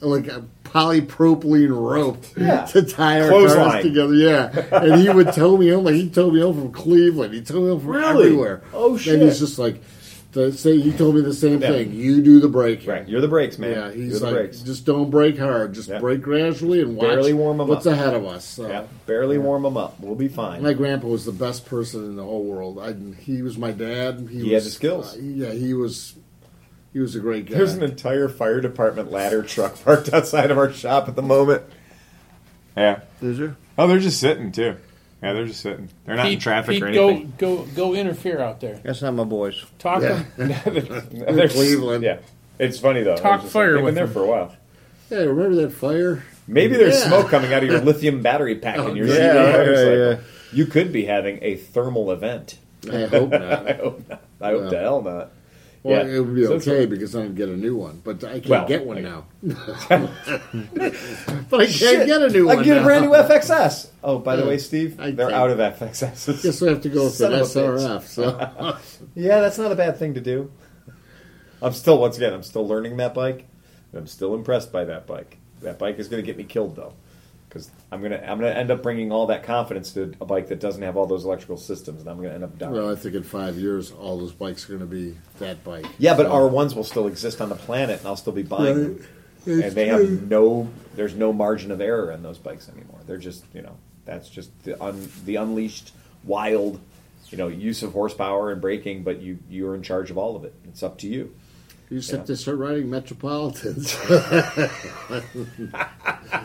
like a polypropylene rope yeah. to tie our Close cars line. together. Yeah. And he would tow me home. Like he towed me home from Cleveland. He towed me home from really? everywhere. Oh shit! And he's just like. The same, he told me the same yeah. thing. You do the braking. Right. You're the brakes, man. Yeah, he's You're the like, brakes. Just don't brake hard. Just yeah. brake gradually and watch barely warm them what's up. ahead of us. So. Yeah, barely yeah. warm them up. We'll be fine. My grandpa was the best person in the whole world. I, he was my dad. He, he was, had the skills. Uh, yeah, he was. He was a great guy. There's an entire fire department ladder truck parked outside of our shop at the moment. Yeah. Is there? Oh, they're just sitting too. Yeah, they're just sitting. They're not Pete, in traffic Pete, or anything. Go, go, go! Interfere out there. That's not my boys. Talk yeah. them. They're Cleveland. Yeah, it's funny though. Talk fire. Like, they've been there for a while. Yeah, remember that fire? Maybe there's yeah. smoke coming out of your lithium battery pack oh, in your yeah, right, yeah. You could be having a thermal event. I hope not. I hope not. I hope no. the hell not. Well, yeah. it would be so okay because I don't get a new one, but I can't well, get one I, now. But I can't Shit. get a new one I can get now. A brand new F X S. Oh, by the uh, way, Steve, I they're out of F X S's. Guess we have to go with an S R F. So. Yeah, that's not a bad thing to do. I'm still, once again, I'm still learning that bike. And I'm still impressed by that bike. That bike is going to get me killed, though, because I'm going to I'm gonna end up bringing all that confidence to a bike that doesn't have all those electrical systems, and I'm going to end up dying. Well, I think in five years, all those bikes are going to be that bike. Yeah, so. But R ones will still exist on the planet, and I'll still be buying right. them. It's and they true. have no, there's no margin of error in those bikes anymore. They're just, you know, that's just the un, the unleashed, wild, you know, use of horsepower and braking, but you, you're in charge of all of it. It's up to you. You just yeah. have to start riding Metropolitans.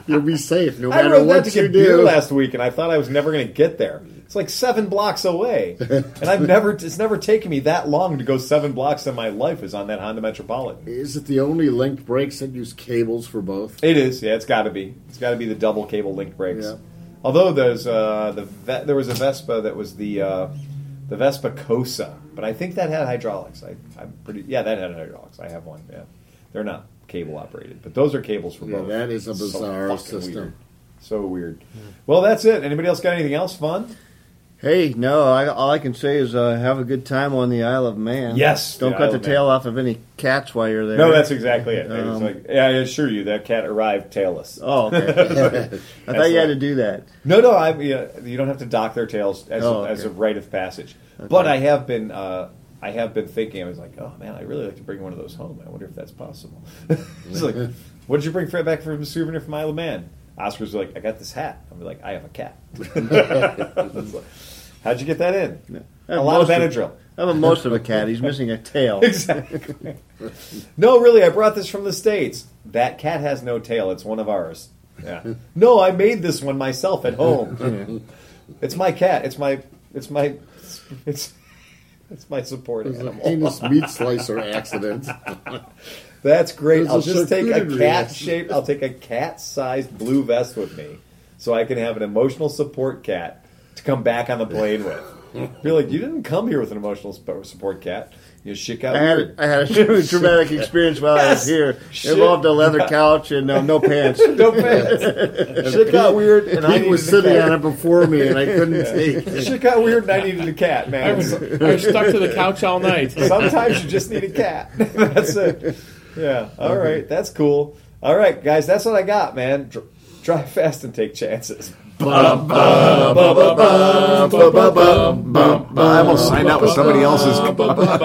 You'll be safe no matter I rode what that to you get do. Beer last week, and I thought I was never going to get there. It's like seven blocks away, and I've never—it's never taken me that long to go seven blocks in my life. Is on that Honda Metropolitan. Is it the only linked brakes that use cables for both? It is. Yeah, it's got to be. It's got to be the double cable linked brakes. Yeah. Although there's uh, the ve- there was a Vespa that was the uh, the Vespa Cosa. But I think that had hydraulics. I, I'm pretty. Yeah, that had hydraulics. I have one. Yeah, they're not cable operated. But those are cables for both. Yeah, that is a bizarre so system. Weird. So weird. Yeah. Well, that's it. Anybody else got anything else fun? Hey, no, I, all I can say is uh, have a good time on the Isle of Man. Yes. Don't cut the tail off of any cats while you're there. No, that's exactly it. Um, it's like, yeah, I assure you, that cat arrived tailless. Oh, okay. I thought you had to do that. No, no, I, you don't have to dock their tails as, oh, okay. as a rite of passage. Okay. But I have been... Uh, I have been thinking, I was like, oh, man, I'd really like to bring one of those home. I wonder if that's possible. It's like, what did you bring back from a souvenir from Isle of Man? Oscar's like, I got this hat. I'm like, I have a cat. Like, how'd you get that in? A lot of Benadryl. I have a most of a cat. He's missing a tail. Exactly. No, really, I brought this from the States. That cat has no tail. It's one of ours. Yeah. No, I made this one myself at home. It's my cat. It's my, it's my, it's... That's my support it was animal. An anus meat slicer accident. That's great. I'll just take a cat shape. I'll take a cat-sized blue vest with me, so I can have an emotional support cat to come back on the plane with. Be like, you didn't come here with an emotional support cat. You shit got. I had a, I had a traumatic experience while yes. I was here. Shit. It involved a leather couch and uh, no pants. No pants. Shit got weird, and I was sitting on it before me, and I couldn't take it. Shit got weird, and I needed a cat, man. I was, I was stuck to the couch all night. Sometimes you just need a cat. That's it. Yeah. All mm-hmm. right. That's cool. All right, guys. That's what I got, man. Dr- drive fast and take chances. Bum, bum, bum, bum, bum, bum, bum, bum, bum. I almost signed out with somebody else's.